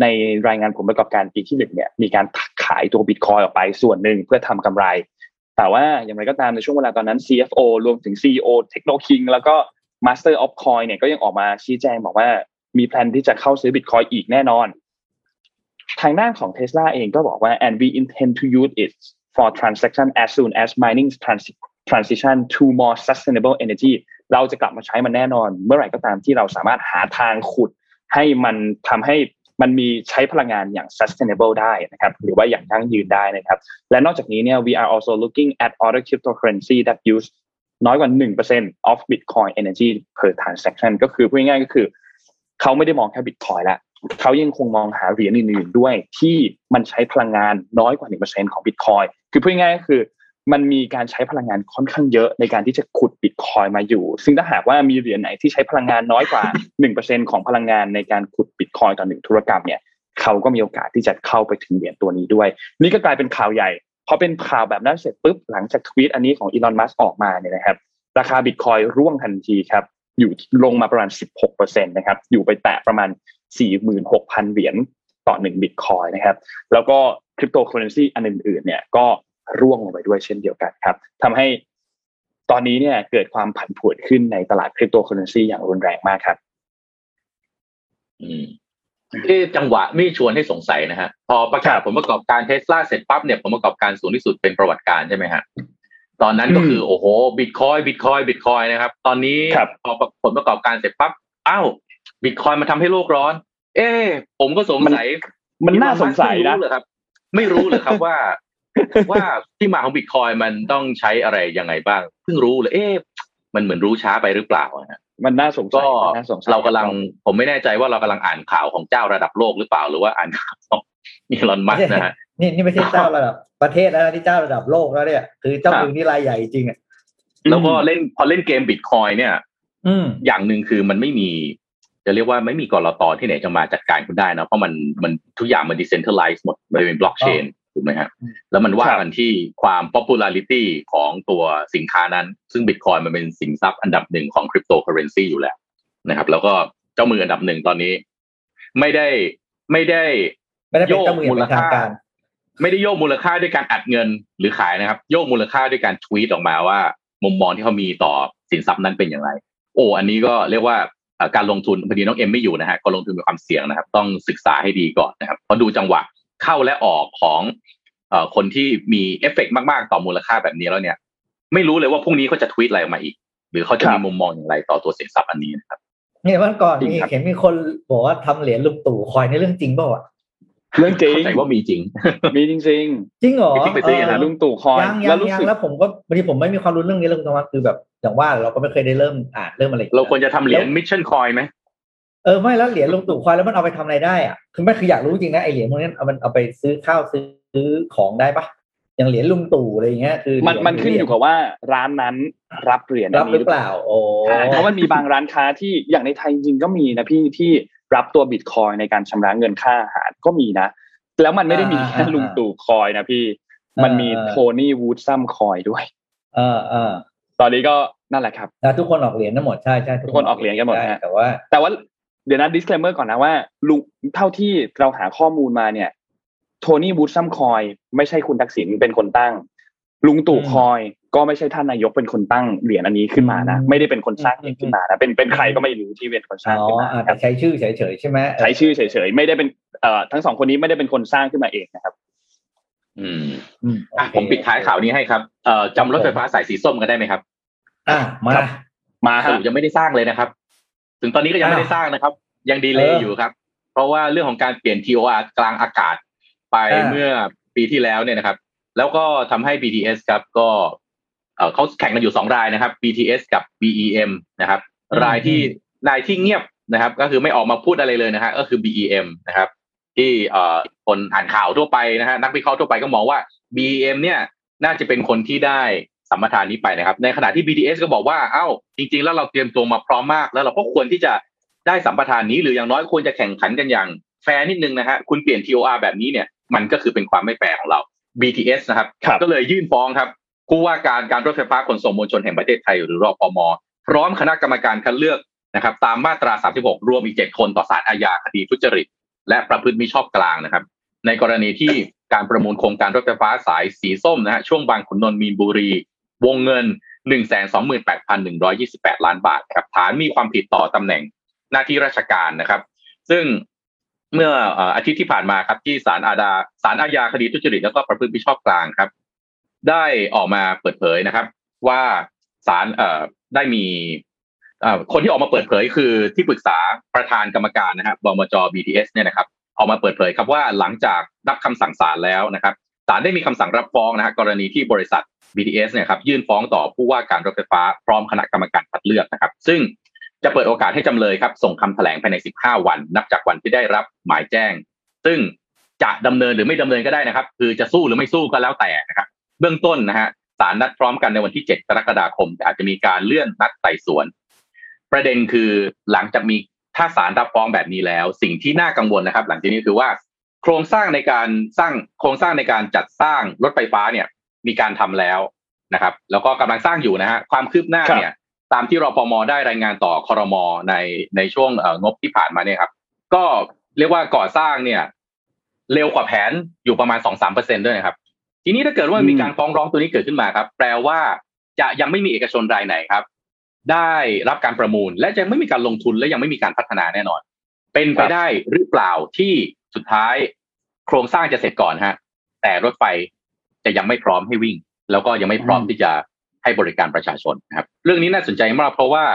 ในรายงานผลประกอบการปีที่หนึ่งเนี่ยมีการขายตัว Bitcoin ออกไปส่วนหนึ่งเพื่อทำกำไรแต่ว่าอย่างไรก็ตามในช่วงเวลาตอนนั้น ซี เอฟ โอ รวมถึง ซี อี โอ Techno King แล้วก็ Master of Coin เนี่ยก็ยังออกมาชี้แจงบอกว่ามีแพลนที่จะเข้าซื้อ Bitcoin อีกแน่นอนทางด้านของ Tesla เองก็บอกว่า and we intend to use it for transaction as soon as mining trans- transition to more sustainable energy เราจะกลับมาใช้มันแน่นอนเมื่อไหร่ก็ตามที่เราสามารถหาทางขุดให้มันทำให้มันมีใช้พลังงานอย่าง sustainable ได้นะครับหรือว่าอย่างยั่งยืนได้นะครับและนอกจากนี้เนี่ย we are also looking at other cryptocurrency that use น้อยกว่า หนึ่งเปอร์เซ็นต์ of Bitcoin energy per transaction ก็คือพูดง่ายๆก็คือเขาไม่ได้มองแค่ Bitcoin ละเขายังคงมองหาเหรียญอื่นๆด้วยที่มันใช้พลังงานน้อยกว่า หนึ่งเปอร์เซ็นต์ ของ Bitcoin คือพูดง่ายๆก็คือมันมีการใช้พลังงานค่อนข้างเยอะในการที่จะขุด Bitcoin มาอยู่ซึ่งถ้าหากว่ามีเหรียญไหนที่ใช้พลังงานน้อยกว่า หนึ่งเปอร์เซ็นต์ ของพลังงานในการขุด Bitcoin ต่อหนึ่งธุรกรรมเนี่ยเขาก็มีโอกาสที่จะเข้าไปถึงเหรียญตัวนี้ด้วยนี่ก็กลายเป็นข่าวใหญ่พอเป็นข่าวแบบนั้นเสร็จปุ๊บหลังจากทวีตอันนี้ของ Elon Musk ออกมาเนี่ยนะครับราคา Bitcoin ร่วงทันทีครับอยู่ลงมาประมาณ สิบหกเปอร์เซ็นต์ นะครับอยู่ไปแตะประมาณสี่หมื่นหกพันเหรียญต่อหนึ่ง Bitcoin นะครับแล้วก็คริปโตเคอเรนซีอันอื่นๆเนี่ยก็ร่วงลงไปด้วยเช่นเดียวกันครับทำให้ตอนนี้เนี่ยเกิดความผันผวนขึ้นในตลาดคริปโตเคอเรนซีอย่างรุนแรงมากครับอืมที่จังหวะไม่ชวนให้สงสัยนะฮะพอประกาศผลประกอบการ Tesla เสร็จปั๊บเนี่ยผลประกอบการสูงที่สุดเป็นประวัติการใช่ไหมฮะตอนนั้นก็คือโอ้โห Bitcoin Bitcoin Bitcoin นะครับตอนนี้พอผลประกอบการเสร็จปั๊บอ้าว Bitcoin มันทำให้โลกร้อนเอ๊ะผมก็สงสัยมันน่าสงสัยนะไม่รู้เลยครับว่าว่าที่มาของ Bitcoin มันต้องใช้อะไรยังไงบ้างเพิ่งรู้เลยเอ๊ะมันเหมือนรู้ช้าไปหรือเปล่าฮะมันน่าสงสัยเรากำลังผมไม่แน่ใจว่าเรากำลังอ่านข่าวของเจ้าระดับโลกหรือเปล่าหรือว่าอ่านข่าวของอีลอนมัสก์นะฮะนี่นี่ไม่ใช่เจ้าระดับประเทศแล้วนะที่เจ้าระดับโลกแล้วเนี่ยคือเจ้ามือนี่รายใหญ่จริงอ่ะ แล้วก็เล่นพอเล่นเกม Bitcoin เนี่ยอย่างนึงคือมันไม่มีจะเรียกว่าไม่มีกลตที่ไหนจะมาจัดการคุณได้นะเพราะมันมันทุกอย่างมัน decentralized หมดมันเป็น blockchain ถูกไหมฮะแล้วมันว่ากันที่ความ popularity ของตัวสินค้านั้นซึ่ง Bitcoin มันเป็นสินทรัพย์อันดับหนึ่งของ cryptocurrency อยู่แล้วนะครับแล้วก็เจ้ามืออันดับหนึ่งตอนนี้ไม่ได้ไม่ได้โยกมูลค่าไม่ได้โยกมูลค่าด้วยการอัดเงินหรือขายนะครับโยกมูลค่าด้วยการทวีตออกมาว่ามุมมองที่เขามีต่อสินทรัพย์นั้นเป็นอย่างไรโอ้อันนี้ก็เรียกว่าการลงทุนพอดีน้องเอ็มไม่อยู่นะฮะการลงทุนมีความเสี่ยงนะครับต้องศึกษาให้ดีก่อนนะครับเพราะดูจังหวะเข้าและออกของเอ่อคนที่มีเอฟเฟกต์มากๆต่อมูลค่าแบบนี้แล้วเนี่ยไม่รู้เลยว่าพรุ่งนี้เขาจะทวีตอะไรออกมาอีกหรือเขาจะมีมุมมองอย่างไรต่อตัวสินทรัพย์อันนี้นะครับเนี่ยวันก่อนมีเห็นมีคนบอกว่าทำเหรียญลุงตู่คอยในเรื่องจริงเปล่าอ่ะเรื่องจริงแต่ว่ามีจริงมีจริงจริงจริงเหรอไปซื้อนะลุงตู่คอยแล้วรู้สึกแล้วผมก็บางทีผมไม่มีความรู้เรื่องนี้เรื่องตรงนั้นคือแบบอย่างว่าเราก็ไม่เคยได้เริ่มอ่านเริ่มอะไรเราควรจะทำเหรียญมิชชั่นคอยไหมเออไม่แล้วเหรียญลุงตู่คอยแล้วมันเอาไปทำอะไรได้อ่ะคือไม่คืออยากรู้จริงนะไอเหรียญพวกนี้เอามันเอาไปซื้อข้าวซื้อของได้ปะอย่างเหรียญลุงตู่อะไรอย่างเงี้ยคือมันมันขึ้นอยู่กับว่าร้านนั้นรับเหรียญรับหรือเปล่าโอ้เพราะมันมีบางร้านค้าที่อย่างในไทยจริงก็มีนะพี่ที่รับตัวบิตคอยในการชำระเงินค่าอาหารก็มีนะแล้วมันไม่ได้มีแค่ลุงตู่คอยนะพี่มันมีโทนี่วูดซัมคอยด้วยเออเออตอนนี้ก็นั่นแหละครับทุกคนออกเหรียญทั้งหมดใช่ใช่ทุกคนออกเหรียญกันหมดฮะแต่ว่าแต่ว่าเดี๋ยวนะ disclaimer ก่อนนะว่าลุงเท่าที่เราหาข้อมูลมาเนี่ยโทนี่วูดซัมคอยไม่ใช่คุณทักษิณเป็นคนตั้งลุงตู่คอยก็ไม่ใช่ท่านนายกเป็นคนตั้งเหรียญอันนี้ขึ้นมานะไม่ได้เป็นคนสร้างเองขึ้นมานะเป็นเป็นใครก็ไม่รู้ที่เป็นคนสร้างขึ้นมาแต่ใช้ชื่อเฉยๆใช่ไหมใช้ชื่อเฉยๆไม่ได้เป็นเอ่อทั้งสองคนนี้ไม่ได้เป็นคนสร้างขึ้นมาเองนะครับอืมอ่ะผมปิดท้ายข่าวนี้ให้ครับเอ่อจำรถไฟฟ้าสายสีส้มกันได้ไหมครับอ่ะมามาสรุปยังไม่ได้สร้างเลยนะครับถึงตอนนี้ก็ยังไม่ได้สร้างนะครับยังดีเลย์อยู่ครับเพราะว่าเรื่องของการเปลี่ยน ที โอ อาร์ กลางอากาศไปเมื่อปีที่แล้วเนี่ยนะครับแล้วก็ทำให้ บี ที เอส ครับก็เอ่อเขาแข่งกันอยู่สองรายนะครับ บี ที เอส กับ บี อี เอ็ม นะครับรายที่รายที่เงียบนะครับก็คือไม่ออกมาพูดอะไรเลยนะฮะก็คือ บี อี เอ็ม นะครับที่เอ่อคนอ่านข่าวทั่วไปนะฮะนักวิเคราะห์ทั่วไปก็มองว่า บี อี เอ็ม เนี่ยน่าจะเป็นคนที่ได้สัมปทานนี้ไปนะครับในขณะที่ บี ที เอส ก็บอกว่าเอ้าจริงๆแล้วเราเตรียมตัวมาพร้อมมากแล้วเราก็ควรที่จะได้สัมปทานนี้หรืออย่างน้อยควรจะแข่งขันกันอย่างแฟร์นิดนึงนะฮะคุณเปลี่ยน ที โอ อาร์ แบบนี้เนี่ยมันก็คือเป็นความไม่แฟร์ของเราบี ที เอส นะครับก็เลยยื่นฟ้องครับผู้ว่าการการรถไฟฟ้าขนส่งมวลชนแห่งประเทศไทยหรือรปม.พร้อมคณะกรรมการคัดเลือกนะครับตามมาตราสามสิบหกรวมอีกเจ็ดคนต่อศาลอาญาคดีทุจริตและประพฤติมิชอบกลางนะครับในกรณีที่การประมูลโครงการรถไฟฟ้าสายสีส้มนะฮะช่วงบางขุนนนท์มีนบุรีวงเงิน หนึ่งแสนสองหมื่นแปดพันหนึ่งร้อยยี่สิบแปด ล้านบาทครับฐานมีความผิดต่อตำแหน่งหน้าที่ราชการนะครับซึ่งเมื่ออาทิตย์ที่ผ่านมาครับที่ศาลอาญาศาลอาญาคดีทุจริตแล้วก็ประพฤติมิชอบกลางครับได้ออกมาเปิดเผยนะครับว่าศาลเอ่อได้มีเอ่อคนที่ออกมาเปิดเผยคือที่ปรึกษาประธานกรรมการนะฮะบมจ บี ที เอส เนี่ยนะครับออกมาเปิดเผยครับว่าหลังจากรับคำสั่งศาลแล้วนะครับศาลได้มีคำสั่งรับฟ้องนะฮะกรณีที่บริษัท บี ที เอส เนี่ยครับยื่นฟ้องต่อผู้ว่าการรถไฟฟ้าพร้อมคณะกรรมการคัดเลือกนะครับซึ่งจะเปิดโอกาสให้จำเลยครับส่งคำแถลงภายในสิบห้าวันนับจากวันที่ได้รับหมายแจ้งซึ่งจะดำเนินหรือไม่ดำเนินก็ได้นะครับคือจะสู้หรือไม่สู้ก็แล้วแต่นะครับเบื้องต้นนะฮะศาลนัดพร้อมกันในวันที่เจ็ดกรกฎาคมแต่อาจจะมีการเลื่อนนัดไต่สวนประเด็นคือหลังจากมีถ้าศาลรับฟ้องแบบนี้แล้วสิ่งที่น่ากังวลนะครับหลังจากนี้คือว่าโครงสร้างในการสร้างโครงสร้างในการจัดสร้างรถไฟฟ้าเนี่ยมีการทำแล้วนะครับแล้วก็กำลังสร้างอยู่นะฮะความคืบหน้าเนี่ยตามที่รปม.ได้รายงานต่อครม.ในในช่วงงบที่ผ่านมาเนี่ยครับก็เรียกว่าก่อสร้างเนี่ยเร็วกว่าแผนอยู่ประมาณ สองถึงสามเปอร์เซ็นต์ ด้วยนะครับทีนี้ถ้าเกิดว่ามีการฟ้องร้องตัวนี้เกิดขึ้นมาครับแปลว่าจะยังไม่มีเอกชนรายไหนครับได้รับการประมูลและยังไม่มีการลงทุนและยังไม่มีการพัฒนาแน่นอนเป็นไปได้หรือเปล่าที่สุดท้ายโครงสร้างจะเสร็จก่อนฮะแต่รถไฟจะยังไม่พร้อมให้วิ่งแล้วก็ยังไม่พร้อมที่จะให้บริการประชาชนนะครับเรื่องนี้น่าสนใจมากเพราะว่า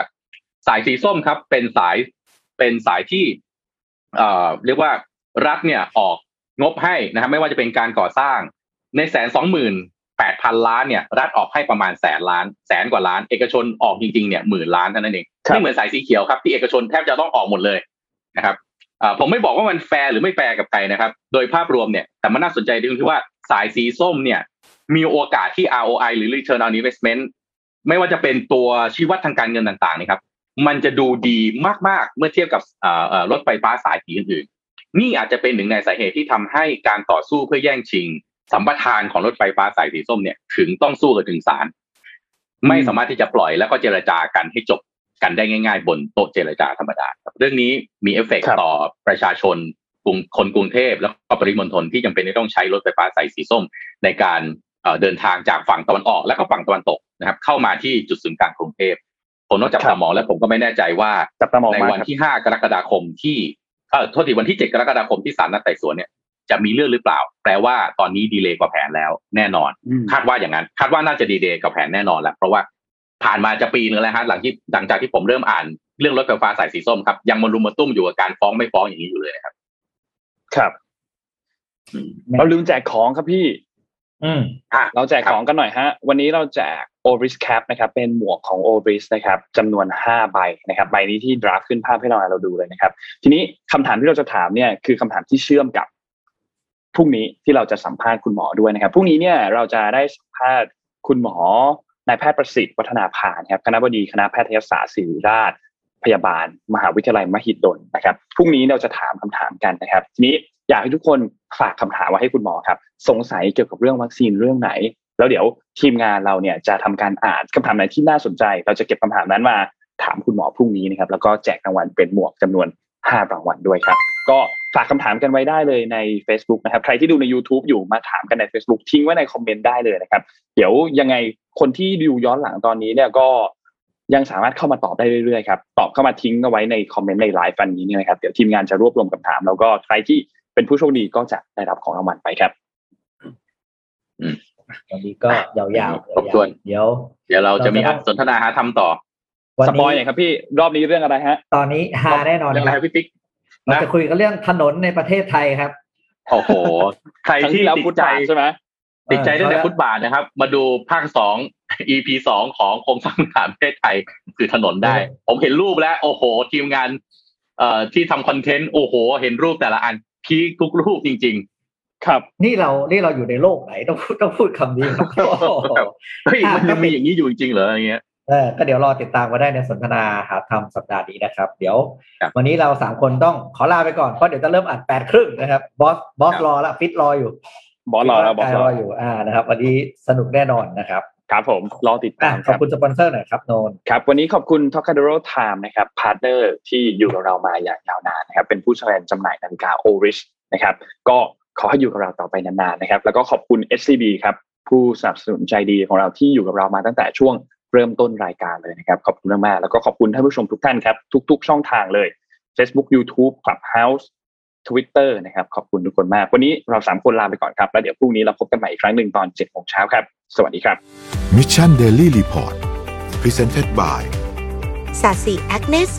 สายสีส้มครับเป็นสายเป็นสายที่เอ่อเรียกว่ารัฐเนี่ยออกงบให้นะครับไม่ว่าจะเป็นการก่อสร้างในแสนสองหมื่นแปดพันล้านเนี่ยรัฐออกให้ประมาณแสนล้านแสนกว่าล้านเอกชนออกจริงๆเนี่ยหมื่นล้านเท่านั้นเองไม่เหมือนสายสีเขียวครับที่เอกชนแทบจะต้องออกหมดเลยนะครับผมไม่บอกว่ามันแฟร์หรือไม่แฟร์กับใครนะครับโดยภาพรวมเนี่ยแต่มันน่าสนใจตรงที่ว่าสายสีส้มเนี่ยมีโอกาสที่ อาร์ โอ ไอ หรือ Return on Investment ไม่ว่าจะเป็นตัวชี้วัดทางการเงินต่างๆนะครับมันจะดูดีมากๆเมื่อเทียบกับรถไฟฟ้าสายสีอื่นๆนี่อาจจะเป็นหนึ่งในสาเหตุที่ทำให้การต่อสู้เพื่อแย่งชิงสัมปทานของรถไฟฟ้าสายสีส้มเนี่ยถึงต้องสู้กันถึงศาลไม่สามารถที่จะปล่อยแล้วก็เจรจากันให้จบกันได้ง่ายๆบนโต๊ะเจรจาธรรมดาเรื่องนี้มีเอฟเฟกต์ต่อประชาชนคนกรุงเทพและปริมณฑลที่จำเป็นต้องใช้รถไฟฟ้าสายสีส้มในการเดินทางจากฝั่งตะวันออกและก็ฝั่งตะวันตกนะครับเข้ามาที่จุดศูนย์กลางกรุงเทพผมนอกจากจับตามองแล้วผมก็ไม่แน่ใจว่าในวันที่ห้ากรกฎาคมที่เอ่อโทษทีวันที่เจ็ดกรกฎาคมที่ศาลนัดไต่สวนเนี่ยจะมีเรื่องหรือเปล่าแปลว่าตอนนี้ดีเลย์กว่าแผนแล้วแน่นอนคาดว่าอย่างนั้นคาดว่าน่าจะดีเลย์กว่าแผนแน่นอนแหละเพราะว่าผ่านมาจะปีนึงแล้วฮะหลังที่หลังจากที่ผมเริ่มอ่านเรื่องรถไฟฟ้าสายสีส้มครับยังมรุมมาตุ้มอยู่กับการฟ้องไม่ฟ้องอย่างนี้อยู่เลยครับครับเราลืมแจกของครับพี่อืมอ่ะเราแจกของกันหน่อยฮะวันนี้เราแจก Oris Cap นะครับเป็นหมวกของ Oris นะครับจำนวนห้าใบนะครับใบนี้ที่ดราฟขึ้นภาพให้เราเราดูเลยนะครับทีนี้คำถามที่เราจะถามเนี่ยคือคำถามที่เชื่อมกับพรุ่งนี้ที่เราจะสัมภาษณ์คุณหมอด้วยนะครับพรุ่งนี้เนี่ยเราจะได้สัมภาษณ์คุณหมอนายแพทย์ประสิทธิ์วัฒนาภาครับคณบดีคณะแพทยศาสตร์ศิริราชพยาบาลมหาวิทยาลัยมหิดลนะครับพรุ่งนี้เราจะถามคำถามกันนะครับทีนี้อยากให้ทุกคนฝากคำถามไว้ให้คุณหมอครับสงสัยเกี่ยวกับเรื่องวัคซีนเรื่องไหนแล้วเดี๋ยวทีมงานเราเนี่ยจะทำการอ่านคำถามไหนที่น่าสนใจเราจะเก็บคำถามนั้นมาถามคุณหมอพรุ่งนี้นะครับแล้วก็แจกรางวัลเป็นหมวกจำนวนห้ารางวัลด้วยครับก็ฝากคำถามกันไว้ได้เลยใน Facebook นะครับใครที่ดูใน YouTube อยู่มาถามกันใน Facebook ทิ้งไว้ในคอมเมนต์ได้เลยนะครับเดี๋ยวยังไงคนที่ดูย้อนหลังตอนนี้เนี่ยก็ยังสามารถเข้ามาตอบได้เรื่อยๆครับตอบเข้ามาทิ้งเอาไว้ในคอมเมนต์ในไลฟ์ฟันนี้นี่นะครับเดี๋ยวทีมงานจะรวบรวมคำถามแล้วก็ใครที่เป็นผู้โชคดีก็จะได้รับของรางวัลไปครับวันนี้ก็ยาวๆขอบคุณเดี๋ยวเดี๋ยวเราจะมีสนทนาหาธรรมต่อสปอยหน่อยครับพี่รอบนี้เรื่องอะไรฮะตอนนี้ฮาแน่นอนเรื่องอะไรพี่ปิ๊กเราจะคุยกันเรื่องถนนในประเทศไทยครับโอ้โหใครที่ติดใจใช่ไหมติดใจเรื่องฟุตบาทนะครับมาดูภาคสอง อี พี สองของโครงสร้างพื้นฐานประเทศไทยคือถนนได้ผมเห็นรูปแล้วโอ้โหทีมงานเอ่อที่ทำคอนเทนต์โอ้โหเห็นรูปแต่ละอันพีคทุกรูปจริงๆครับนี่เรานี่เราอยู่ในโลกไหนต้องต้องพูดคำนี้ครับเฮ้ยมันจะมีอย่างนี้อยู่จริงเหรออะไรเงี้ยเออก็เดี๋ยวรอติดตามกันได้ในสนทนาหาธรรมสัปดาห์นี้นะครับเดี๋ยววันนี้เราสามคนต้องขอลาไปก่อนเพราะเดี๋ยวจะเริ่มอัดแปดครึ่งนะครับบอสบอสรอละฟิตรออยู่บอสรอแล้วบอสรออยู่อ่านะครับวันนี้สนุกแน่นอนนะครับครับผมรอติดตามขอบคุณสปอนเซอร์หน่อยครับโนนครับวันนี้ขอบคุณ Tokadero Time นะครับพาร์ทเนอร์ที่อยู่กับเรามาอย่างยาวนานนะครับเป็นผู้แทนจำหน่ายนาฬิกา Oris นะครับก็ขอให้อยู่กับเราต่อไปนานๆนะครับแล้วก็ขอบคุณ เอส ซี บี ครับผู้สนับสนุนใจดีของเราที่อยู่กับเรามาตั้งแต่ช่วงเริ่มต้นรายการเลยนะครับขอบคุณมากๆแล้วก็ขอบคุณท่านผู้ชมทุกท่านครับทุกๆช่องทางเลย Facebook YouTube Clubhouse Twitter นะครับขอบคุณทุกคนมากวันนี้เราสามคนลาไปก่อนครับแล้วเดี๋ยวพรุ่งนี้เราพบกันใหม่อีกครั้งนึงตอน เจ็ดโมงเช้าครับสวัสดีครับ Mission Daily Report Presented by สาสิ แอคเนโซ